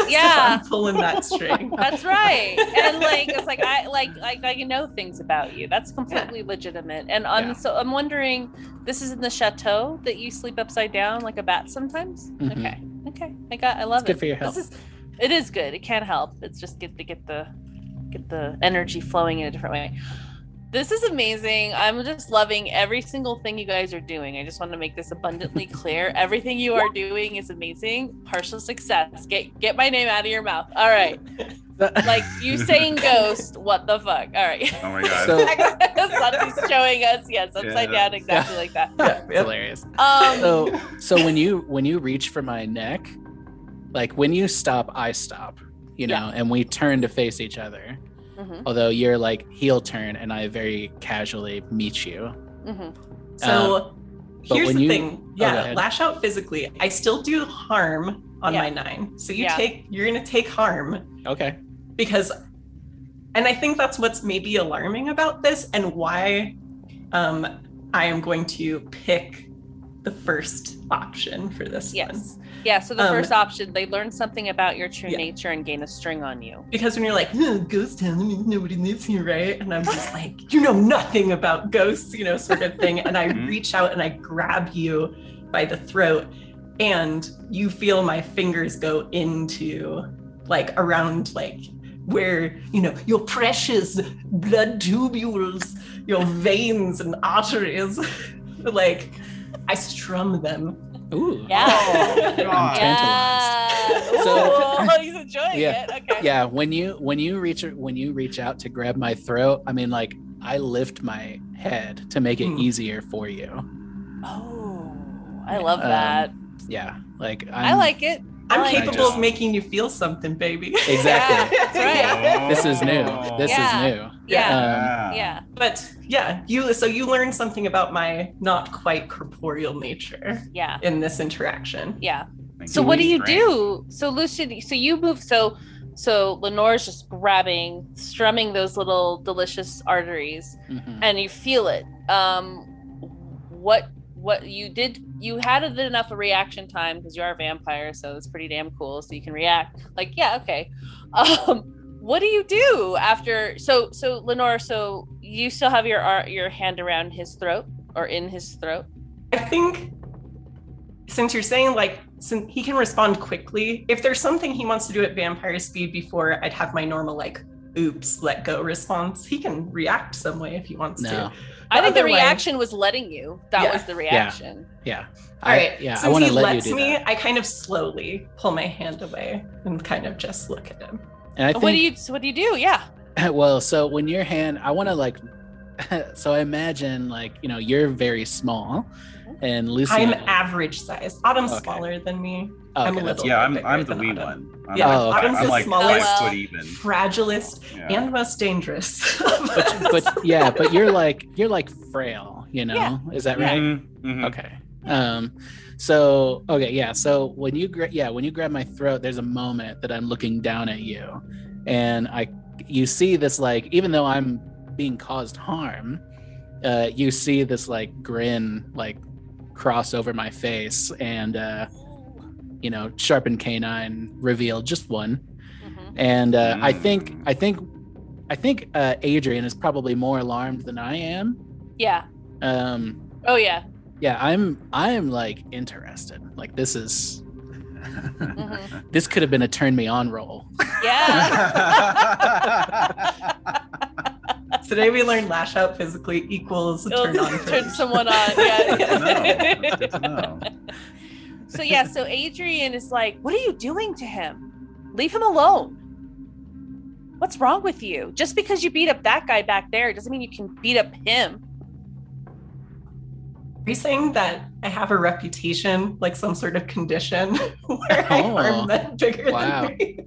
Yeah, so I'm pulling that string. That's right. And like, it's like I like like I know things about you. That's completely yeah. legitimate. And I'm yeah. so I'm wondering, this is in the chateau that you sleep upside down like a bat sometimes. Mm-hmm. Okay, okay. I got. I love it's it. Good for your health. This is, it is good. It can't help. It's just good to get the get the energy flowing in a different way. This is amazing. I'm just loving every single thing you guys are doing. I just want to make this abundantly clear. Everything you are doing is amazing. Partial success. Get get my name out of your mouth. All right. Like you saying ghost, what the fuck? All right. Oh my God. Sunny's so, showing us, yes, upside yeah. down, exactly yeah. like that. Yeah, it's hilarious. Um, so so when you when you reach for my neck, like when you stop, I stop, you know, yeah. and we turn to face each other. Mm-hmm. Although you're like heel turn and I very casually meet you. Mm-hmm. So um, here's the you... thing. Yeah, oh, lash out physically. I still do harm on yeah. my nine. So you yeah. take, you're going to take harm. Okay. Because, and I think that's what's maybe alarming about this and why um, I am going to pick the first option for this yes. one. Yeah, so the um, first option, they learn something about your true yeah. nature and gain a string on you. Because when you're like, oh, ghost town, nobody lives here, right? And I'm just like, you know nothing about ghosts, you know, sort of thing. And I reach out and I grab you by the throat and you feel my fingers go into like around like where, you know, your precious blood tubules, your veins and arteries, like... I strum them. Ooh. Yeah. Oh, yeah. Ooh. So, he's enjoying yeah. it. Okay. Yeah. When you when you reach when you reach out to grab my throat, I mean, like I lift my head to make it mm. easier for you. Oh, I love um, that. Yeah. Like I'm, I like it. I'm like capable just... of making you feel something, baby. Exactly. Yeah, that's right. Oh. This is new. This yeah. is new. Yeah. Um, yeah. But yeah, you so you learned something about my not quite corporeal nature. Yeah. In this interaction. Yeah. Like, so what do you strength. do? So Lucian, so you move so so Lenore's just grabbing, strumming those little delicious arteries mm-hmm. and you feel it. Um what what you did you had enough a reaction time because you are a vampire, so it's pretty damn cool. So you can react like, yeah, okay. Um What do you do after? So, so Lenore, so you still have your your hand around his throat or in his throat? I think since you're saying like, since he can respond quickly, if there's something he wants to do at vampire speed before I'd have my normal like, oops, let go response, he can react some way if he wants no. to. But I think the reaction way, was letting you. That yeah, was the reaction. Yeah. yeah. All right. I, yeah. Since I want to let you do me, that. I kind of slowly pull my hand away and kind of just look at him. And I think, what do you what do you do? Yeah. Well, so when your hand, I want to like, so I imagine like, you know, you're very small and Lucian. I'm average size. Autumn's okay. smaller than me. Okay, I'm a little Yeah, I'm, I'm the wee one. I'm yeah, like, oh, okay. Autumn's I'm the like smallest, five foot even. fragilest yeah. and most dangerous. but, but yeah, but you're like, you're like frail, you know, yeah. is that right? Mm-hmm. Mm-hmm. Okay. Um, so, okay. Yeah. So when you, gra- yeah, when you grab my throat, there's a moment that I'm looking down at you and I, you see this, like, even though I'm being caused harm, uh, you see this like grin, like cross over my face and, uh, you know, sharpened canine revealed, just one. Mm-hmm. And uh, mm. I think I think I think uh, Adrian is probably more alarmed than I am. Yeah. Um. Oh yeah. Yeah, I'm I'm like interested. Like this is mm-hmm. this could have been a turn me on roll. Yeah. Today we learned lash out physically equals turn on. Turn someone on. Yeah. Yeah. Good to know. So yeah, so Adrian is like, "What are you doing to him? Leave him alone. What's wrong with you? Just because you beat up that guy back there doesn't mean you can beat up him." Are you saying that I have a reputation, like some sort of condition where oh, I harm men bigger wow. than me?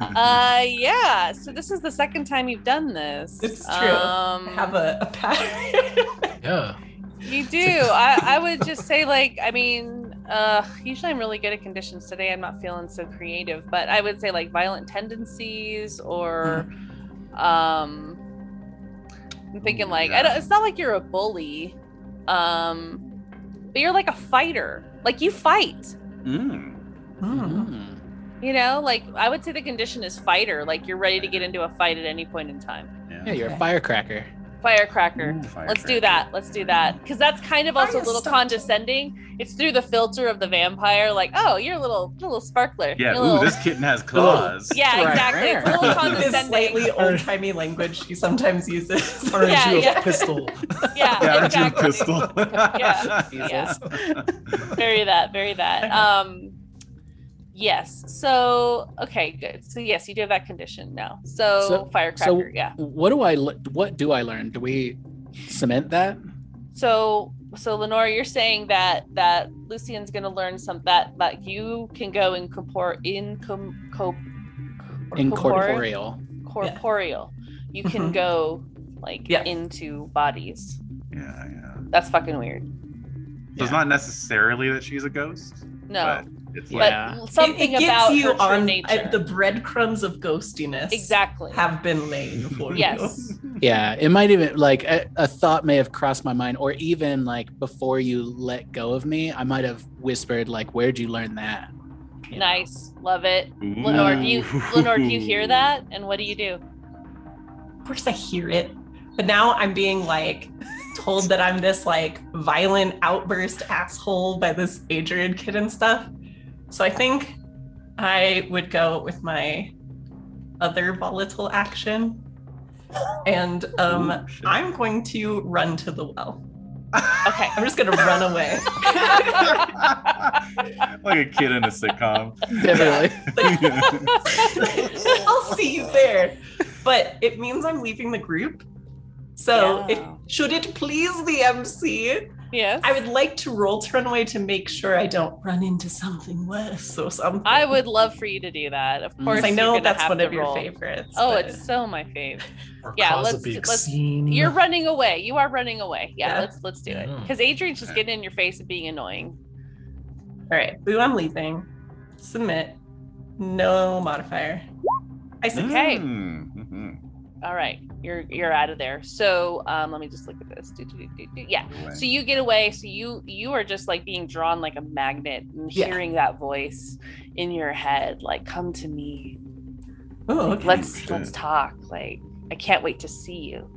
Uh, yeah. So this is the second time you've done this. It's true. Um, I have a, a pattern. Yeah. You do. I, I would just say, like, I mean, uh, usually I'm really good at conditions. Today I'm not feeling so creative, but I would say like violent tendencies or, mm. um, I'm thinking like, I don't, it's not like you're a bully, um, but you're like a fighter. Like you fight. Mm. Mm. You know, like I would say the condition is fighter. Like you're ready to get into a fight at any point in time. Yeah, yeah you're a firecracker. Firecracker. Mm, firecracker. Let's do that. Let's do that. Because that's kind of also a little condescending. It's through the filter of the vampire. Like, oh, you're a little, little sparkler. Yeah, ooh, little... this kitten has claws. Yeah, right, exactly. Right. It's a little condescending. Slightly old-timey language she sometimes uses. Aren't yeah, you yeah. a pistol? Yeah, yeah exactly. Aren't you a pistol? yeah, yeah. Bury that, bury that. Um, Yes. So, okay, good. So yes, you do have that condition now. So, so firecracker, so yeah. What do I what do I learn? Do we cement that? So, so Lenore, you're saying that that Lucian's going to learn some that that you can go in corpor in com, co, incorporeal. Corporeal. Yeah. You can go like yeah. into bodies. Yeah, yeah. That's fucking weird. So yeah. It's not necessarily that she's a ghost. No. But- It's like, but something it, it about you on nature. The breadcrumbs of ghostiness exactly have been laid for yes. you. Yeah, it might even like a, a thought may have crossed my mind, or even like before you let go of me, I might have whispered like, "Where'd you learn that?" You nice, know? Love it, ooh. Lenore. Do you, Lenore, do you hear that? And what do you do? Of course, I hear it, but now I'm being like. Told that I'm this like violent outburst asshole by this Adrian kid and stuff. So I think I would go with my other volatile action. And um, ooh, I'm going to run to the well. Okay. I'm just going to run away. Like a kid in a sitcom. Definitely. Like, I'll see you there. But it means I'm leaving the group. So yeah. it, should it please the M C, yes. I would like to roll to run away to make sure I don't run into something worse or something. I would love for you to do that. Of course, I know that's one of roll. Your favorites. Oh, but... it's so my fave. Or yeah, let's, let's you're running away. You are running away. Yeah, yeah. let's let's do yeah. it. Because Adrian's just getting in your face and being annoying. All right, boo, I'm leaving. Submit. No modifier. I said, hey. Mm-hmm. All right. You're you're out of there. So um, let me just look at this. Do, do, do, do. Yeah. So you get away. So you you are just like being drawn like a magnet and yeah. hearing that voice in your head, like, "Come to me. Oh, okay. Let's Shit. let's talk. Like, I can't wait to see you."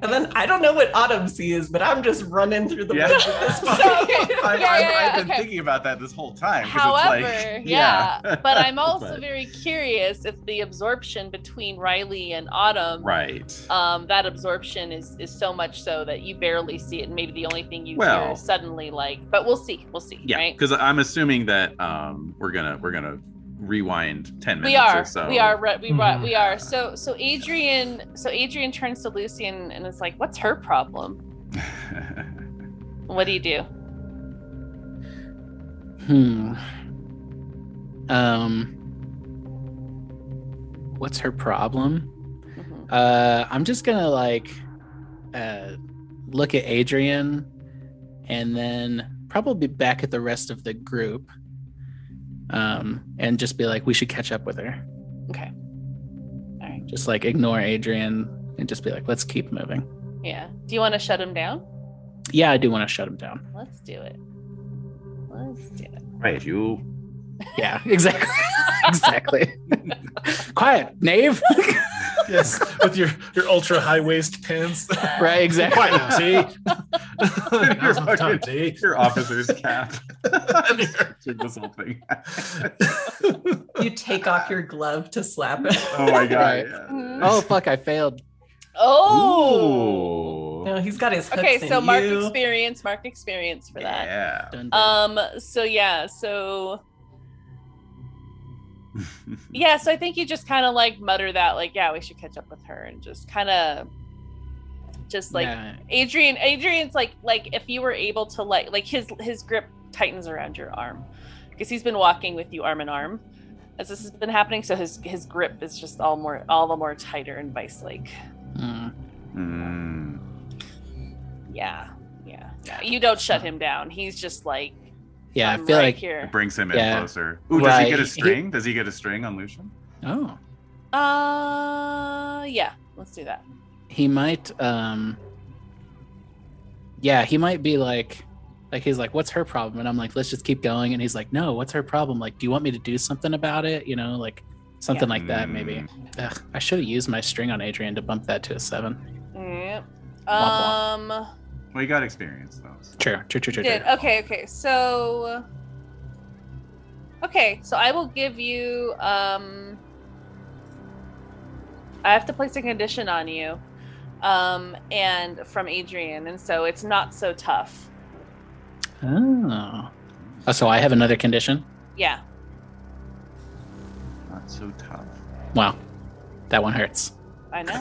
And then I don't know what Autumn sees, but I'm just running through the yeah. woods at this point. So, okay. I, yeah, yeah, I've, I've been okay. thinking about that this whole time. However, it's like, yeah. yeah. But I'm also but. very curious if the absorption between Riley and Autumn, right? Um, that absorption is is so much so that you barely see it, and maybe the only thing you well, hear is suddenly like. But we'll see. We'll see. Yeah, because right? I'm assuming that um, we're gonna we're gonna. rewind ten minutes we are, or so. We are, we are, we are. So, so Adrian, so Adrian turns to Lucian and is like, "What's her problem?" What do you do? Hmm. Um. What's her problem? Mm-hmm. Uh, I'm just gonna like, uh, look at Adrian, and then probably back at the rest of the group. Um, and just be like, we should catch up with her. Okay. All right. Just like ignore Adrian and just be like, let's keep moving. Yeah. Do you want to shut him down? Yeah, I do want to shut him down. Let's do it. Let's do it. Right, you. Yeah, exactly. Exactly. Quiet, knave. Yes, with your, your ultra high waist pants. Right, exactly. Quiet now, see? your, fucking, time, see? Your officer's cap. This whole thing. You take off your glove to slap it. Oh my god. Right. Yeah. Mm. Oh fuck, I failed. Oh. Ooh. No, he's got his hooks. Okay, so in mark you. experience, mark experience for that. Yeah. Dun, dun. Um so yeah, so yeah, so I think you just kind of like mutter that, like, yeah, we should catch up with her, and just kind of, just like nah. Adrian. Adrian's like, like if you were able to like, like his his grip tightens around your arm because he's been walking with you arm in arm as this has been happening. So his his grip is just all more, all the more tighter and vice-like. Mm. Mm. Yeah, yeah, yeah. You don't shut him down. He's just like. Yeah, I'm I feel right like here. It brings him in yeah. closer. Ooh, does right. he get a string? He, does he get a string on Lucian? Oh. Uh, yeah, let's do that. He might, um, yeah, he might be like, like he's like, what's her problem? And I'm like, let's just keep going. And he's like, no, what's her problem? Like, do you want me to do something about it? You know, like something yeah. like that, maybe. Ugh, I should have used my string on Adrian to bump that to a seven. Yep. Womp um... Womp. Well, you got experience, though. So. True, true, true, true. Did. true. Okay, okay. So, okay, so I will give you. Um, I have to place a condition on you, um, and from Adrian, and so it's not so tough. Oh. Oh, so I have another condition? Yeah. Not so tough. Wow, that one hurts. I know.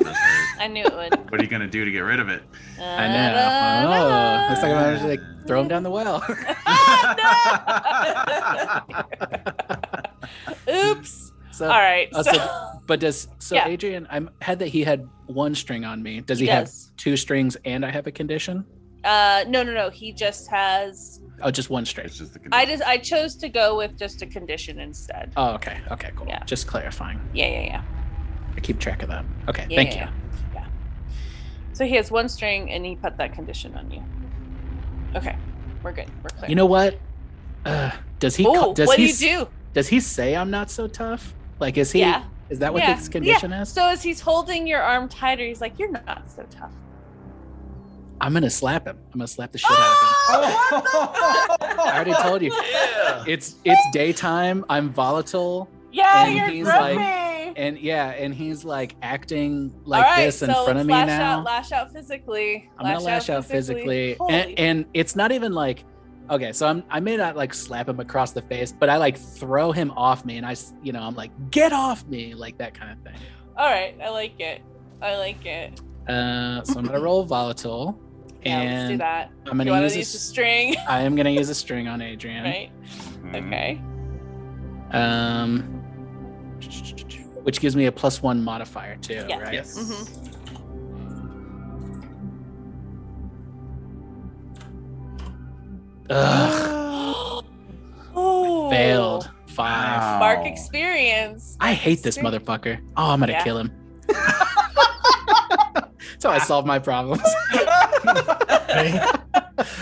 I knew it would. What are you going to do to get rid of it? Uh, I know. Oh, looks like I'm going to like, throw him down the well. Oops. So, all right. So. Also, but does, so yeah. Adrian, I had that he had one string on me. Does he, he does. have two strings and I have a condition? Uh, no, no, no. He just has. Oh, just one string. It's just the condition. I just, I chose to go with just a condition instead. Oh, okay. Okay, cool. Yeah. Just clarifying. Yeah, yeah, yeah. I keep track of that. Okay, yeah, thank you. Yeah. So he has one string, and he put that condition on you. Okay, we're good. We're clear. You know what? Uh, does he? Ooh, call, does what he, do you do? Does he say I'm not so tough? Like, is he? Yeah. Is that what yeah. his condition yeah. is? So as he's holding your arm tighter, he's like, "You're not so tough." I'm gonna slap him. I'm gonna slap the shit oh, out of him. What the fuck? I already told you. Yeah. It's it's daytime. I'm volatile. Yeah, and you're he's grumpy. Like, And yeah, and he's like acting like right, this in so front of me lash now. Out, lash out physically. I'm lash gonna lash out, out physically, physically. And, and it's not even like, okay, so I'm I may not like slap him across the face, but I like throw him off me, and I, you know, I'm like, get off me, like that kind of thing. All right, I like it. I like it. Uh, so I'm gonna roll volatile, yeah, and let's do that. I'm gonna you use, a, use a string. I am gonna use a string on Adrian. Right. Okay. Um. Which gives me a plus one modifier too, yeah. right? Yes. Mm-hmm. Ugh. Oh. I failed. Five. Wow. Mark experience. I hate this motherfucker. Oh, I'm gonna yeah. kill him. That's how I solve my problems.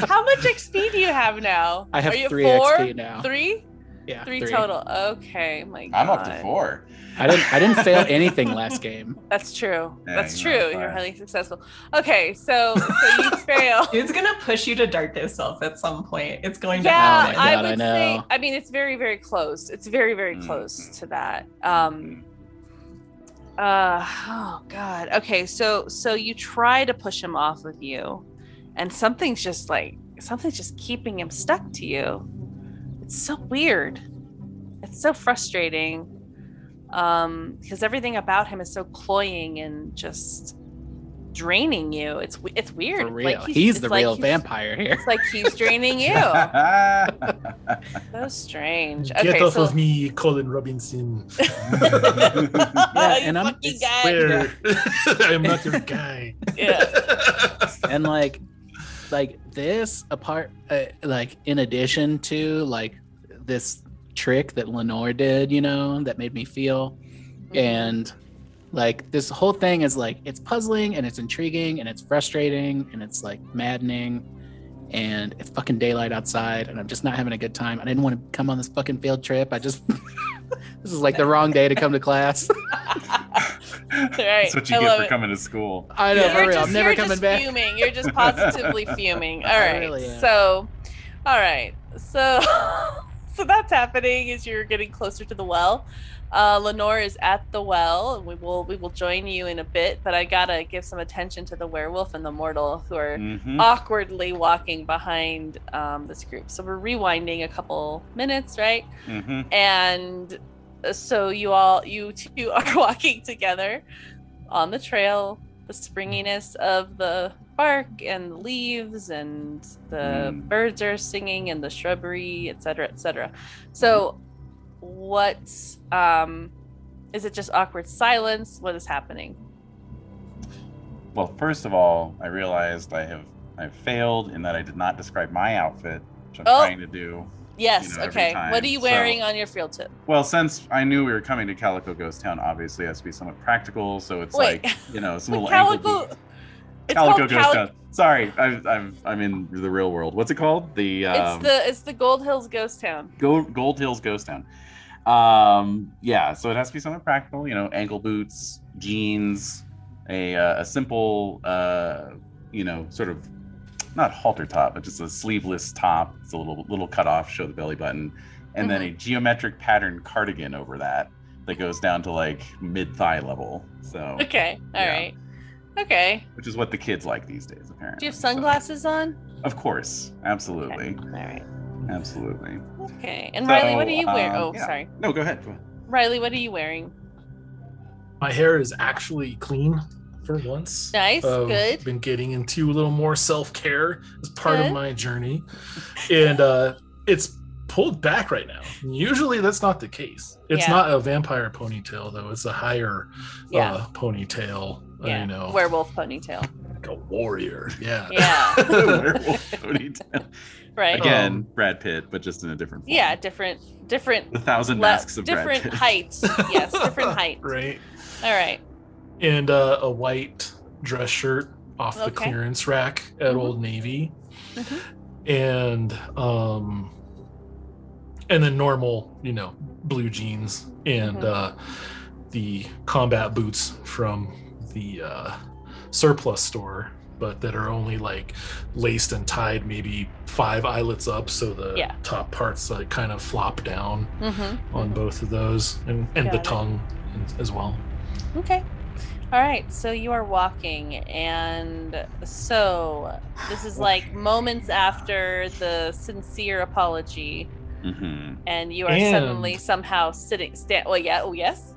How much X P do you have now? I have Are you three four? X P now. Three? Yeah, three, three total. Okay, my God. I'm up to four. I didn't. I didn't fail anything last game. That's true. Yeah, That's you're true. You're highly successful. Okay, so, so you fail. It's gonna push you to darkest self at some point. It's going yeah, to. Yeah, I would I know. say. I mean, it's very, very close. It's very, very mm-hmm. close to that. Um. Uh. Oh God. Okay. So so you try to push him off of you, and something's just like something's just keeping him stuck to you. It's so weird. It's so frustrating um because everything about him is so cloying and just draining you. It's it's weird. For real. Like he's, he's the like real he's, vampire here. It's like he's draining you. So strange. Okay, Get off so... of me, Colin Robinson. Yeah, and I'm guy. I'm not your guy. Yeah. And like like this apart uh, like in addition to like this trick that Lenore did, you know, that made me feel mm-hmm. and like this whole thing is like it's puzzling and it's intriguing and it's frustrating and it's like maddening and it's fucking daylight outside and I'm just not having a good time. I didn't want to come on this fucking field trip. I just, this is like the wrong day to come to class. Right. That's what you I get for it. Coming to school. I know, yeah. for real. Just, I'm never coming just back. You're fuming. You're just positively fuming. All right. Really so, all right. So, so that's happening as you're getting closer to the well. Uh, Lenore is at the well, and we will we will join you in a bit. But I gotta give some attention to the werewolf and the mortal who are mm-hmm. awkwardly walking behind um, this group. So we're rewinding a couple minutes, right? Mm-hmm. And so you all, you two, are walking together on the trail. The springiness of the bark and the leaves and the mm. birds are singing and the shrubbery, et cetera, et cetera. So. What um is it just awkward silence? What is happening? Well, first of all, I realized I have I've failed in that I did not describe my outfit, which I'm oh. trying to do. Yes, you know, okay. What are you wearing so, on your field trip? Well, since I knew we were coming to Calico Ghost Town, obviously it has to be somewhat practical, so it's Wait. like, you know, it's a little Calico ankle- It's Calico Ghost Cali- Town. Sorry, I'm I'm I'm in the real world. What's it called? The um, it's the it's the Gold Hills Ghost Town. Gold, Gold Hills Ghost Town. Um, yeah, so it has to be something practical. You know, ankle boots, jeans, a uh, a simple uh, you know sort of not halter top, but just a sleeveless top. It's a little little cut off, show the belly button, and mm-hmm. then a geometric pattern cardigan over that that goes down to like mid thigh level. So okay, all yeah. right. Okay. Which is what the kids like these days, apparently. Do you have sunglasses so. on? Of course. Absolutely. Okay. All right. Absolutely. Okay. And so, Riley, what are you wearing? Um, oh, yeah. sorry. No, go ahead. go ahead. Riley, what are you wearing? My hair is actually clean for once. Nice. Um, Good. I've been getting into a little more self-care as part Good. of my journey. And uh, it's pulled back right now. Usually that's not the case. It's yeah. not a vampire ponytail, though. It's a higher yeah. uh, ponytail. Yeah. I know. Werewolf ponytail. Like a warrior. Yeah. Yeah. Werewolf ponytail. Right. Again, um, Brad Pitt, but just in a different form. Yeah, different different The Thousand Masks le- of Brad Pitt. Different heights. Yes, different heights. Right. All right. And uh, a white dress shirt off okay. the clearance rack at mm-hmm. Old Navy. Mm-hmm. And um and then normal, you know, blue jeans and mm-hmm. uh the combat boots from the uh, surplus store, but that are only like laced and tied maybe five eyelets up, so the yeah. top parts like kind of flop down mm-hmm. on both of those, and, and the it. tongue as well. Okay. All right, so you are walking, and so this is like moments after the sincere apology, mm-hmm. and you are and... suddenly somehow sitting, stand, well, yeah, oh, yes?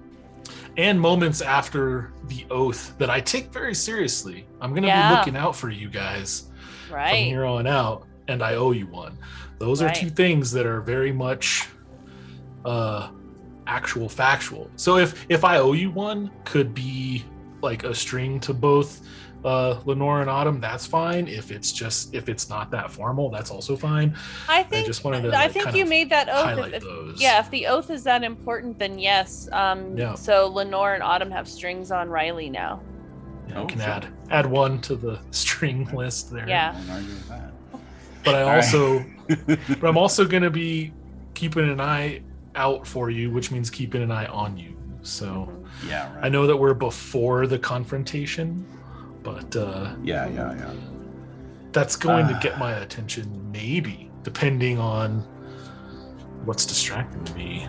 And moments after the oath that I take very seriously. I'm going to yeah. be looking out for you guys right. from here on out, and I owe you one. Those right. are two things that are very much uh, actual factual. So if, if I owe you one could be like a string to both uh, Lenore and Autumn, that's fine. If it's just, if it's not that formal, that's also fine. I think, I just wanted to I like, think kind you of made that oath. If, if, yeah. If the oath is that important, then yes. Um, yeah. So Lenore and Autumn have strings on Riley now. Yeah, oh, we can sure. add, add one to the string list there. Yeah. But I also, but I'm also going to be keeping an eye out for you, which means keeping an eye on you. So yeah, right. I know that we're before the confrontation, but uh, yeah, yeah, yeah. That's going uh, to get my attention, maybe, depending on what's distracting me.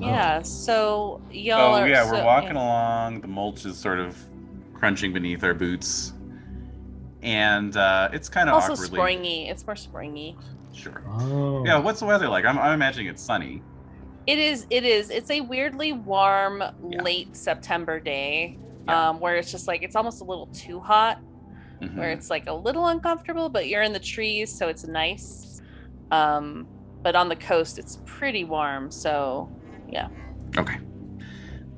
Yeah. So y'all. Oh are, yeah, so, we're walking yeah. along. The mulch is sort of crunching beneath our boots, and uh, it's kind of also awkwardly... springy. It's more springy. Sure. Oh. Yeah. What's the weather like? I'm, I'm imagining it's sunny. It is. It is. It's a weirdly warm yeah. late September day. Yeah. Um, where it's just like it's almost a little too hot, mm-hmm. where it's like a little uncomfortable, but you're in the trees, so it's nice. Um, but on the coast, it's pretty warm, so yeah. Okay,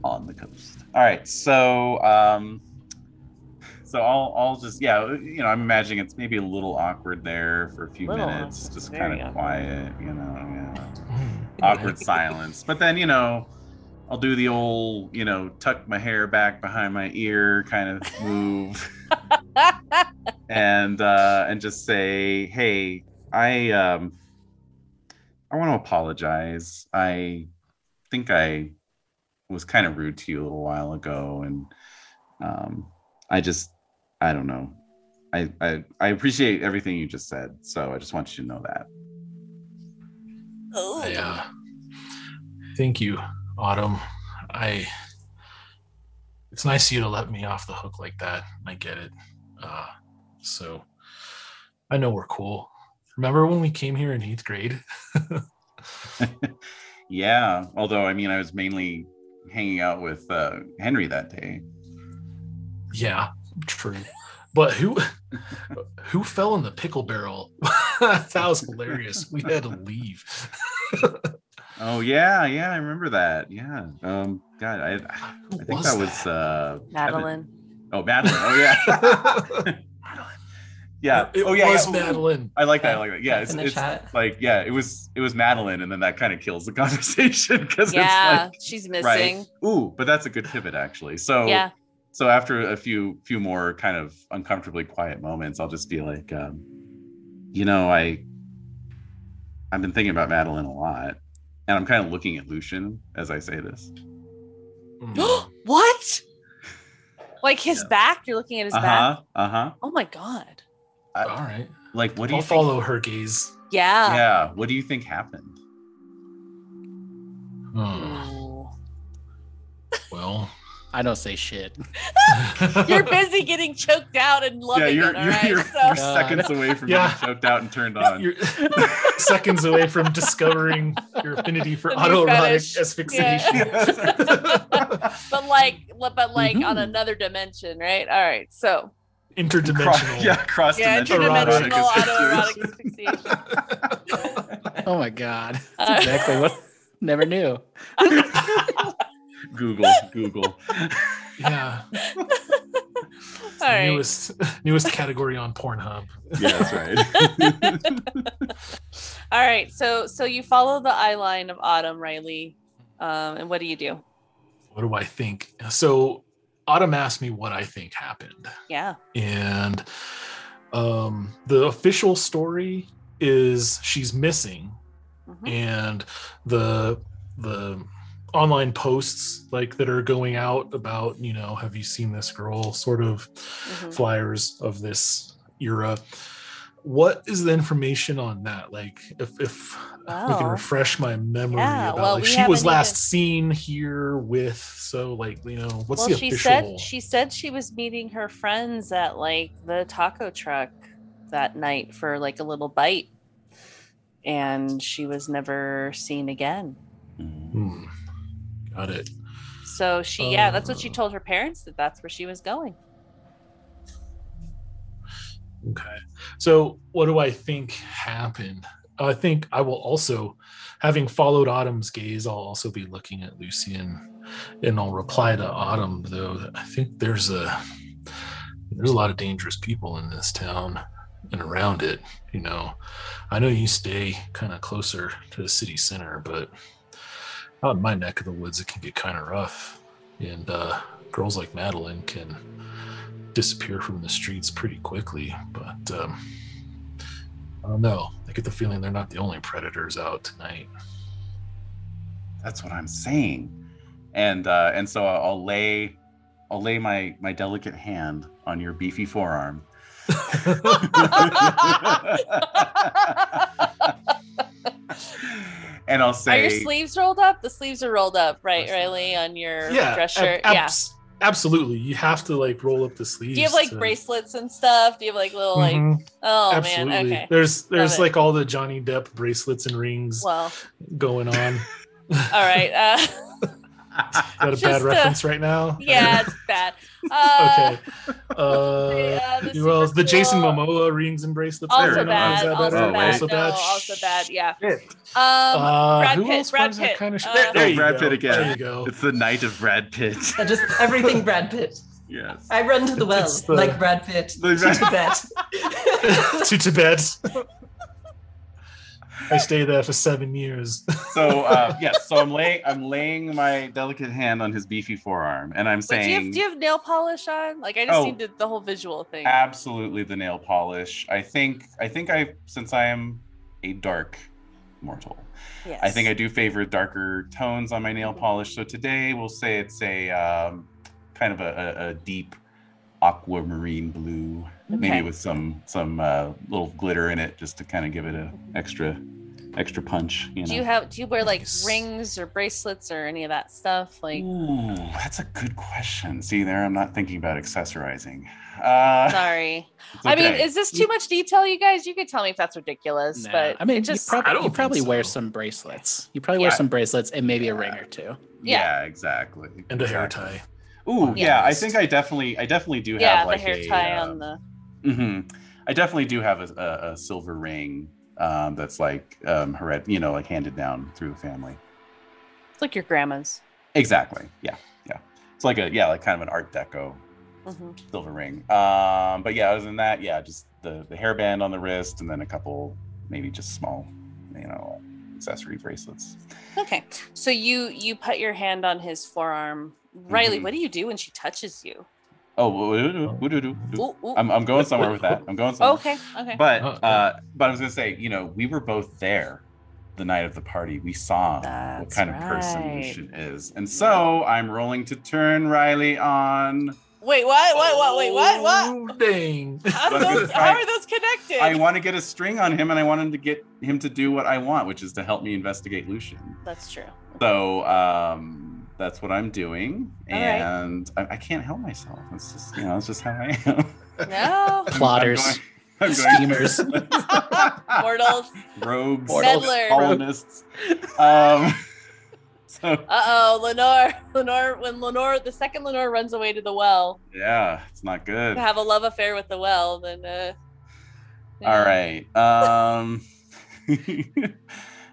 on the coast. All right, so um, so I'll I'll just yeah, you know, I'm imagining it's maybe a little awkward there for a few a minutes, awkward. Just kind of quiet, you know, yeah. awkward silence. But then you know. I'll do the old, you know, tuck my hair back behind my ear kind of move. and uh, and just say, hey, I um, I want to apologize. I think I was kind of rude to you a little while ago, and um, I just, I don't know. I, I I appreciate everything you just said, so I just want you to know that. Oh, yeah. Thank you, Autumn. I. It's nice of you to let me off the hook like that. I get it. Uh, so I know we're cool. Remember when we came here in eighth grade? Yeah. Although, I mean, I was mainly hanging out with uh, Henry that day. Yeah, true. But who who fell in the pickle barrel? That was hilarious. We had to leave. Oh, yeah. Yeah, I remember that. Yeah. Um, God, I, I think was that, that was... Uh, Madeline. Kevin. Oh, Madeline. Oh, yeah. Madeline. Yeah. It oh, yeah. was yeah. Madeline. I like that. I like that. Yeah. It's, in the it's chat. Like, yeah, it was it was Madeline, and then that kind of kills the conversation. Because yeah, it's like, she's missing. Right. Ooh, but that's a good pivot, actually. So, yeah. So after a few few more kind of uncomfortably quiet moments, I'll just be like, um, you know, I, I've been thinking about Madeline a lot. And I'm kind of looking at Lucian as I say this. Mm. What? Like his yeah. back? You're looking at his uh-huh, back? Uh-huh. Oh, my God. I, All right. Like, what do I'll you think? Follow her gaze. Yeah. Yeah. What do you think happened? Hmm. Well... I don't say shit. You're busy getting choked out and loving yeah, you're, it, all you're, right? You're, so. You're seconds away from yeah. getting choked out and turned on. You're seconds away from discovering your affinity for autoerotic asphyxiation. Yeah. But like, but like mm-hmm. on another dimension, right? All right, so. Interdimensional. Yeah, cross-dimensional. Yeah, interdimensional autoerotic asphyxiation. Oh my God. That's uh, exactly what never knew. Google, Google. Yeah. It's all right. Newest, newest category on Pornhub. Yeah, that's right. All right. So, so you follow the eye line of Autumn, Riley. Um, and what do you do? What do I think? So, Autumn asked me what I think happened. Yeah. And um, the official story is she's missing, mm-hmm. and the the. online posts like that are going out about, you know, have you seen this girl sort of mm-hmm. flyers of this era. What is the information on that? Like if, if wow. we can refresh my memory yeah, about well, like, we she was last even... seen here with, so like, you know, what's well, the official? She said, she said she was meeting her friends at like the taco truck that night for like a little bite, and she was never seen again. Hmm. Got it. So she, yeah, uh, that's what she told her parents, that that's where she was going. Okay. So what do I think happened? I think I will also, having followed Autumn's gaze, I'll also be looking at Lucian, and I'll reply to Autumn, though. I think there's a, there's a lot of dangerous people in this town and around it. You know, I know you stay kind of closer to the city center, but out in my neck of the woods, it can get kind of rough, and uh, girls like Madeline can disappear from the streets pretty quickly. But um, I don't know. I get the feeling they're not the only predators out tonight. That's what I'm saying, and uh, and so I'll lay, I'll lay my my delicate hand on your beefy forearm. And I'll say, are your sleeves rolled up? The sleeves are rolled up, right, Riley, on your yeah, dress shirt? Ab- yeah, absolutely. You have to like roll up the sleeves. Do you have like to... bracelets and stuff? Do you have like little mm-hmm. like? Oh absolutely. Man, okay. There's there's like all the Johnny Depp bracelets and rings well. going on. All right. Uh... Is that a Just bad a, reference right now? Yeah, it's bad. Uh, okay. Uh, yeah, the, well, the Jason Momoa rings and bracelets. Also there. Bad. No, also bad. bad. Also, bad. No, also bad. Yeah. Um, uh, Brad Pitt. Brad Pitt. Kind of sh- uh, there you Brad go. Pitt again. There you go. It's the night of Brad Pitt. Just everything Brad Pitt. Yes. I run to the well the, like Brad Pitt. The, to Tibet. To Tibet. I stayed there for seven years. So uh, yes, so I'm laying I'm laying my delicate hand on his beefy forearm, and I'm saying, Wait, do, you have, do you have nail polish on? Like, I just oh, need the, the whole visual thing. Absolutely, the nail polish. I think I think I since I am a dark mortal, yes. I think I do favor darker tones on my nail polish. So today we'll say it's a um, kind of a, a, a deep aquamarine blue, okay. Maybe with some some uh, little glitter in it, just to kind of give it a extra extra punch. You know? Do you have do you wear like rings or bracelets or any of that stuff? Like, ooh, that's a good question. See there, I'm not thinking about accessorizing. Uh, Sorry, okay. I mean, is this too much detail, you guys? You could tell me if that's ridiculous, nah. but I mean, just you, prob- I don't you probably so. wear some bracelets. You probably yeah. wear some bracelets and maybe yeah. a ring or two. Yeah, yeah exactly. And a hair tie. Ooh, yeah, yeah, I think I definitely, I definitely do have yeah, like the hair a, tie um, on the. Mm-hmm. I definitely do have a, a, a silver ring um, that's like um, hered, you know, like handed down through the family. It's like your grandma's. Exactly. Yeah, yeah. It's like a yeah, like kind of an Art Deco mm-hmm. silver ring. Um, but yeah, other than that, yeah, just the the hairband on the wrist, and then a couple maybe just small, you know, accessory bracelets. Okay, so you you put your hand on his forearm. Riley, mm-hmm. what do you do when she touches you? Oh, I'm I'm going somewhere with that. I'm going somewhere. Okay, okay. But uh, but I was gonna say, you know, we were both there the night of the party. We saw That's what kind right. of person she is, and so I'm rolling to turn Riley on. Wait, what? What? What? Wait, what? What? Dang! How are those, how are those connected? I want to get a string on him, and I want him to get him to do what I want, which is to help me investigate Lucian. That's true. So, um. That's what I'm doing, All and right. I, I can't help myself. It's just, you know, it's just how I am. No. Plotters. I'm going, I'm going schemers. Mortals. Rogues. Meddlers. Colonists. Um, so, Uh-oh, Lenore. Lenore, when Lenore, the second Lenore runs away to the well. Yeah, it's not good. To have a love affair with the well, then. Uh, All know. right. Um,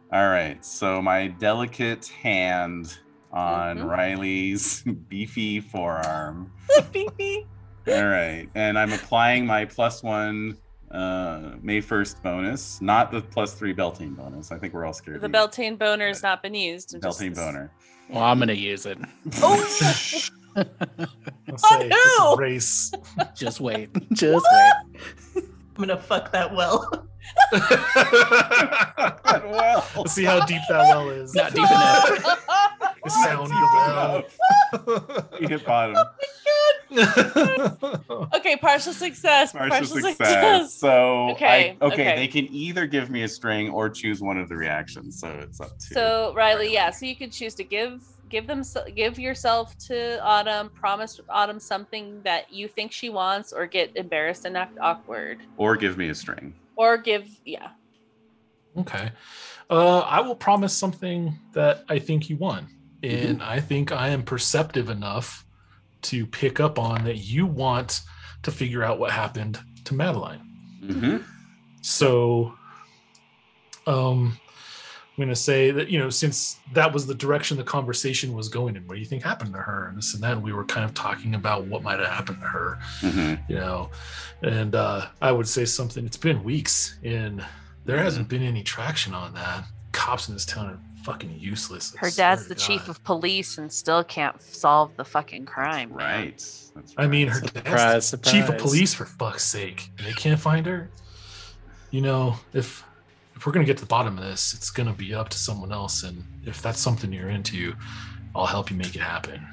All right, so my delicate hand on mm-hmm. Riley's beefy forearm. Beefy. All right, and I'm applying my plus one uh, May first bonus, not the plus three Beltane bonus. I think we're all scared. The Beltane boner has not been used. Beltane just... boner. Well, I'm gonna use it. Oh. On who? Race. Just wait. Just wait. I'm gonna fuck that well. That well. Let's see how deep that well is. Not deep enough. The sound of it. You hit bottom. Oh my god. Okay, partial success. Partial, partial success. success. So okay. I, okay, okay, they can either give me a string or choose one of the reactions. So it's up to. So Riley, Riley. yeah. So you could choose to give, give them, give yourself to Autumn. Promise Autumn something that you think she wants, or get embarrassed and act awkward. Or give me a string. Or give, yeah. Okay, uh, I will promise something that I think you want. And mm-hmm. I think I am perceptive enough to pick up on that you want to figure out what happened to Madeline. Mm-hmm. So um, I'm going to say that, you know, since that was the direction the conversation was going in, what do you think happened to her? And this and that, and we were kind of talking about what might have happened to her, mm-hmm. you know, and uh, I would say something. It's been weeks and there mm-hmm. hasn't been any traction on that. Cops in this town are fucking useless. Her dad's the God. chief of police and still can't solve the fucking crime. That's right. That's right. I mean, her surprise, dad's the surprise. chief of police, for fuck's sake. And they can't find her. You know, if if we're gonna get to the bottom of this, it's gonna be up to someone else. And if that's something you're into, I'll help you make it happen.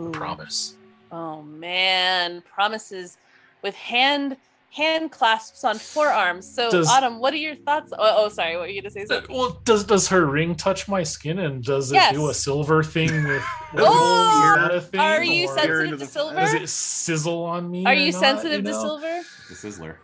Ooh. I promise. Oh man, promises with hand. hand clasps on forearms. So does, Autumn, what are your thoughts? Oh, oh sorry, what were you gonna say? Something? Well, does does her ring touch my skin, and does it yes. do a silver thing with oh, is that a thing? Are you sensitive to silver? Does it sizzle on me? Are you not, sensitive you know? to silver? The sizzler.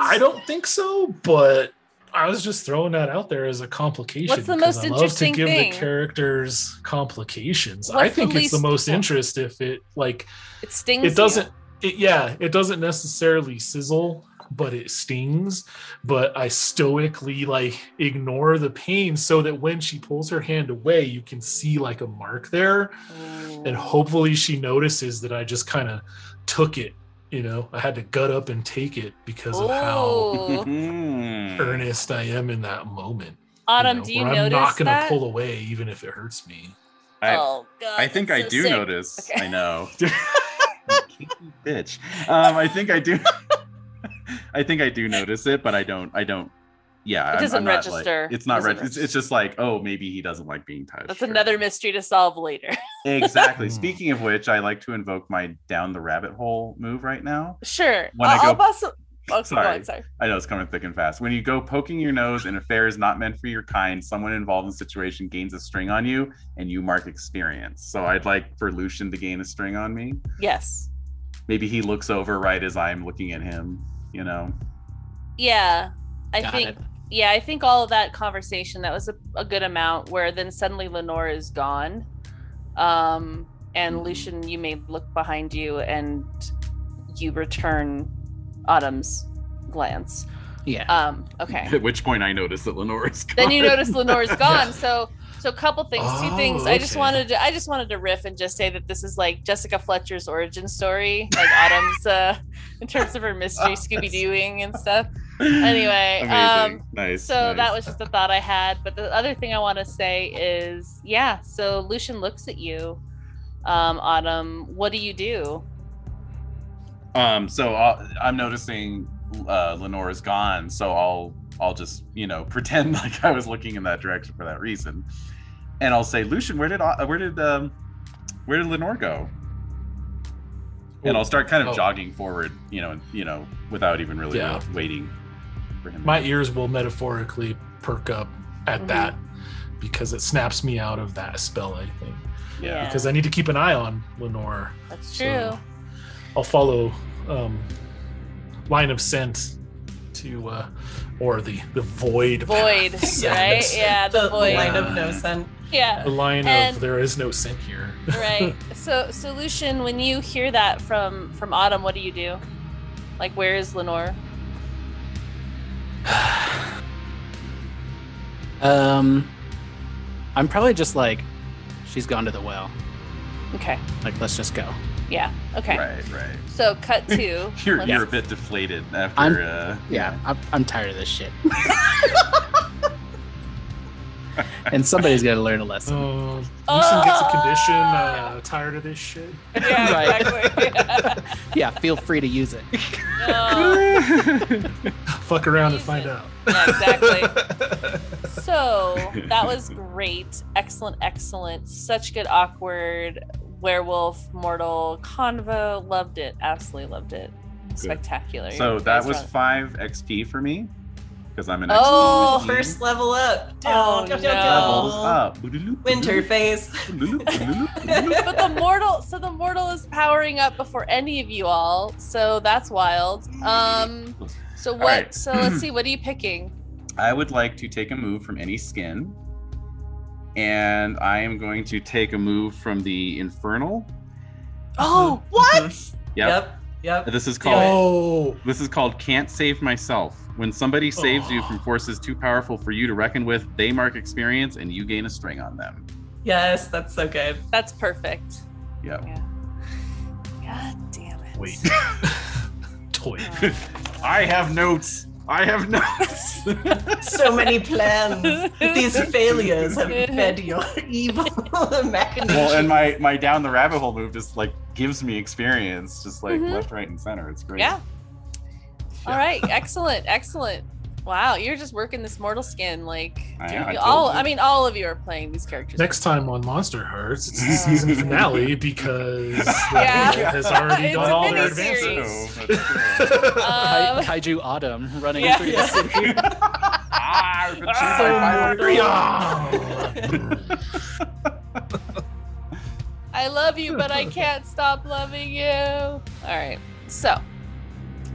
I don't think so, but I was just throwing that out there as a complication. What's the most I love interesting to give thing? the characters complications. What's I think it's the most thing? interest if it like it stings. It doesn't you. It, yeah, it doesn't necessarily sizzle, but it stings. But I stoically like ignore the pain so that when she pulls her hand away, you can see like a mark there. Oh. And hopefully she notices that I just kind of took it you know, I had to gut up and take it because of oh. how earnest I am in that moment. Autumn, you know, do you I'm notice that? I'm not going to pull away even if it hurts me. I, oh, God, I think I so do sick. notice. Okay. I know. Bitch. Um, I think I do. I think I do notice it, but I don't. I don't. Yeah, it doesn't I'm, I'm register. Like, it's not register. It's, it's just like, oh, maybe he doesn't like being touched. That's or... another mystery to solve later. Exactly. Speaking of which, I like to invoke my down the rabbit hole move right now. Sure. When uh, I go... I'll bust. Oh, sorry. On, sorry. I know it's coming thick and fast. When you go poking your nose in affairs not meant for your kind, someone involved in the situation gains a string on you, and you mark experience. So I'd like for Lucian to gain a string on me. Yes. Maybe he looks over right as I'm looking at him. You know. Yeah, I Got think. It. Yeah, I think all of that conversation, that was a, a good amount, where then suddenly Lenore is gone. Um, and Lucian, you may look behind you and you return Autumn's glance. Yeah. Um, okay. At which point I notice that Lenore is gone. Then you notice Lenore is gone. yeah. So so a couple things, two oh, things. Okay. I just wanted to I just wanted to riff and just say that this is like Jessica Fletcher's origin story, like Autumn's uh, in terms of her mystery oh, Scooby-Dooing and stuff. Anyway, um, nice, so nice. That was just a thought I had. But the other thing I want to say is, yeah, so Lucian looks at you, um, Autumn. What do you do? Um, so I'll, I'm noticing uh, Lenore is gone, so I'll I'll just, you know, pretend like I was looking in that direction for that reason, and I'll say, Lucian, where did where did um, where did Lenore go? And I'll start kind of oh. jogging forward, you know, you know, without even really yeah. waiting. My ears will metaphorically perk up at mm-hmm. that, because it snaps me out of that spell, I think. Yeah. Because I need to keep an eye on Lenore. That's true. So I'll follow um, line of scent to, uh, or the, the void. Void, right? Yeah, the, the void. Line yeah. of no scent. Yeah. The line and, of there is no scent here. Right. So, so Lucian, when you hear that from, from Autumn, what do you do? Like, where is Lenore? Um, I'm probably just like, she's gone to the well. Okay. Like, let's just go. Yeah. Okay. Right. Right. So, cut to. you're let's... you're a bit deflated after. I'm, uh, yeah. yeah. I'm, I'm tired of this shit. And somebody's got to learn a lesson. Uh, Lucian gets a condition. Uh, tired of this shit. Yeah. Right. Exactly. Yeah. yeah. Feel free to use it. Uh, Fuck around and find it. out. Yeah, exactly. So that was great. Excellent. Excellent. Such good awkward werewolf mortal convo. Loved it. Absolutely loved it. Good. Spectacular. So that was wrong. five X P for me. Because I'm an oh, X P. First level up. Down, oh, down, no. Levels up. Winter phase. But the mortal, so the mortal is powering up before any of you all. So that's wild. Um, so what? Right. So let's see. What are you picking? I would like to take a move from any skin, and I am going to take a move from the infernal. Oh, what? Mm-hmm. Yep. Yep. Yep. This is called. Oh. This is called can't save myself. When somebody saves oh. you from forces too powerful for you to reckon with, they mark experience and you gain a string on them. Yes, that's so good. That's perfect. Yep. Yeah. God damn it. Wait. Toy. Uh, I have notes. I have notes. So many plans. These failures have fed your evil machinations. Well, and my, my down the rabbit hole move just like gives me experience, just like mm-hmm. left, right, and center. It's great. Yeah. Yeah. All right, excellent, excellent. Wow, you're just working this mortal skin, like I, dude, I you, all. You. I mean, all of you are playing these characters. Next time on Monster Hearts, it's the season finale because yeah. the yeah. has already done all their advances. No, um, Kaiju Autumn running yeah. through the city. I love you, but I can't stop loving you. All right, so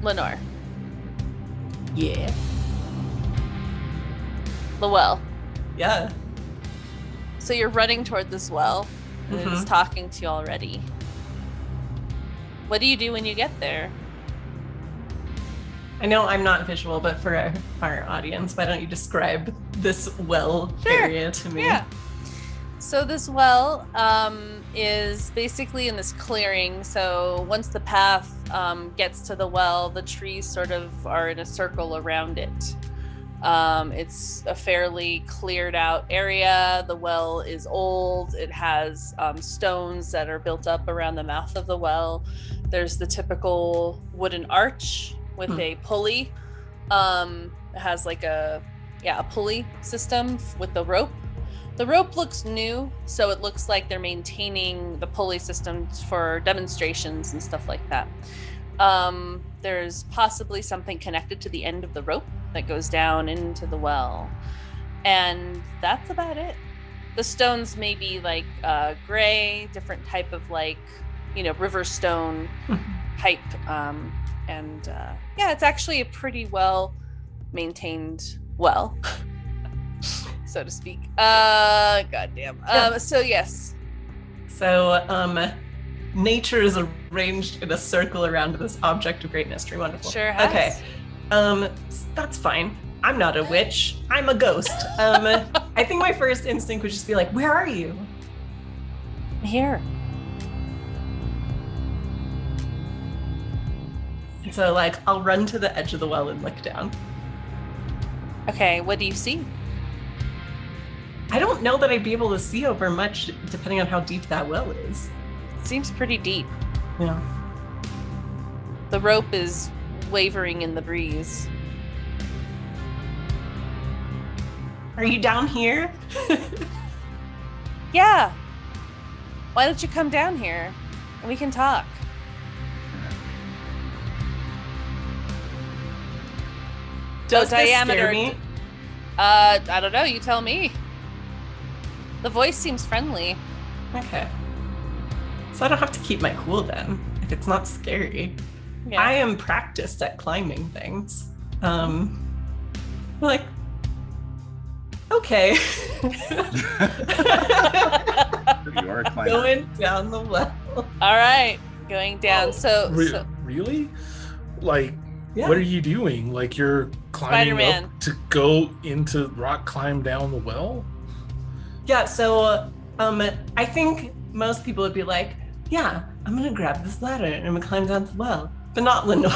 Lenore. Yeah. The well. Yeah. So you're running toward this well, and mm-hmm. it's talking to you already. What do you do when you get there? I know I'm not visual, but for our, our audience, why don't you describe this well sure. area to me? Yeah. So this well um, is basically in this clearing. So once the path um, gets to the well, the trees sort of are in a circle around it. Um, it's a fairly cleared out area. The well is old. It has um, stones that are built up around the mouth of the well. There's the typical wooden arch with hmm. a pulley. Um, it has like a, yeah, a pulley system with the rope. The rope looks new, so it looks like they're maintaining the pulley systems for demonstrations and stuff like that. Um, there's possibly something connected to the end of the rope that goes down into the well. And that's about it. The stones may be like uh, gray, different type of like, you know, river stone type. Um, and uh, yeah, it's actually a pretty well maintained well. So to speak. Uh, goddamn. Um, so yes. So um, nature is arranged in a circle around this object of great mystery. Wonderful. Sure has. Okay. Um, that's fine. I'm not a witch. I'm a ghost. Um, I think my first instinct would just be like, where are you? Here. And so like, I'll run to the edge of the well and look down. Okay, what do you see? I don't know that I'd be able to see over much, depending on how deep that well is. Seems pretty deep. Yeah. The rope is wavering in the breeze. Are you down here? Yeah. Why don't you come down here and we can talk? Does the this diameter scare me? Uh, I don't know. You tell me. The voice seems friendly. Okay. So I don't have to keep my cool then, if it's not scary. Yeah. I am practiced at climbing things. Um, like, okay. You are a climber. Going down the well. All right, going down. Oh, so, re- so really, like, yeah. What are you doing? Like, you're climbing Spider-Man. Up to go into rock climb down the well? Yeah, so um, I think most people would be like, yeah, I'm going to grab this ladder and I'm going to climb down the well. But not Lenore.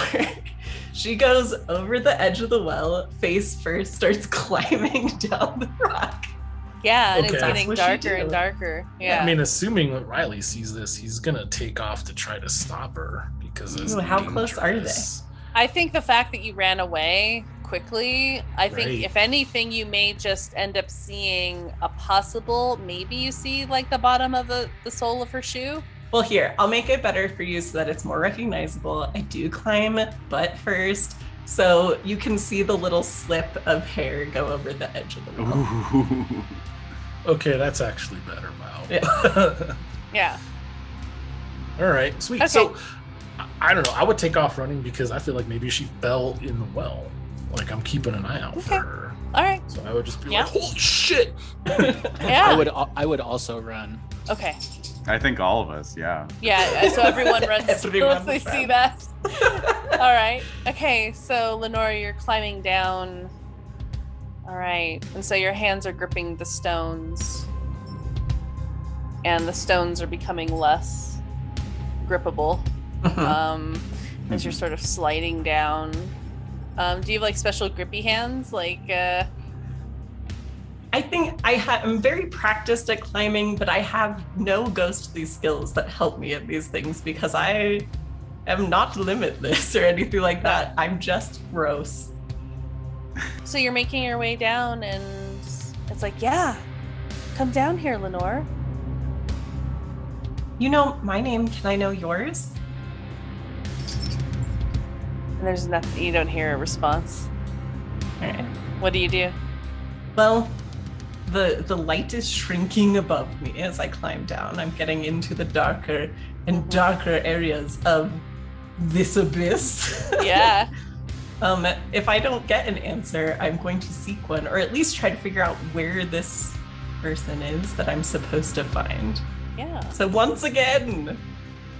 She goes over the edge of the well, face first, starts climbing down the rock. Yeah, and okay. It's getting darker and darker. Yeah. I mean, assuming that Riley sees this, he's going to take off to try to stop her because it's Ooh, how dangerous. Close are they? I think the fact that you ran away quickly, I think right. If anything, you may just end up seeing a possible, maybe you see like the bottom of the, the sole of her shoe. Well, here, I'll make it better for you so that it's more recognizable. I do climb butt first, so you can see the little slip of hair go over the edge of the wall. Okay, that's actually better, wow. Yeah. Yeah. All right, sweet. Okay. So, I don't know, I would take off running because I feel like maybe she fell in the well. Like, I'm keeping an eye out okay. for her. All right. So I would just be yeah. like, holy shit. Yeah. I would I would also run. Okay. I think all of us, yeah. Yeah, so everyone runs once they see that. All right. Okay, so Lenore, you're climbing down. All right. And so your hands are gripping the stones. And the stones are becoming less grippable mm-hmm. um, as you're sort of sliding down. Um, do you have like special grippy hands? Like, uh... I think I ha- I'm very practiced at climbing, but I have no ghostly skills that help me at these things because I am not limitless or anything like that. I'm just gross. So you're making your way down and it's like, yeah, come down here, Lenore. You know my name, can I know yours? And there's nothing, you don't hear a response. All right. What do you do? Well, the the light is shrinking above me as I climb down. I'm getting into the darker and darker areas of this abyss. Yeah. um, if I don't get an answer, I'm going to seek one, or at least try to figure out where this person is that I'm supposed to find. Yeah. So once again,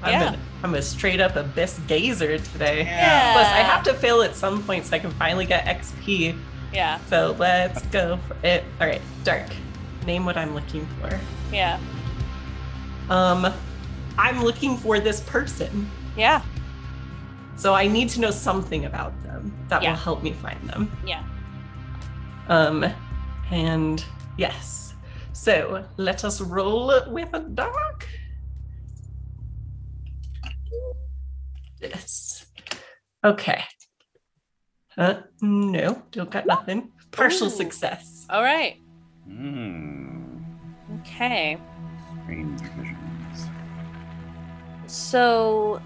I'm, yeah. an, I'm a straight up abyss gazer today. Yeah. Plus, I have to fail at some point so I can finally get X P. Yeah. So let's go for it. All right, dark. Name what I'm looking for. Yeah. Um, I'm looking for this person. Yeah. So I need to know something about them that yeah. will help me find them. Yeah. Um, and yes. So let us roll with a doc. Yes. Okay. Uh, no, don't got nothing. Partial Ooh. Success. All right. Mm. Okay. Strange visions. So,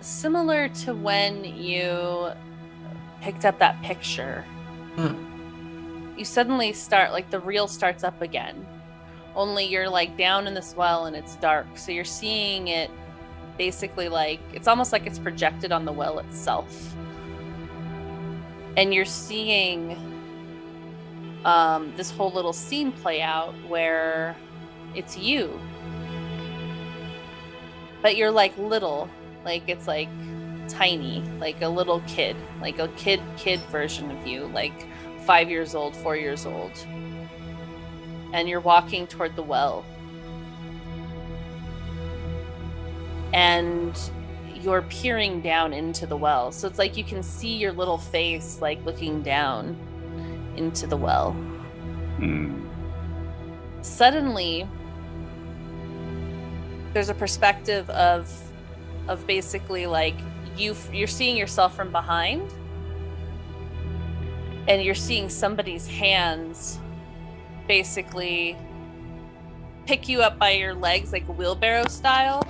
similar to when you picked up that picture, mm. you suddenly start, like, the reel starts up again. Only you're, like, down in this well and it's dark. So you're seeing it basically, like, it's almost like it's projected on the well itself. And you're seeing um, this whole little scene play out where it's you. But you're like little, like it's like tiny, like a little kid, like a kid, kid version of you, like five years old, four years old. And you're walking toward the well. And you're peering down into the well. So it's like you can see your little face, like, looking down into the well. Mm. Suddenly, there's a perspective of of basically, like, you, you're seeing yourself from behind. And you're seeing somebody's hands basically pick you up by your legs, like wheelbarrow style,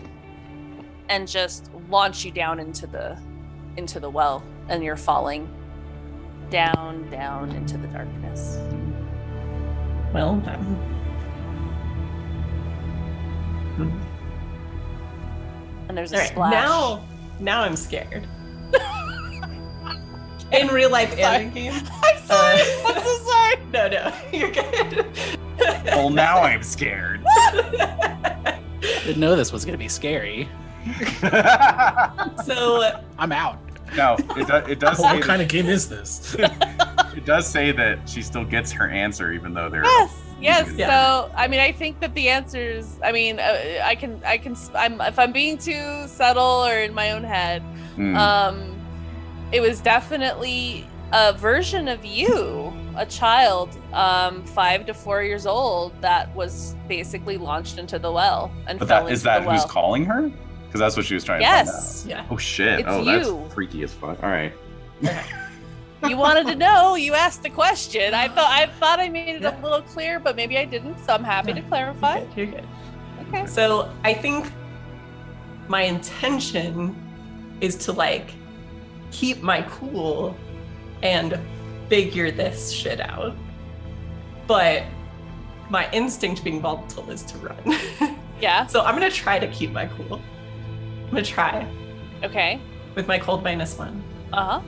and just launch you down into the into the well, and you're falling down, down into the darkness. Well done. And there's a right, splash. Now, now I'm scared. In real life, I'm sorry. I'm sorry. Uh, I'm so sorry. No, no, you're good. Well, now I'm scared. Didn't know this was gonna be scary. So uh, I'm out. No, it, do, it does. What say kind that, of game is this? It does say that she still gets her answer, even though they're yes, yes. Yeah. So I mean, I think that the answers. I mean, uh, I can, I can. I'm if I'm being too subtle or in my own head. Mm. Um, it was definitely a version of you, a child, um, five to four years old, that was basically launched into the well and but fell that, into is that the well. Who's calling her? Because that's what she was trying yes. to find out. Yes. Yeah. Oh, shit. It's oh, you. That's freaky as fuck. All right. You wanted to know. You asked the question. I thought I thought I made it yeah. a little clear, but maybe I didn't. So I'm happy yeah. to clarify. You're good. You're good. Okay. So I think my intention is to, like, keep my cool and figure this shit out. But my instinct being volatile is to run. Yeah. So I'm going to try to keep my cool. I'm gonna try. Okay. With my cold minus one. Uh-huh.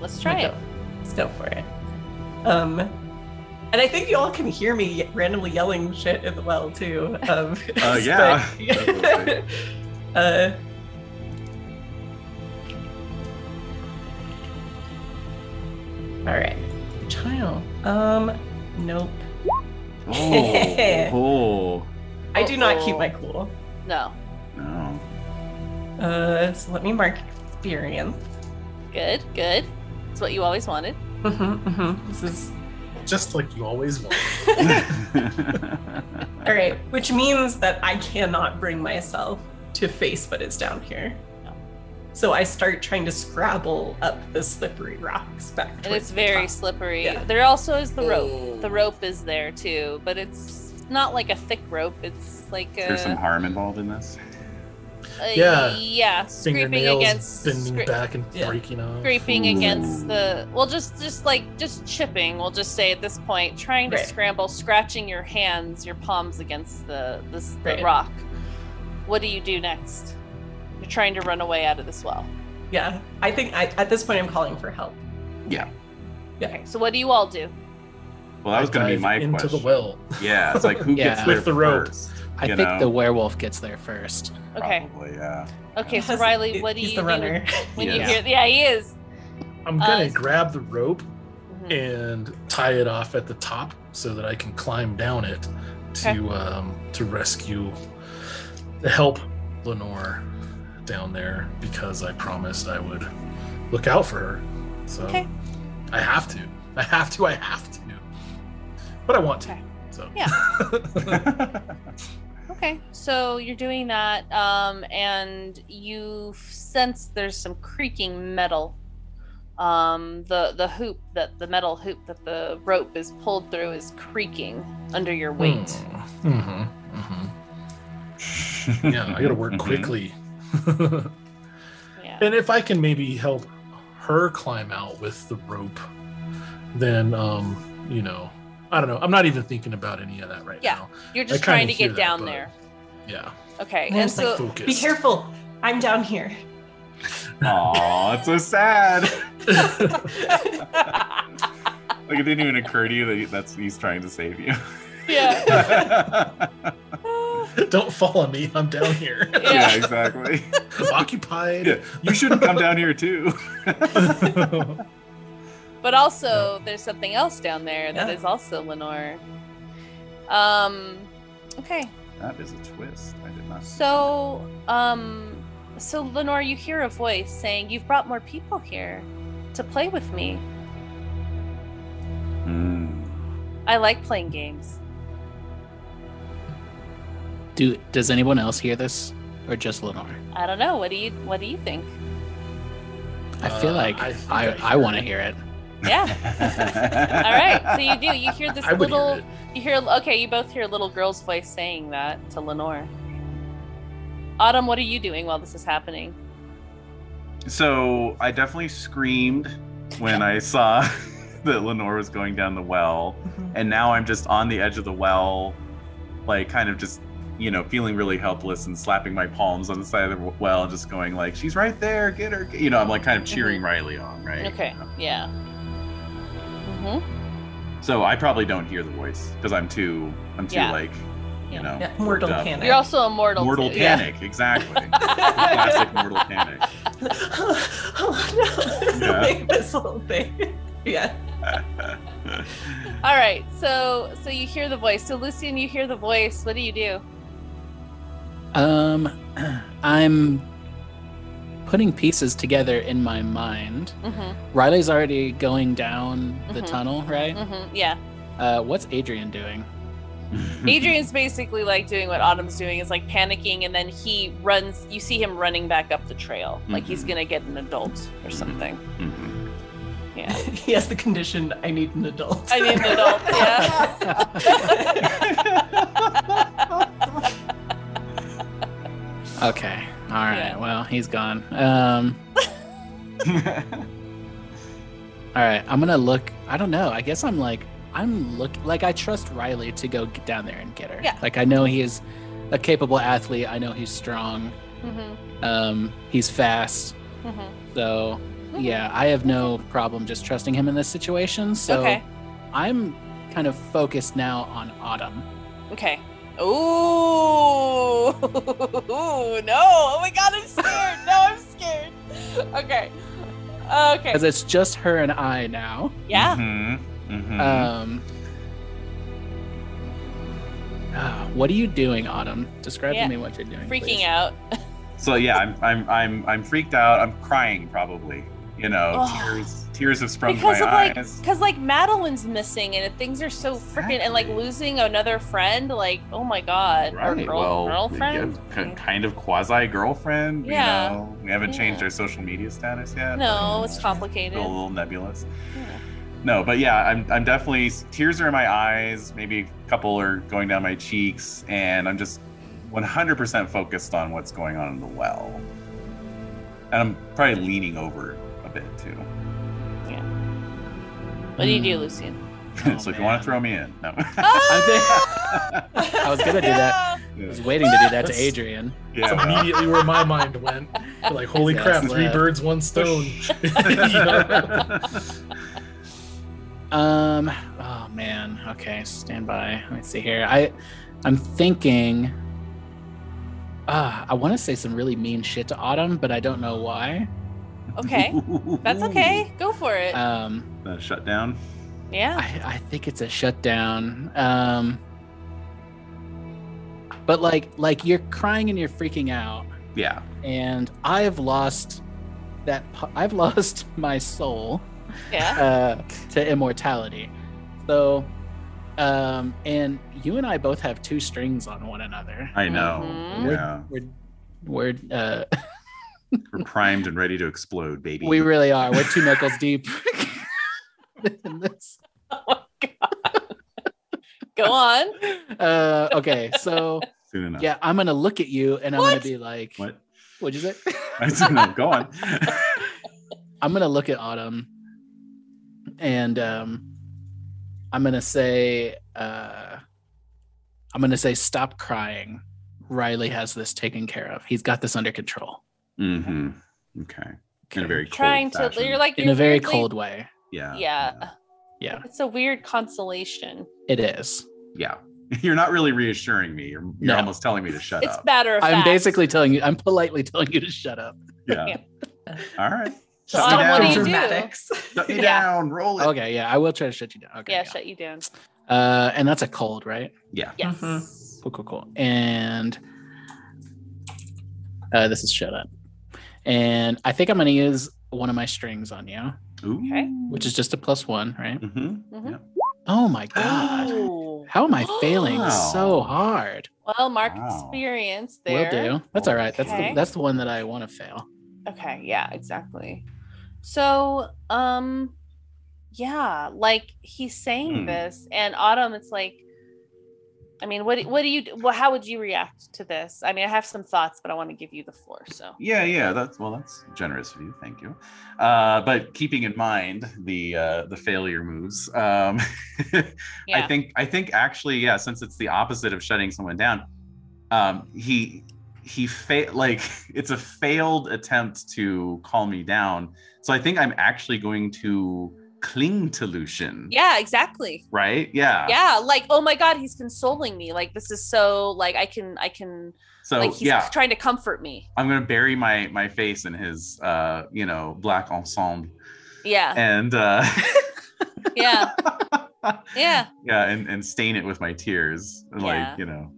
Let's try it. Go. Let's go for it. Um, and I think you all can hear me randomly yelling shit at the well too. Um, uh, yeah. But, uh, all right. Child. Um, nope. Oh. oh. I do not keep my cool. No. No. Uh, so let me mark experience. Good, good. It's what you always wanted. Mm-hmm, mm-hmm. This is just like you always wanted. All right, which means that I cannot bring myself to face what is down here. No. So I start trying to scrabble up the slippery rocks back. And it's very slippery. Yeah. There also is the Ooh. rope. The rope is there too, but it's not like a thick rope. It's like a... There's some harm involved in this. Uh, yeah, yeah, scraping against, bending scra- back and yeah. breaking off, scraping Ooh. against the, well, just, just like, just chipping. We'll just say at this point, trying to right. scramble, scratching your hands, your palms against the the, right. the rock. What do you do next? You're trying to run away out of this well. Yeah, I think I, at this point I'm calling for help. Yeah. Yeah. Okay, so what do you all do? Well, that was going to be my into question. Into the well. Yeah, it's like who yeah. gets there with the rope. First? I you think know. the werewolf gets there first. Okay. Probably, yeah. Okay, so Riley, what do He's you do when yeah. you hear? Yeah, he is. I'm gonna uh, grab the rope mm-hmm. and tie it off at the top so that I can climb down it to okay. um, to rescue, to help Lenore down there because I promised I would look out for her. So okay. I have to. I have to. I have to. But I want to. Okay. So. Yeah. Okay. So you're doing that, um, and you sense there's some creaking metal. Um, the the hoop that the metal hoop that the rope is pulled through is creaking under your weight. Mm-hmm. Mm-hmm. Mm-hmm. Yeah, I gotta work quickly. Yeah. And if I can maybe help her climb out with the rope, then um, you know, I don't know. I'm not even thinking about any of that right yeah. now. You're just trying to get that, down there. Yeah. Okay. And so focused. Be careful. I'm down here. Aw, it's so sad. Like, it didn't even occur to you that that's he's trying to save you. Yeah. Don't follow me. I'm down here. Yeah, yeah exactly. I'm occupied. Yeah. You shouldn't come down here, too. But also, there's something else down there that yeah. is also Lenore. Um, okay. That is a twist. I did not. So, um... So, Lenore, you hear a voice saying, "You've brought more people here to play with me." Mm. I like playing games. Do does anyone else hear this, or just Lenore? I don't know. What do you What do you think? I feel uh, like I I, I, I want to hear it. Yeah. All right. So you do. You hear this I little. Hear you hear. Okay. You both hear a little girl's voice saying that to Lenore. Autumn, what are you doing while this is happening? So I definitely screamed when I saw that Lenore was going down the well. Mm-hmm. And now I'm just on the edge of the well, like kind of just, you know, feeling really helpless and slapping my palms on the side of the well and just going like, she's right there, get her. You know, I'm like kind of cheering mm-hmm. Riley on, right? Okay, you know? Yeah. Mm-hmm. So I probably don't hear the voice because I'm too, I'm too yeah. like... You know, yeah, mortal panic. You're also a mortal. Mortal too, panic, yeah. exactly. Classic mortal panic. Oh, oh no! Yeah. Like this whole thing. Yeah. All right. So, so you hear the voice. So, Lucian, you hear the voice. What do you do? Um, I'm putting pieces together in my mind. Mm-hmm. Riley's already going down the mm-hmm. tunnel, right? Mm-hmm. Yeah. Uh, what's Adrian doing? Adrian's basically like doing what Autumn's doing, is like panicking, and then he runs. You see him running back up the trail, like mm-hmm. he's gonna get an adult or something. Mm-hmm. Yeah, he has the condition. I need an adult. I need an adult. Yeah. Okay. All right. Yeah. Well, he's gone. Um. All right. I'm gonna look. I don't know. I guess I'm like. I'm look like I trust Riley to go get down there and get her. Yeah. Like I know he is a capable athlete. I know he's strong. Mm-hmm. Um, he's fast. Mm-hmm. So mm-hmm. yeah, I have no problem just trusting him in this situation. So okay. I'm kind of focused now on Autumn. Okay. Ooh. No. Oh my God, I'm scared. No, I'm scared. Okay. Okay. Because it's just her and I now. Yeah. Mm-hmm. Mm-hmm. Um, uh, what are you doing, Autumn? Describe yeah. to me what you're doing. Freaking please. Out. So yeah, I'm I'm I'm I'm freaked out. I'm crying probably. You know, oh. tears tears have sprung because to my of, eyes. Because like, like Madeline's missing, and things are so freaking, and like losing another friend. Like oh my God, right. Or girl, well, girlfriend, yeah, c- kind of quasi girlfriend. Yeah, you know? We haven't yeah. changed our social media status yet. No, it's complicated. Still a little nebulous. Yeah. No, but yeah, I'm I'm definitely, tears are in my eyes, maybe a couple are going down my cheeks, and I'm just one hundred percent focused on what's going on in the well. And I'm probably leaning over a bit too. Yeah. What do you do, Lucian? Oh, so if you want to throw me in. No. Ah! I was going to do that. Yeah. I was waiting to do that to Adrian. Yeah, that's well. Immediately where my mind went. Like, holy crap, left. Three birds, one stone. Um, oh man, okay, stand by. Let me see here. I, I'm thinking, uh, I want to say some really mean shit to Autumn, but I don't know why. Okay, that's okay. Go for it. Um, a shutdown? Yeah. I, I think it's a shutdown. Um, but like, like you're crying and you're freaking out. Yeah. And I've lost that. I've lost my soul. Yeah. Uh, to immortality. So, um, and you and I both have two strings on one another. I know. Mm-hmm. We're, yeah. We're we're uh, we're primed and ready to explode, baby. We really are. We're two knuckles deep. In this. Oh my God. Go on. Uh, okay, so soon enough. Yeah, I'm gonna look at you and I'm what? gonna be like, "What? What'd you say?" I don't know. Go on. I'm gonna look at Autumn, and um, I'm gonna say, uh, I'm gonna say, "Stop crying. Riley has this taken care of. He's got this under control." Mm-hmm. Okay. okay. In a very trying cold to. Fashion. You're like in you're a very weirdly, cold way. Yeah. Yeah. yeah. Yeah. It's a weird consolation. It is. Yeah. You're not really reassuring me. You're, you're no. almost telling me to shut it's up. It's matter of fact. I'm basically telling you, I'm politely telling you to shut up. Yeah. yeah. All right. Shut so me down. What do you do? Shut me yeah. down. Roll it. Okay. Yeah. I will try to shut you down. Okay. Yeah. yeah. Shut you down. Uh, and that's a cold, right? Yeah. Yes. Mm-hmm. Cool, cool, cool. And uh, this is shut up. And I think I'm going to use one of my strings on you. Ooh. Okay. Which is just a plus one, right? Mm-hmm. Mm-hmm. Yep. Oh my God. Ooh. How am I failing wow. so hard? Well, mark wow. experience there. Will do. That's all right. Okay. That's the, that's the one that I want to fail. Okay. Yeah, exactly. So, um, yeah, like he's saying hmm. this, and Autumn, it's like, I mean, what what do you well, how would you react to this? I mean, I have some thoughts, but I want to give you the floor. So yeah, yeah, that's well, that's generous of you, thank you. Uh, but keeping in mind the uh, the failure moves, um, yeah. I think I think actually, yeah, since it's the opposite of shutting someone down, um, he he fa- like it's a failed attempt to calm me down. So I think I'm actually going to cling to Lucian. Yeah, exactly. Right? Yeah. Yeah, like, oh my God, he's consoling me. Like, this is so, like, I can, I can, so, like, he's yeah. trying to comfort me. I'm going to bury my my face in his, uh, you know, black ensemble. Yeah. And, uh. yeah. Yeah. Yeah, and, and stain it with my tears. Like, yeah. you know,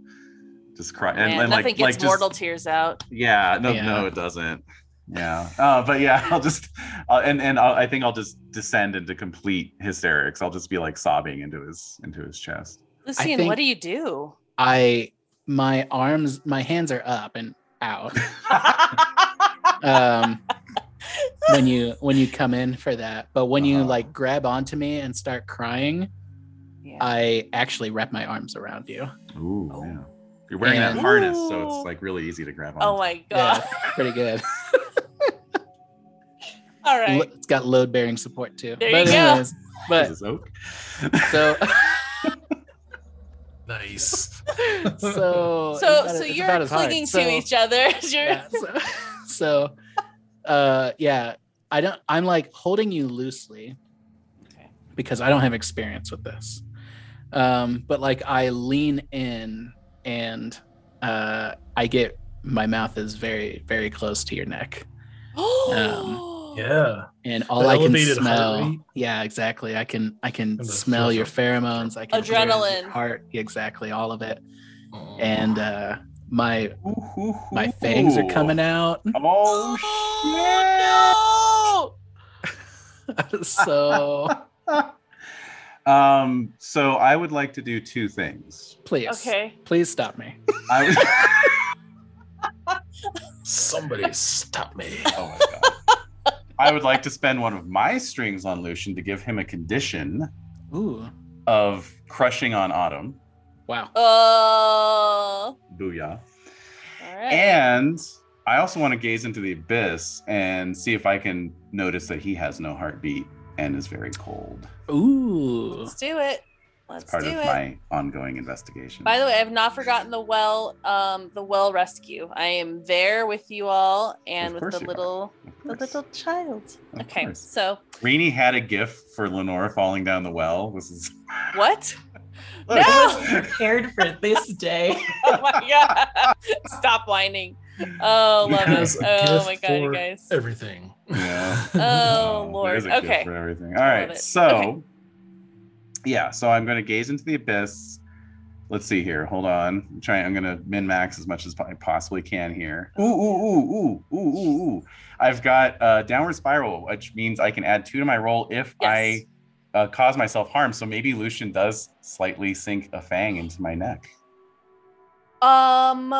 just cry. And, Man, and nothing like, gets like mortal just, tears out. Yeah. No, yeah. no, it doesn't. Yeah, uh, but yeah, I'll just, uh, and and I'll, I think I'll just descend into complete hysterics. I'll just be like sobbing into his into his chest. Lucian, what do you do? I my arms, my hands are up and out. um, when you when you come in for that, but when you uh, like grab onto me and start crying, yeah. I actually wrap my arms around you. Ooh, oh. yeah. You're wearing and, that harness, ooh. so it's like really easy to grab on. Oh my God, yeah, pretty good. All right. It's got load-bearing support too. There but you anyways, go. But this is oak. So nice. So so so a, you're clinging so, to each other. yeah, so so uh, yeah, I don't. I'm like holding you loosely okay. because I don't have experience with this. Um, but like I lean in and uh, I get my mouth is very very close to your neck. um, Yeah. And all the I can smell. Heart. Yeah, exactly. I can I can smell your pheromones. I can adrenaline. Your heart. Exactly. All of it. Oh. And uh, my ooh, ooh, my fangs ooh. are coming out. Oh, oh no. So um so I would like to do two things. Please. Okay. Please stop me. I would... Somebody stop me. Oh my God. I would like to spend one of my strings on Lucian to give him a condition Ooh. of crushing on Autumn. Wow. Oh. Uh, Booyah. All right. And I also want to gaze into the abyss and see if I can notice that he has no heartbeat and is very cold. Ooh. Let's do it. Let's do it. It's part of my ongoing investigation. By the way, I have not forgotten the well, um, the well rescue. I am there with you all and with the little, the little child. Okay, so Rainey had a gift for Lenore falling down the well. This is what? No, I was prepared for this day. Oh my God! Stop whining. Oh, love it. Oh my God, you guys. Everything. Yeah. Oh Lord. There's a gift for everything. All right, so. Okay. Yeah, so I'm going to gaze into the abyss, let's see here. Hold on. I'm trying. I'm gonna min max as much as I possibly can here. Ooh, ooh, ooh, ooh, ooh, ooh, ooh. I've got uh, downward spiral, which means I can add two to my roll if yes. I uh, cause myself harm. So maybe Lucian does slightly sink a fang into my neck. Um.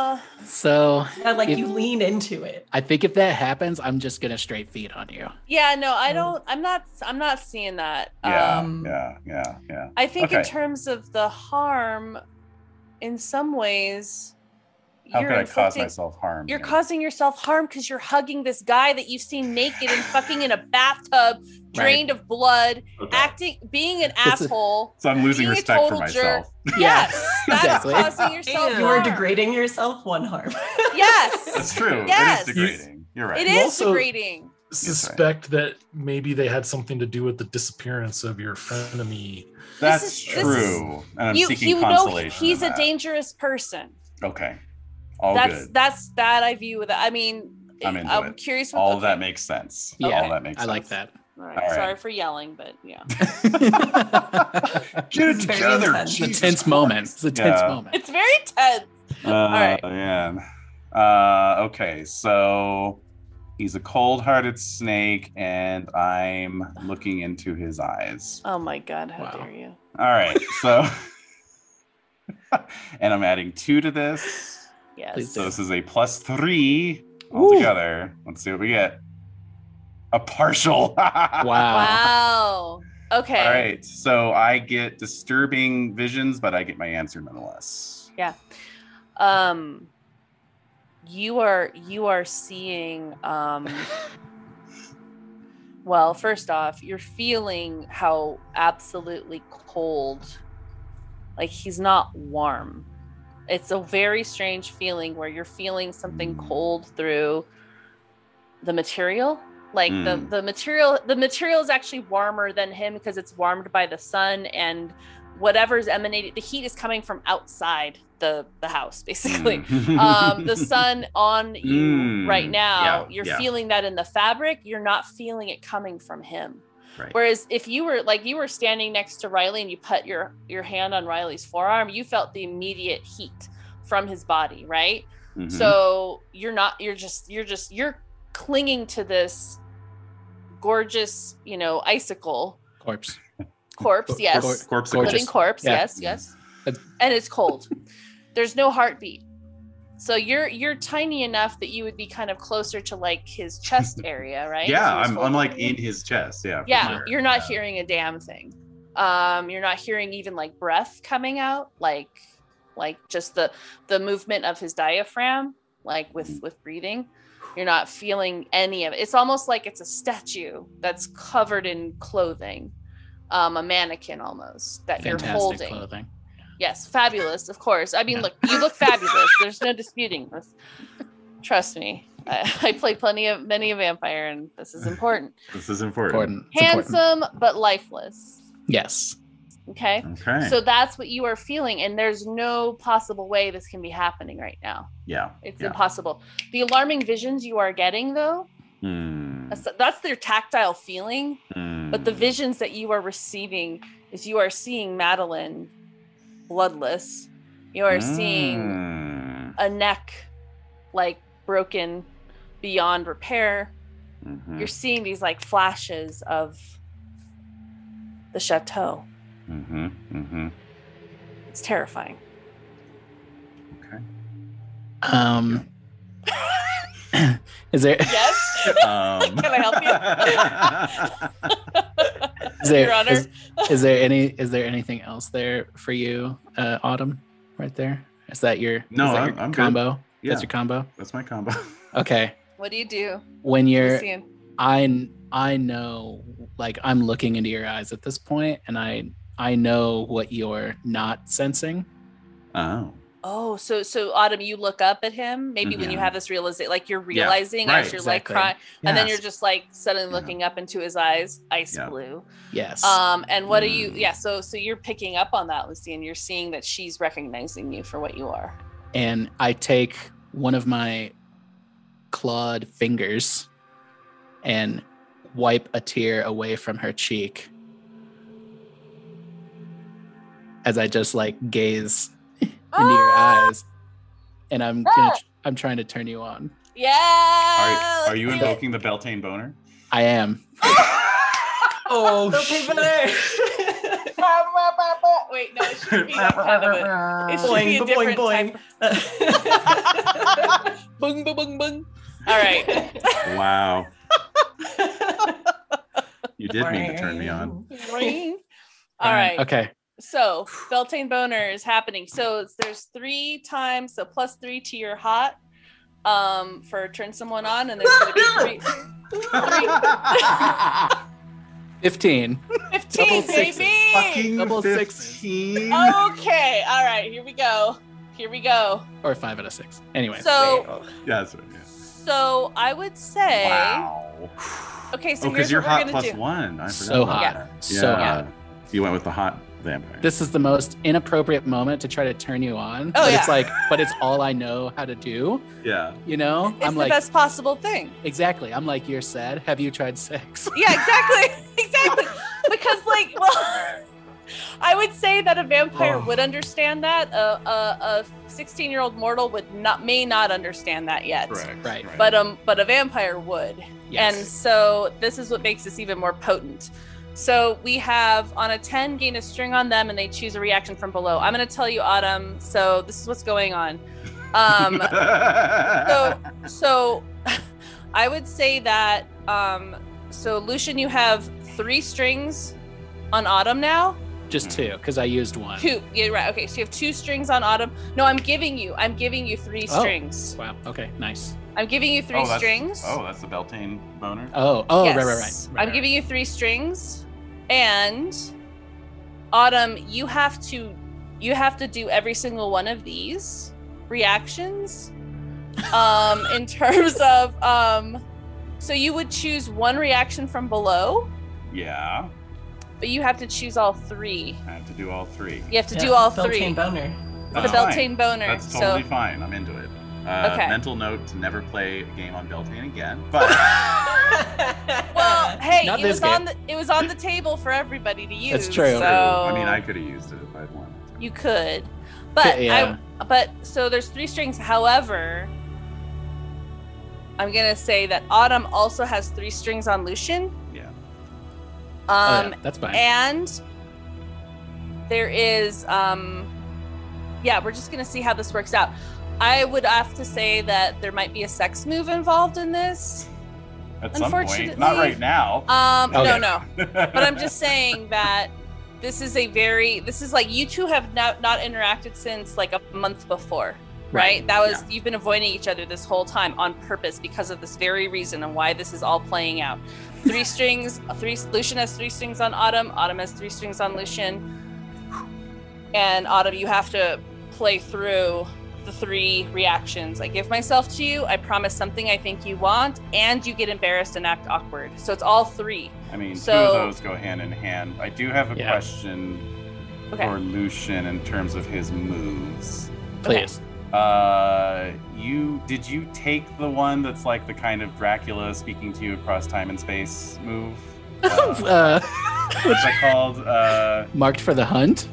So yeah, like if, you lean into it. I think if that happens, I'm just gonna straight feed on you. Yeah. No, I don't. I'm not. I'm not seeing that. Yeah. Um, yeah. Yeah. Yeah. I think okay. in terms of the harm. In some ways, how you're could I cause myself harm? You're yeah. causing yourself harm because you're hugging this guy that you've seen naked and fucking in a bathtub, drained right. of blood, okay. acting, being an it's asshole. A, so I'm losing respect for myself. Jerk. Yes, exactly. That's causing yourself. You are degrading yourself. One harm. Yes, that's true. Yes, it is degrading. You're right. It is also degrading. Suspect right. that maybe they had something to do with the disappearance of your frenemy. That's is, true. Is, and I'm you, seeking you consolation. Know he's a that. dangerous person. Okay. All that's, good. That's that I view with it. I mean, I'm, into I'm it. curious. What All the, of that makes sense. Yeah, okay. All that makes I sense. like that. All right. All right. Sorry for yelling, but yeah. Get it together. It's a tense moment. It's a tense yeah. moment. It's very tense. Uh, All right. Man. Uh, okay. So he's a cold-hearted snake, and I'm looking into his eyes. Oh my god, how wow. dare you. All right, so... and I'm adding two to this. Yes. So this is a plus three altogether. Ooh. Let's see what we get. A partial. wow. Wow. Okay. All right, so I get disturbing visions, but I get my answer nonetheless. Yeah. Um... You are you are seeing, um, well, first off, you're feeling how absolutely cold, like he's not warm. It's a very strange feeling where you're feeling something cold through the material. Like mm. the, the material, the material is actually warmer than him because it's warmed by the sun and whatever's emanating, the heat is coming from outside the the house, basically. Mm. um, the sun on you mm. right now, yeah, you're yeah. feeling that in the fabric, you're not feeling it coming from him. Right. Whereas if you were like, you were standing next to Riley and you put your, your hand on Riley's forearm, you felt the immediate heat from his body, right? Mm-hmm. So you're not, you're just, you're just, you're clinging to this gorgeous, you know, icicle. Corpse. Corpse, Cor- yes. Cor- corpse, gorgeous. Living corpse, yeah. yes, yes. And it's cold. There's no heartbeat. So you're you're tiny enough that you would be kind of closer to like his chest area, right? yeah, I'm, I'm like in his chest. Yeah. Yeah, sure. You're not yeah. hearing a damn thing. Um, you're not hearing even like breath coming out, like like just the the movement of his diaphragm, like with with breathing. You're not feeling any of it. It's almost like it's a statue that's covered in clothing, um, a mannequin almost that Fantastic you're holding. Clothing. Yes, fabulous, of course. I mean, no. look, you look fabulous. There's no disputing this. Trust me. I, I play plenty of many a vampire, and this is important. This is important. important. Handsome, important. But lifeless. Yes. Okay? Okay. So that's what you are feeling, and there's no possible way this can be happening right now. Yeah. It's yeah. impossible. The alarming visions you are getting, though, mm. that's, that's their tactile feeling, mm. but the visions that you are receiving is you are seeing Madeline bloodless. You are mm. seeing a neck like broken beyond repair. Mm-hmm. You're seeing these like flashes of the chateau. Mm-hmm. Mm-hmm. It's terrifying. Okay. Um. Is there? Yes. Um. Can I help you? Is there, is, is there any is there anything else there for you, uh, Autumn? Right there. Is that your no? Is that I'm, your I'm combo. Yeah. That's your combo. That's my combo. Okay. What do you do when you're? I I know, like I'm looking into your eyes at this point, and I I know what you're not sensing. Oh. Oh, so so Autumn, you look up at him. Maybe mm-hmm. when you have this realization, like you're realizing yeah, right, as you're exactly. like crying, yes. and then you're just like suddenly looking yeah. up into his eyes, ice yeah. blue. Yes. Um, and what mm. are you? Yeah. So so you're picking up on that, Lucian. You're seeing that she's recognizing you for what you are. And I take one of my clawed fingers and wipe a tear away from her cheek as I just like gaze into your eyes, and I'm gonna, I'm trying to turn you on. Yeah. Are, are you invoking the Beltane boner? I am. Oh, shit. Wait, no, it should be that kind of a, it should boing, be a different boing, boing. Type. Boing, boing, boing, boing. All right. Wow. You did mean to turn me on. All right. Okay. So, Beltane boner is happening. So, there's three times, so plus three to your hot um, for turn someone on, and there's going to be three. three. Fifteen. Fifteen, double baby. Sixes. Fucking double sixteen. Okay. All right. Here we go. Here we go. Or five out of six. Anyway. So. Wait, oh, yeah, that's what it is. So I would say. Wow. Okay. So oh, here's you're what hot we're gonna plus do. One. I so hot. Yeah. So yeah. hot. You went with the hot vampire. This is the most inappropriate moment to try to turn you on. Oh but yeah. It's like, but it's all I know how to do. Yeah. You know. It's I'm the like, best possible thing. Exactly. I'm like, you're sad. Have you tried sex? Yeah. Exactly. Exactly. Because like, well, I would say that a vampire oh. would understand that. A, a, a sixteen-year-old mortal would not, may not understand that yet. Correct. Right. Right. But um, but a vampire would. Yes. And so this is what makes this even more potent. So we have on a ten, gain a string on them, and they choose a reaction from below. I'm going to tell you, Autumn. So this is what's going on. Um, so so I would say that. Um, so Lucian, you have three strings on Autumn now? Just two, because I used one. Two, yeah, right. Okay, so you have two strings on Autumn. No, I'm giving you, I'm giving you three oh. strings. Wow, okay, nice. I'm giving you three oh, strings. Oh, that's the Beltane boner? Oh, oh, yes. right, right, right, right. I'm right. giving you three strings, and Autumn, you have to, you have to do every single one of these reactions um, in terms of, um, so you would choose one reaction from below. Yeah. But you have to choose all three. I have to do all three. You have to yeah, do all Beltane three. Beltane boner. That's the Beltane fine. boner. That's totally so. fine. I'm into it. Uh, okay. Mental note to never play a game on Beltane again. But well, hey, Not it was game. on the it was on the table for everybody to use. That's true. So... I mean, I could have used it if I'd wanted to. You could, but yeah. I, but so there's three strings. However, I'm gonna say that Autumn also has three strings on Lucian. Um, oh, yeah, that's fine. And there is, um, yeah, we're just going to see how this works out. I would have to say that there might be a sex move involved in this. At some point. Not right now. Um, okay. No, no. But I'm just saying that this is a very, this is like, you two have not, not interacted since like a month before, right? right? That was, yeah. You've been avoiding each other this whole time on purpose because of this very reason and why this is all playing out. Three strings, three, Lucian has three strings on Autumn, Autumn has three strings on Lucian, and Autumn, you have to play through the three reactions. I give myself to you, I promise something I think you want, and you get embarrassed and act awkward. So it's all three. I mean, so, two of those go hand in hand. I do have a yeah. question okay. for Lucian in terms of his moves. Please. Okay. Uh, you did you take the one that's like the kind of Dracula speaking to you across time and space move? Uh, uh, what's that called? Uh, Marked for the Hunt?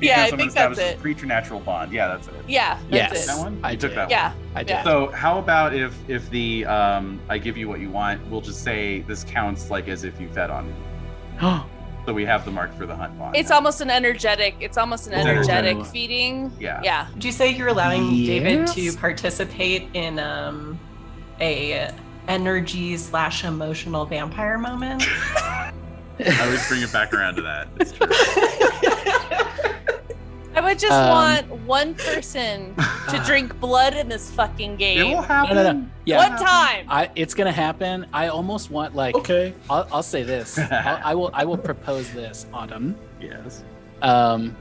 Yeah, I think that's it. Preternatural bond. Yeah, that's it. Yeah, that's yes. it. That one? I took that yeah, one. Yeah, I did. So how about if if the um I give you what you want, we'll just say this counts like as if you fed on me. Oh. So we have the Mark for the Hunt bond. It's now. almost an energetic, it's almost an energetic Ooh. feeding. Yeah. Yeah. Would you say you're allowing yes. David to participate in um, a energy slash emotional vampire moment? I would bring it back around to that. It's true. I would just um, want one person to drink blood in this fucking game. It will happen. No, no, no. Yeah. One time. I, it's gonna happen. I almost want like. Okay. I'll, I'll say this. I'll, I will. I will propose this, Autumn. Yes. Um,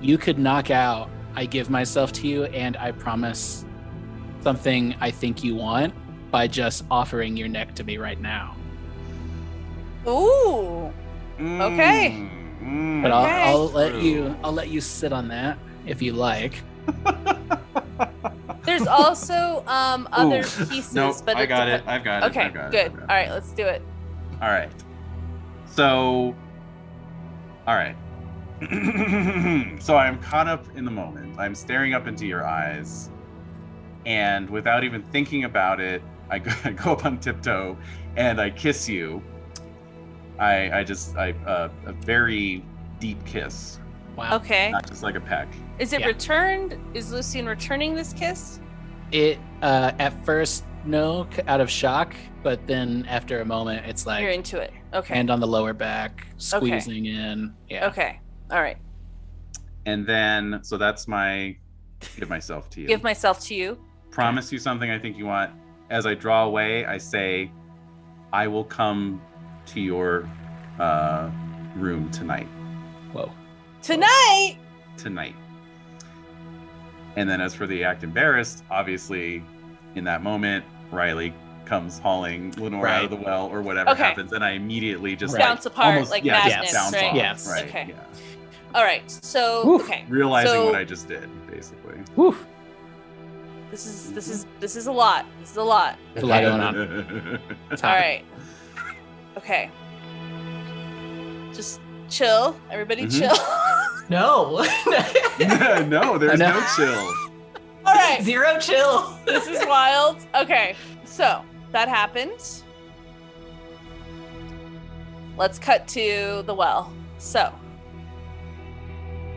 you could knock out. I give myself to you, and I promise something I think you want by just offering your neck to me right now. Ooh. Mm. Okay. Mm, but I'll, okay. I'll let you. I'll let you sit on that if you like. There's also um, other Ooh. pieces. Nope, but I got it. I've got it. Okay, got good. It. All right, let's do it. All right. So, all right. So I'm caught up in the moment. I'm staring up into your eyes, and without even thinking about it, I go, I go up on tiptoe and I kiss you. I I just I uh, a very deep kiss. Wow. Okay. Not just like a peck. Is it yeah. returned? Is Lucian returning this kiss? It uh, at first no, out of shock, but then after a moment, it's like you're into it. Okay. Hand on the lower back, squeezing okay. in. Yeah. Okay. All right. And then, so that's my give myself to you. Give myself to you. Promise you something I think you want. As I draw away, I say, I will come to your uh, room tonight. Whoa. Tonight? Tonight. And then as for the act embarrassed, obviously, in that moment, Riley comes hauling Lenore right. out of the well or whatever okay. happens, and I immediately just right. like, bounce apart almost, like yeah, madness. Yes, bounce right? Off, yes. Right, okay. Yeah. All right. So, Woof. okay. Realizing so, what I just did, basically. Woof. This is this is this is a lot. This is a lot. There's okay. a lot going on. All right. Okay. Just chill, everybody. Mm-hmm. Chill. No. No, there's no chill. All right. Zero chill. This is wild. Okay, so that happened. Let's cut to the well. So,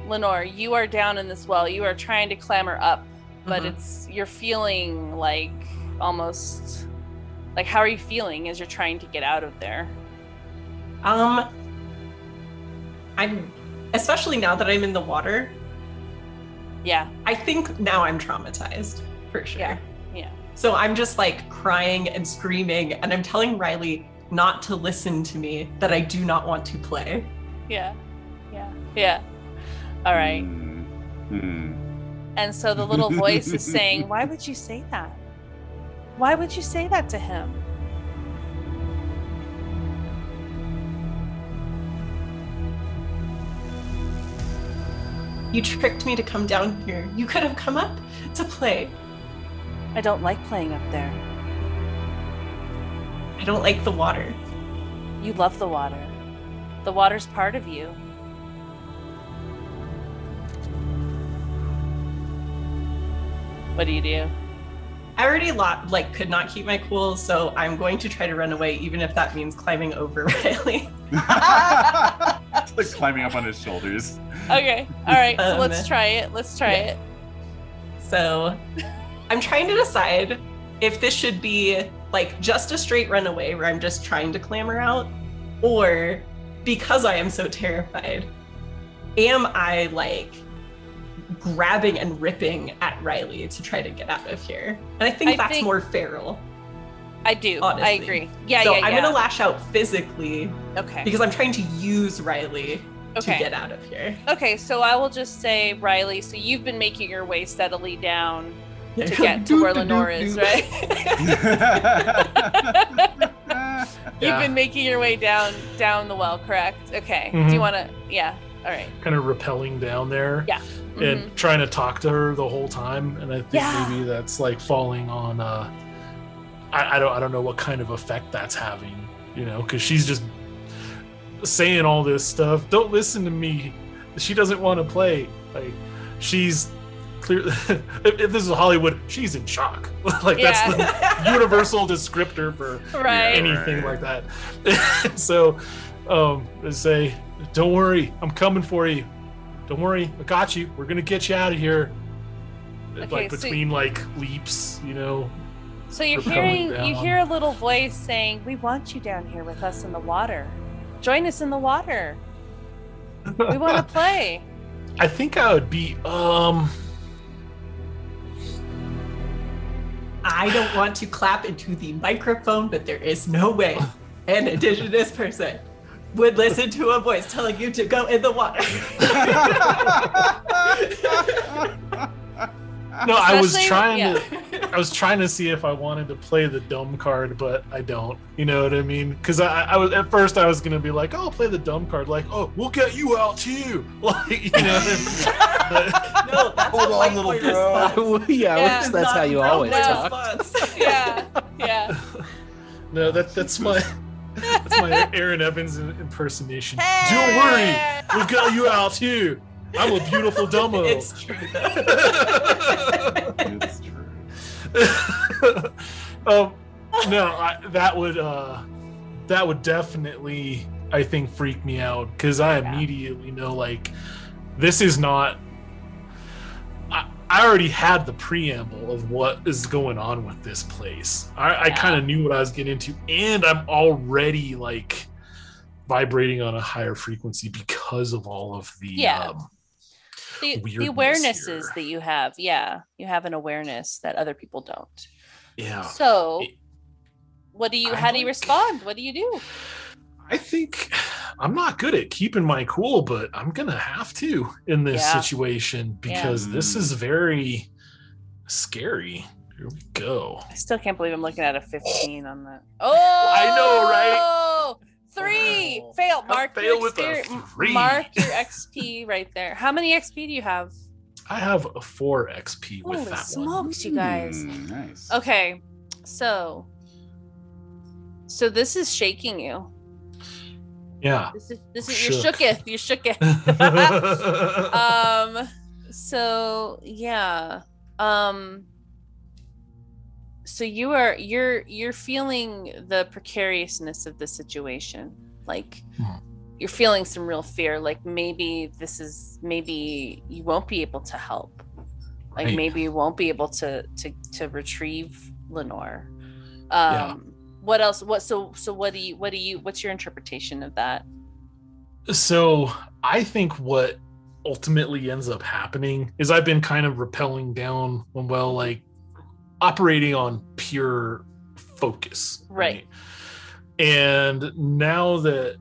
Lenore, you are down in this well. You are trying to clamber up, but mm-hmm. it's you're feeling like almost like how are you feeling as you're trying to get out of there? Um, I'm especially now that I'm in the water. Yeah. I think now I'm traumatized, for sure. Yeah. Yeah. So I'm just like crying and screaming, and I'm telling Riley not to listen to me, that I do not want to play. Yeah. Yeah. Yeah. All right. Mm-hmm. And so the little voice is saying, why would you say that? Why would you say that to him? You tricked me to come down here. You could have come up to play. I don't like playing up there. I don't like the water. You love the water. The water's part of you. What do you do? I already lot, like could not keep my cool, so I'm going to try to run away, even if that means climbing over Riley. It's like climbing up on his shoulders. Okay, all right, so um, let's try it. Let's try yeah. it. So I'm trying to decide if this should be like just a straight runaway where I'm just trying to clamber out, or because I am so terrified, am I like grabbing and ripping at Riley to try to get out of here? And I think I that's think, more feral. I do. Honestly. I agree. Yeah, so yeah, yeah. So I'm gonna lash out physically. Okay. Because I'm trying to use Riley okay. to get out of here. Okay, so I will just say, Riley, so you've been making your way steadily down yeah. to get to where Lenore is, right? yeah. You've been making your way down down the well, correct? Okay. Mm-hmm. Do you wanna yeah, all right. Kind of rappelling down there. Yeah. And mm-hmm. trying to talk to her the whole time, and I think yeah. maybe that's like falling on. Uh, I, I don't, I don't know what kind of effect that's having, you know, because she's just saying all this stuff. Don't listen to me. She doesn't want to play. Like, she's clearly. if, if this is Hollywood, she's in shock. Like yeah. that's the universal descriptor for right. anything right. like that. So, um, I say, don't worry, I'm coming for you. Don't worry, I got you. We're gonna get you out of here. Okay, like between so, like leaps, you know. So you're hearing down. You hear a little voice saying, "We want you down here with us in the water. Join us in the water. We want to play." I think I would be. Um. I don't want to clap into the microphone, but there is no way an indigenous person would listen to a voice telling you to go in the water. No, I was trying yeah. to I was trying to see if I wanted to play the dumb card, but I don't. You know what I mean? Because I, I was at first I was gonna be like, oh, play the dumb card, like, oh, we'll get you out too. Like, you know what I mean? No, that's hold on, little girl. yeah, yeah. That's how you always talk. yeah, yeah. No, that that's my That's my Aaron Evans impersonation. Hey! Don't worry, we've got you out too. I'm a beautiful Dumbo. It's true. It's true. um, no, I, that would uh, that would definitely, I think, freak me out, because I yeah. immediately know, like, this is not. I, I already had the preamble of what is going on with this place. I, yeah. I kind of knew what I was getting into, and I'm already like vibrating on a higher frequency because of all of the yeah um, the, the awarenesses here. That you have. Yeah, you have an awareness that other people don't. Yeah. So, it, what do you? I how like, do you respond? What do you do? I think I'm not good at keeping my cool, but I'm gonna have to in this yeah. situation, because yeah. this is very scary. Here we go. I still can't believe I'm looking at a fifteen on that. Oh, I know, right? Three wow. fail. Mark fail your exper- Mark your X P right there. How many X P do you have? I have a four X P Holy with that smokes, one. Holy smokes, you guys! Mm, nice. Okay, so so this is shaking you. Yeah. This is this is you shooketh. You shooketh. um so yeah. Um so you are you're you're feeling the precariousness of the situation. Like hmm. you're feeling some real fear. Like maybe this is maybe you won't be able to help. Like right. maybe you won't be able to to, to retrieve Lenore. Um yeah. What else? What so? So what do you? What do you? What's your interpretation of that? So I think what ultimately ends up happening is I've been kind of rappelling down, well, like operating on pure focus, right? right? And now that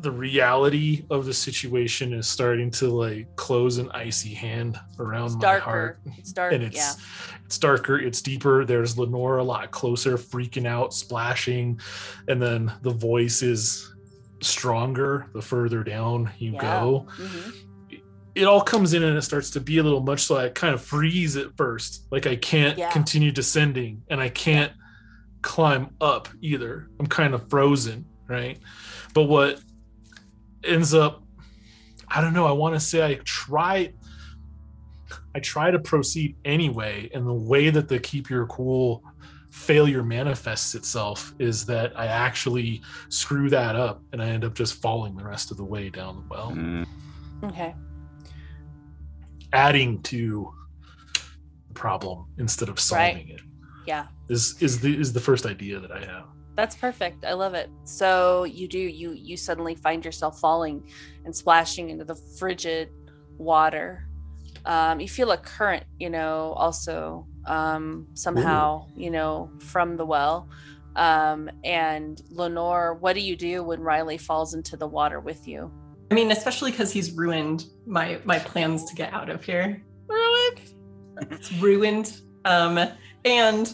the reality of the situation is starting to like close an icy hand around it's my darker. heart, it's darker, and it's. Yeah. It's darker, it's deeper. There's Lenore a lot closer, freaking out, splashing. And then the voice is stronger the further down you yeah. go. Mm-hmm. It all comes in and it starts to be a little much, so I kind of freeze at first. Like I can't yeah. continue descending, and I can't climb up either. I'm kind of frozen, right? But what ends up, I don't know, I want to say I try... I try to proceed anyway, and the way that the keep your cool failure manifests itself is that I actually screw that up, and I end up just falling the rest of the way down the well. Mm. Okay. Adding to the problem instead of solving right. it. Yeah. Is is the is the first idea that I have. That's perfect. I love it. So you do you you suddenly find yourself falling and splashing into the frigid water. Um, you feel a current, you know, also um, somehow, Ooh. you know, from the well. Um, and Lenore, what do you do when Riley falls into the water with you? I mean, especially because he's ruined my my plans to get out of here. Ruined? It's ruined. Um, and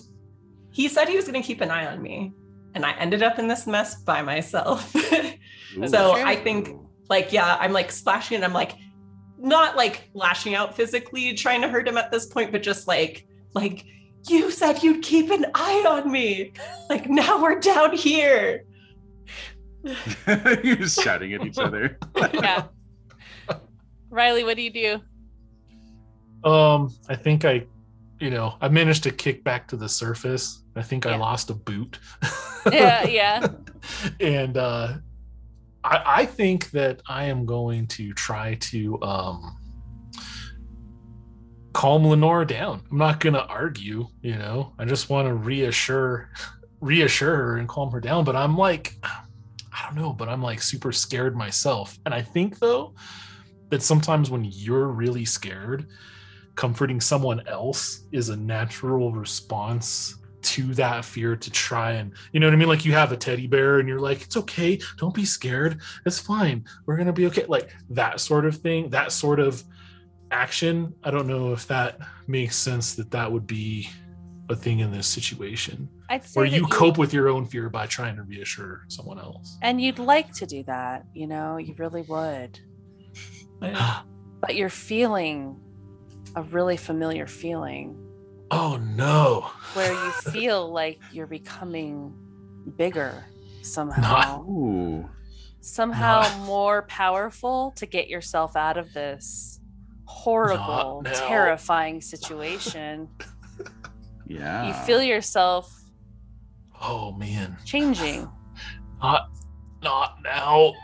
he said he was going to keep an eye on me, and I ended up in this mess by myself. So I think, like, yeah, I'm like splashing, and I'm like, not like lashing out physically, trying to hurt him at this point, but just like, like you said, you'd keep an eye on me. Like now we're down here. You're just shouting at each other. Yeah. Riley, what do you do? Um, I think I, you know, I managed to kick back to the surface. I think yeah. I lost a boot. Yeah, yeah. And, uh, I, I think that I am going to try to um, calm Lenore down. I'm not going to argue, you know. I just want to reassure, reassure her and calm her down. But I'm like, I don't know, but I'm like super scared myself. And I think, though, that sometimes when you're really scared, comforting someone else is a natural response to that fear, to try and, you know what I mean? Like you have a teddy bear and you're like, it's okay. Don't be scared. It's fine. We're going to be okay. Like that sort of thing, that sort of action. I don't know if that makes sense that that would be a thing in this situation where you cope with your own fear by trying to reassure someone else. And you'd like to do that. You know, you really would, but you're feeling a really familiar feeling. Oh no. Where you feel like you're becoming bigger somehow. No. Somehow no. more powerful to get yourself out of this horrible, terrifying situation. Yeah. You feel yourself. Oh, man. Changing. Not, not now.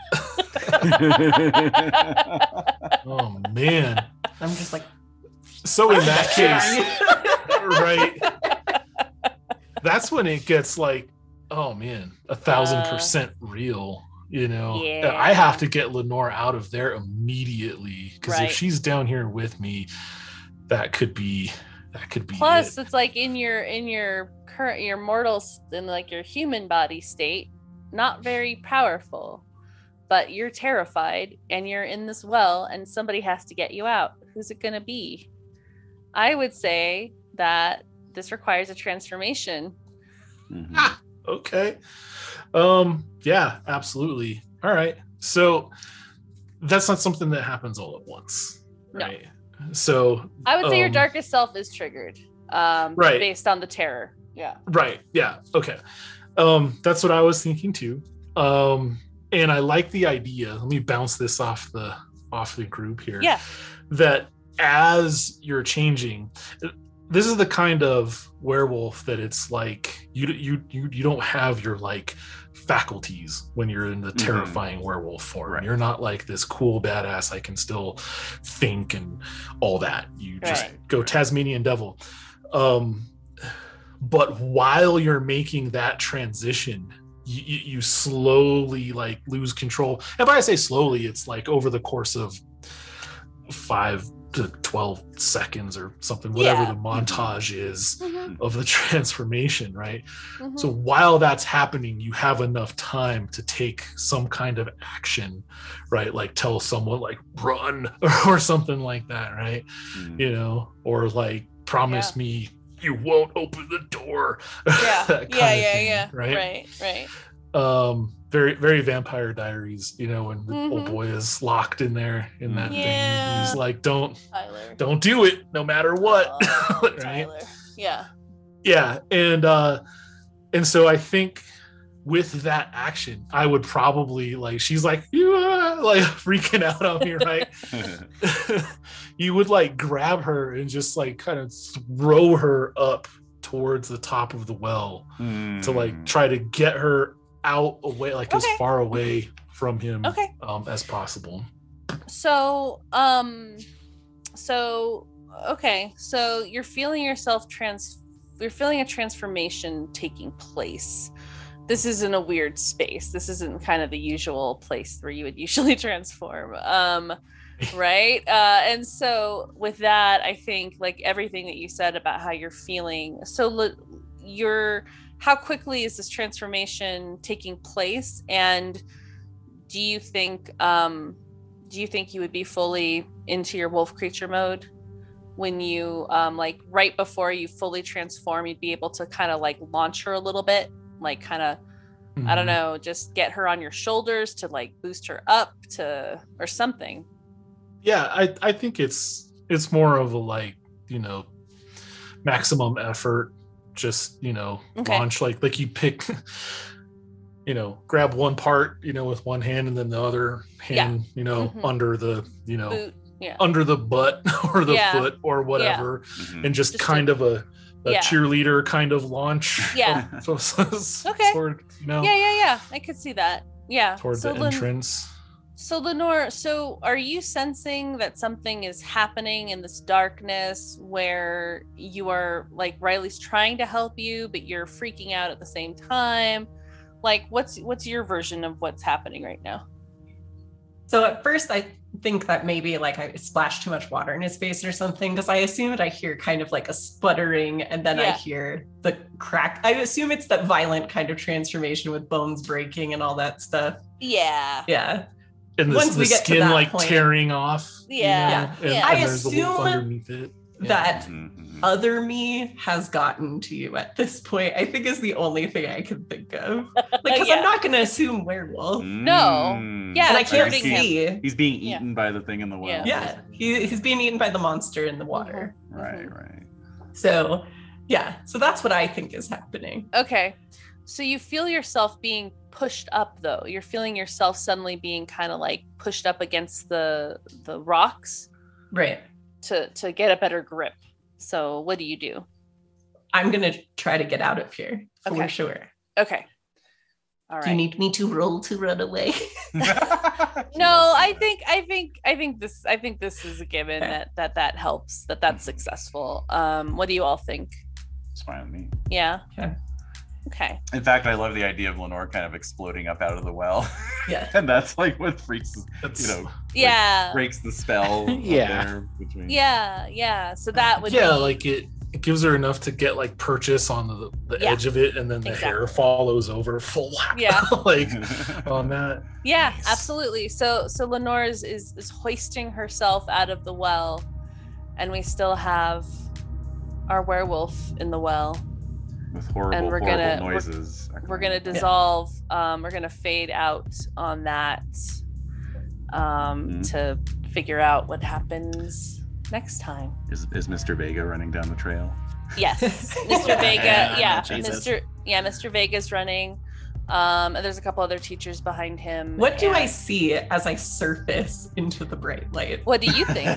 Oh, man. I'm just like. So in that case, right. That's when it gets like, oh, man, a thousand uh, percent real. You know, yeah. I have to get Lenore out of there immediately because right. if she's down here with me, that could be that could be. Plus, it. it's like in your in your current your mortal in like your human body state, not very powerful, but you're terrified and you're in this well, and somebody has to get you out. Who's it gonna be? I would say that this requires a transformation. Mm-hmm. Ah, okay. Um, yeah, absolutely. All right. So that's not something that happens all at once, right? No. So I would say um, your darkest self is triggered, um, right. based on the terror. Yeah. Right. Yeah. Okay. Um, that's what I was thinking too. Um, and I like the idea. Let me bounce this off the off the group here. Yeah. That as you're changing, this is the kind of werewolf that it's like you you you you don't have your like faculties when you're in the terrifying mm-hmm. werewolf form. Right. You're not like this cool badass. I can still think and all that. You right. just go Tasmanian devil. Um, but while you're making that transition, you, you, you slowly like lose control. And by I say slowly, it's like over the course of five to twelve seconds or something, whatever yeah. the montage is mm-hmm. of the transformation, right? Mm-hmm. So while that's happening, you have enough time to take some kind of action, right? Like tell someone like run or something like that, right? Mm-hmm. You know, or like promise yeah. me you won't open the door. Yeah. that kind yeah, of yeah, thing, yeah. Right. Right. Right. Um Very, very Vampire Diaries, you know, when the mm-hmm. old boy is locked in there in that yeah. thing. He's like, don't, Tyler. don't do it no matter what. Oh, right? Tyler. Yeah. Yeah. And, uh, and so I think with that action, I would probably like, she's like, yeah, like freaking out on me, right? You would like grab her and just like kind of throw her up towards the top of the well mm. to like try to get her out away like okay. as far away from him okay. um as possible. So um so okay so you're feeling yourself trans you're feeling a transformation taking place. This is in a weird space. This isn't kind of the usual place where you would usually transform, um right uh and so with that, I think like everything that you said about how you're feeling, so look, you're how quickly is this transformation taking place? And do you think um, do you think you would be fully into your wolf creature mode when you um, like right before you fully transform, you'd be able to kind of like launch her a little bit, like kind of, mm-hmm. I don't know, just get her on your shoulders to like boost her up to or something. Yeah, I, I think it's it's more of a like, you know, maximum effort. Just, you know, okay. launch like like you pick, you know, grab one part, you know, with one hand and then the other hand, yeah. you know, mm-hmm. under the, you know, boot. Yeah. under the butt or the yeah. foot or whatever, yeah. mm-hmm. and just, just kind to, of a, a yeah. cheerleader kind of launch. Yeah. From, okay. Toward, you know, yeah, yeah, yeah. I could see that. Yeah. Toward so the Len- entrance. So Lenore, so are you sensing that something is happening in this darkness where you are like Riley's trying to help you, but you're freaking out at the same time? Like what's what's your version of what's happening right now? So at first I think that maybe like I splashed too much water in his face or something, because I assume that I hear kind of like a spluttering and then yeah. I hear the crack. I assume it's that violent kind of transformation with bones breaking and all that stuff. Yeah. Yeah. And the, Once the we get skin like point. tearing off. Yeah. You know, yeah. And, yeah. And I assume underneath it. Yeah. that mm-hmm. other me has gotten to you at this point, I think is the only thing I can think of. Like, because yeah. I'm not going to assume werewolf. No. Yeah. And I can't he's see. Being, he's being eaten yeah. by the thing in the water. Yeah. yeah. He, he's being eaten by the monster in the water. Mm-hmm. Right, right. So, yeah. So that's what I think is happening. Okay. So you feel yourself being pushed up, though. You're feeling yourself suddenly being kind of like pushed up against the the rocks, right? To to get a better grip. So what do you do? I'm gonna try to get out of here for okay. sure. Okay. All right. Do you need me to roll to run away? no, I think I think I think this I think this is a given okay. that, that that helps that that's successful. Um, what do you all think? It's fine with me. Yeah. Okay. Okay. In fact, I love the idea of Lenore kind of exploding up out of the well. Yeah. And that's like what freaks, you know, yeah. like breaks the spell. yeah. There between... Yeah. Yeah. So that would yeah, be... like it, it gives her enough to get like purchase on the, the yeah. edge of it, and then the exactly. hair follows over full. Yeah. like on that. Yeah, nice. Absolutely. So so Lenore is, is is hoisting herself out of the well, and we still have our werewolf in the well. With horrible, and we're horrible gonna, noises. We're, we're gonna dissolve. Yeah. Um, we're gonna fade out on that um, mm-hmm. to figure out what happens next time. Is is Mister Vega running down the trail? Yes, Mister Vega. Yeah, Jesus. Mister Yeah, Mister Vega's running. Um, and there's a couple other teachers behind him. What do and... I see as I surface into the bright light? What do you think?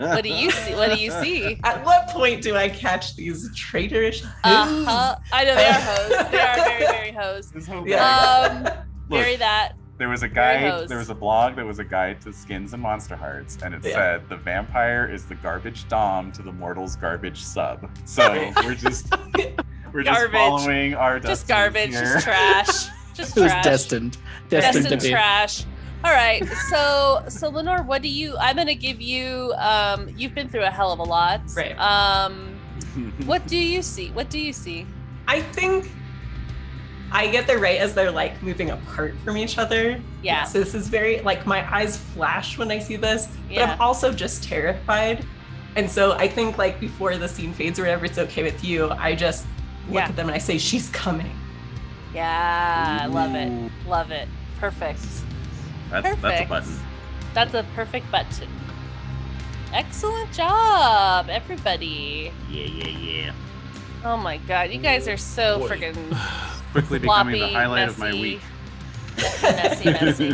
What do you see? What do you see? At what point do I catch these traitorish hoes? Uh-huh. I know, they are hoes. They are very, very hoes. Yeah. Um, Look, bury that. There was a guide, there was a blog that was a guide to skins and Monster Hearts, and it yeah. said the vampire is the garbage dom to the mortal's garbage sub. So we're just... We're garbage. Just following our destiny. Just garbage, here. Just trash. Just it was trash. destined. Destined, destined to trash. Be. All right. So, so Lenore, what do you, I'm going to give you, um, you've been through a hell of a lot. Right. Um, what do you see? What do you see? I think I get there right as they're like moving apart from each other. Yeah. So this is very, like my eyes flash when I see this, yeah. but I'm also just terrified. And so I think like before the scene fades or whatever, it's okay with you. I just, look yeah. at them and I say, she's coming. Yeah, I love it. Love it. Perfect. That's, perfect. That's a button. That's a perfect button. Excellent job, everybody. Yeah, yeah, yeah. Oh my God, you guys are so freaking quickly sloppy, becoming the highlight messy, of my week. Messy, messy.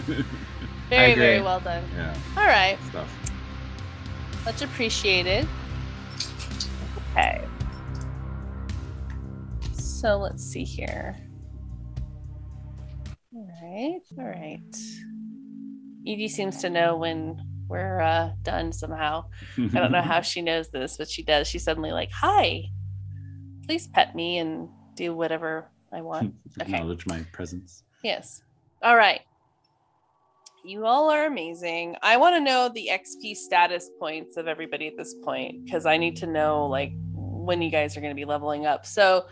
Very, very well done. Yeah. All right. Stuff. Much appreciated. Okay. So let's see here. All right, all right. Edie seems to know when we're uh, done somehow. I don't know how she knows this, but she does. She's suddenly like, hi, please pet me and do whatever I want. Okay. Acknowledge my presence. Yes. All right. You all are amazing. I want to know the X P status points of everybody at this point, because I need to know like when you guys are going to be leveling up. So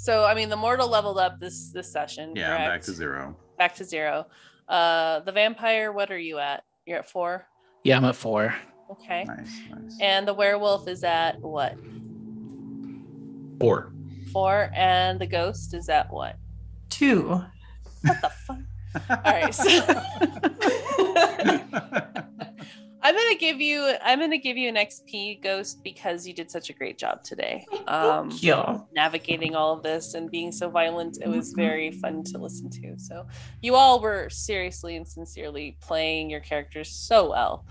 So, I mean, the mortal leveled up this this session. Yeah, correct? back to zero. Back to zero. Uh, the vampire, what are you at? You're at four? Yeah, I'm at four. Okay. Nice, nice. And the werewolf is at what? Four. Four. And the ghost is at what? Two. What the fuck? All right. So I'm gonna give you. I'm gonna give you an X P, Ghost, because you did such a great job today. Um, Thank you. Navigating all of this and being so violent, it was very fun to listen to. So, you all were seriously and sincerely playing your characters so well.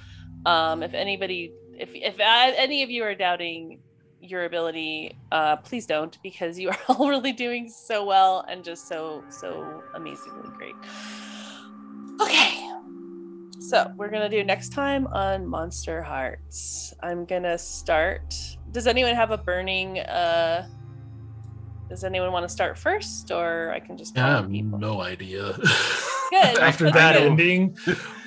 Um, if anybody, if if I, any of you are doubting your ability, uh, please don't, because you are all really doing so well and just so so amazingly great. Okay. So we're going to do next time on Monster Hearts. I'm going to start. Does anyone have a burning? Uh, does anyone want to start first, or I can just call I have people? No idea. Good. After That's that good. ending,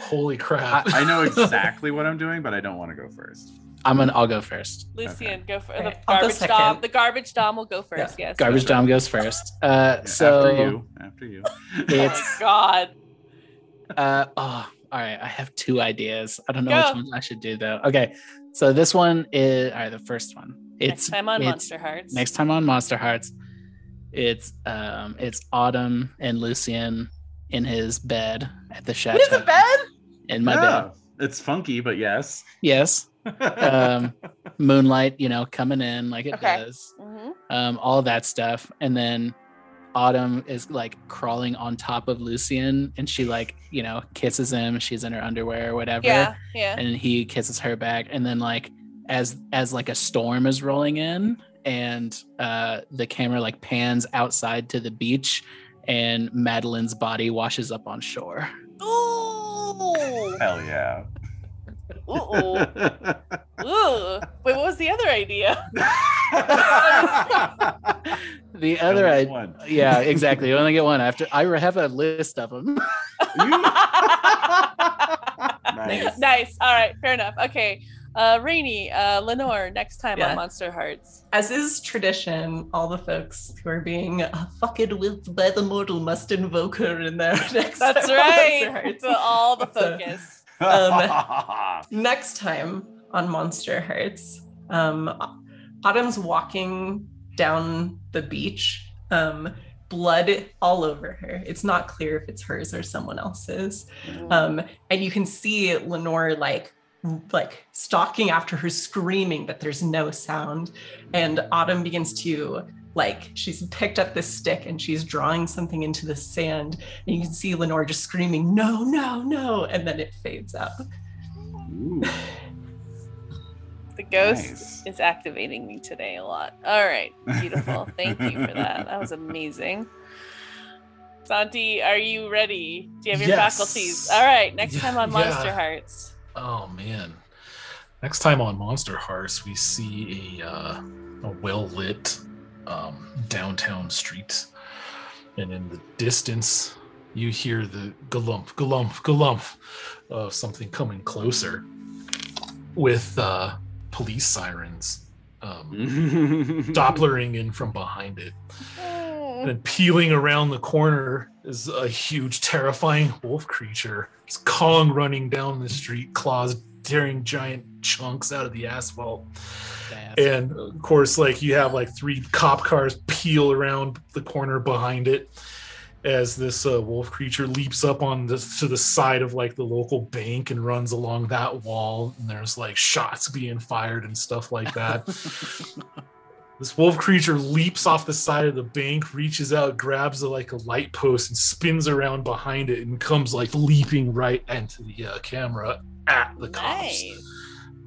holy crap. I, I know exactly what I'm doing, but I don't want to go first. I'm an, I'll go first. Lucian, okay. go first. Right. The garbage dom. The garbage dom will go first. Yeah. Yes. Garbage dom goes first. Uh, yeah, so after you. After you. It's, oh, God. Uh, oh. All right, I have two ideas. I don't know Go. which ones I should do though. Okay, so this one is all right. The first one. It's next time on it's, Monster Hearts. Next time on Monster Hearts, it's um, it's Autumn and Lucian in his bed at the chateau. In his bed? In my yeah. bed. It's funky, but yes. Yes. Um, moonlight, you know, coming in like it okay. does. Mm-hmm. Um, all that stuff, and then Autumn is like crawling on top of Lucian, and she like, you know, kisses him. She's in her underwear or whatever. Yeah, yeah. And he kisses her back. And then like as as like a storm is rolling in, and uh, the camera like pans outside to the beach, and Madeline's body washes up on shore. Oh, hell yeah. Ooh. Ooh. Wait, what was the other idea? The other idea. Yeah, exactly. You only get one. After I have a list of them. Nice. Nice. All right. Fair enough. Okay. Uh, Rainy, uh, Lenore, next time yeah. on Monster Hearts. As is tradition, all the folks who are being uh, fucked with by the mortal must invoke her in their next. That's time right. Monster Hearts. So all the focus. um, next time on Monster Hearts, um, Autumn's walking down the beach, um, blood all over her. It's not clear if it's hers or someone else's. Mm. Um, and you can see Lenore like, like stalking after her, screaming, but there's no sound. And Autumn begins to like, she's picked up this stick and she's drawing something into the sand, and you can see Lenore just screaming, no, no, no, and then it fades out. Ooh. The ghost nice. Is activating me today a lot. All right, beautiful. Thank you for that. That was amazing. Santi, are you ready? Do you have your yes. faculties? All right, next yeah, time on Monster yeah. Hearts. Oh, man. Next time on Monster Hearts, we see a, uh, a well-lit Um, downtown street, and in the distance you hear the galump, galump, galump of something coming closer with uh, police sirens um, dopplering in from behind it. And then peeling around the corner is a huge, terrifying wolf creature. It's Kong running down the street, claws tearing giant chunks out of the asphalt. And of course, like you have like three cop cars peel around the corner behind it as this uh, wolf creature leaps up on the to the side of like the local bank and runs along that wall. And there's like shots being fired and stuff like that. This wolf creature leaps off the side of the bank, reaches out, grabs a, like a light post and spins around behind it and comes like leaping right into the uh, camera at the cops nice.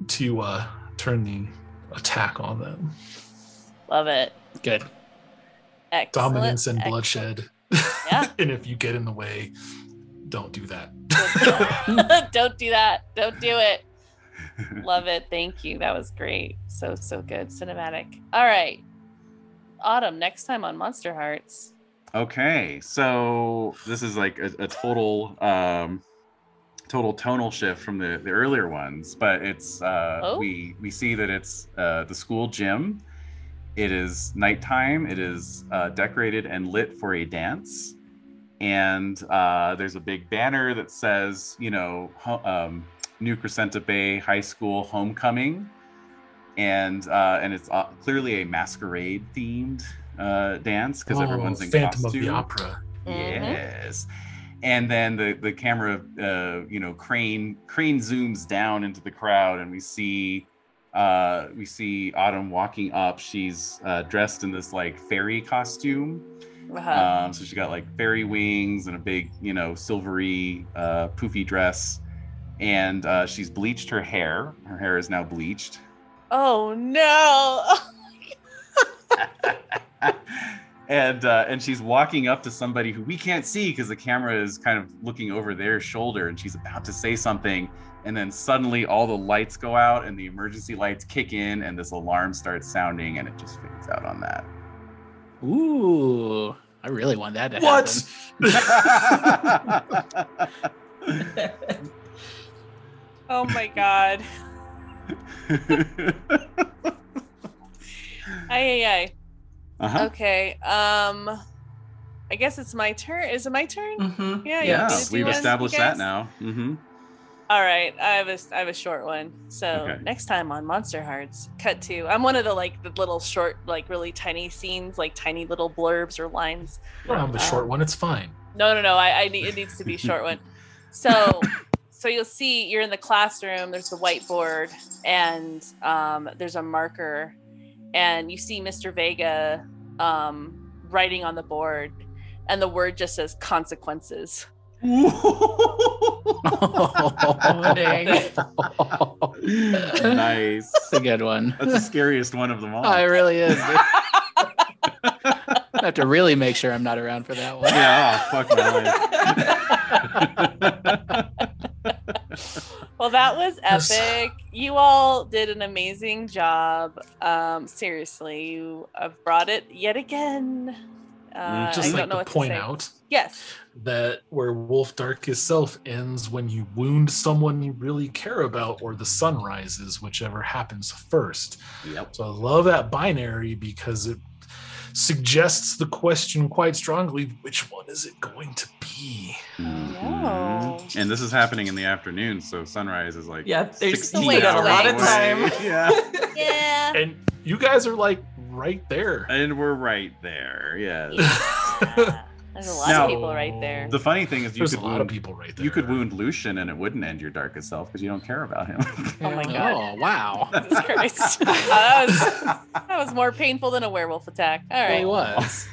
to uh, turn the attack on them. Love it. Good. Excellent. Dominance and bloodshed. Yeah. And if you get in the way, don't do that. Don't do that. Don't do it. Love it. Thank you. That was great. So, so good. Cinematic. All right. Autumn, next time on Monster Hearts. Okay. So this is like a, a total um, total tonal shift from the, the earlier ones, but it's uh, oh. we, we see that it's uh, the school gym. It is nighttime. It is uh, decorated and lit for a dance. And uh, there's a big banner that says, you know, um, New Crescenta Bay High School Homecoming, and uh, and it's uh, clearly a masquerade themed uh, dance because oh, everyone's in Phantom costume. Phantom of the Opera. Yes, mm-hmm. And then the the camera, uh, you know, crane crane zooms down into the crowd, and we see uh, we see Autumn walking up. She's uh, dressed in this like fairy costume. Uh-huh. Um, so she got like fairy wings and a big, you know, silvery uh, poofy dress. And uh, she's bleached her hair. Her hair is now bleached. Oh no! and uh, and she's walking up to somebody who we can't see because the camera is kind of looking over their shoulder. And she's about to say something, and then suddenly all the lights go out and the emergency lights kick in, and this alarm starts sounding, and it just fades out on that. Ooh! I really want that to happen. What? Oh my god. Ay, ay, ay. Uh-huh. Okay. Um, I guess it's my turn. Is it my turn? Mm-hmm. Yeah, yeah. You We've established that now. Mm-hmm. All right. I have a, I have a short one. So okay. Next time on Monster Hearts, cut to. I'm one of the like the little short, like really tiny scenes, like tiny little blurbs or lines. Well, I'm um, a short one. It's fine. No, no, no. I, I need, it needs to be a short one. So. So you'll see you're in the classroom, there's the whiteboard, and um, there's a marker, and you see Mister Vega um, writing on the board, and the word just says consequences. Oh, dang. Nice. That's a good one. That's the scariest one of them all. Oh, it really is. I have to really make sure I'm not around for that one. Yeah, oh, fuck my life. Well, that was epic. You all did an amazing job. Um, seriously, you have brought it yet again. Uh, Just I like don't know to what point to out yes. that where Wolf Darkest Self ends when you wound someone you really care about, or the sun rises, whichever happens first. Yep. So I love that binary because it suggests the question quite strongly, which one is it going to be? Mm-hmm. And this is happening in the afternoon, so sunrise is like yeah, there's still a lot of time. Yeah. Yeah. And you guys are like right there. And we're right there. Yes. Yeah. There's a lot now, of people right there. The funny thing is you there's could a lot wound, of people right there. You could wound Lucian and it wouldn't end your darkest self because you don't care about him. Oh my god. Oh, wow. Jesus Christ. Oh, that was that was more painful than a werewolf attack. All right. It was.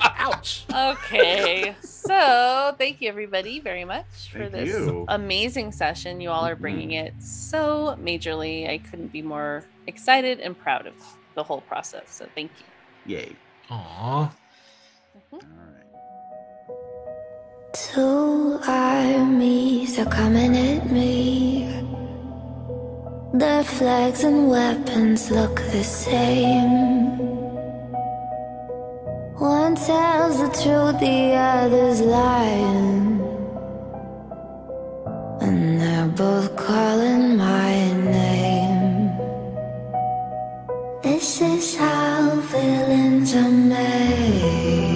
Ouch. Okay. So thank you everybody very much thank for this you. amazing session. You all are bringing mm-hmm. it so majorly. I couldn't be more excited and proud of the whole process. So thank you. Yay. Aww. Mm-hmm. All right. Two armies are coming at me. Their flags and weapons look the same. One tells the truth, the other's lying. And they're both calling my name. This is how villains are made.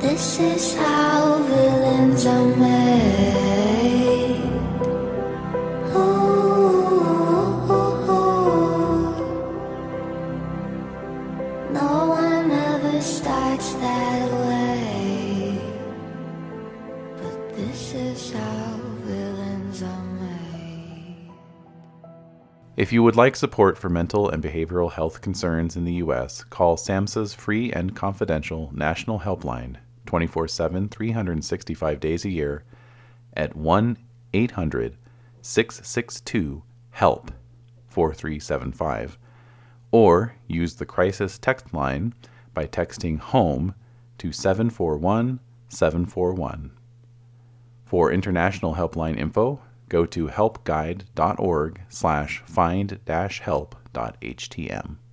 This is how villains are made. Ooh, ooh, ooh. No one ever starts that way. But this is how villains are made. If you would like support for mental and behavioral health concerns in the U S, call SAMHSA's free and confidential national helpline twenty-four seven, three hundred sixty-five days a year at one eight hundred six six two HELP four three seven five, or use the crisis text line by texting HOME to seven four one seven four one. For international helpline info, go to helpguide.org slash find dash help dot htm.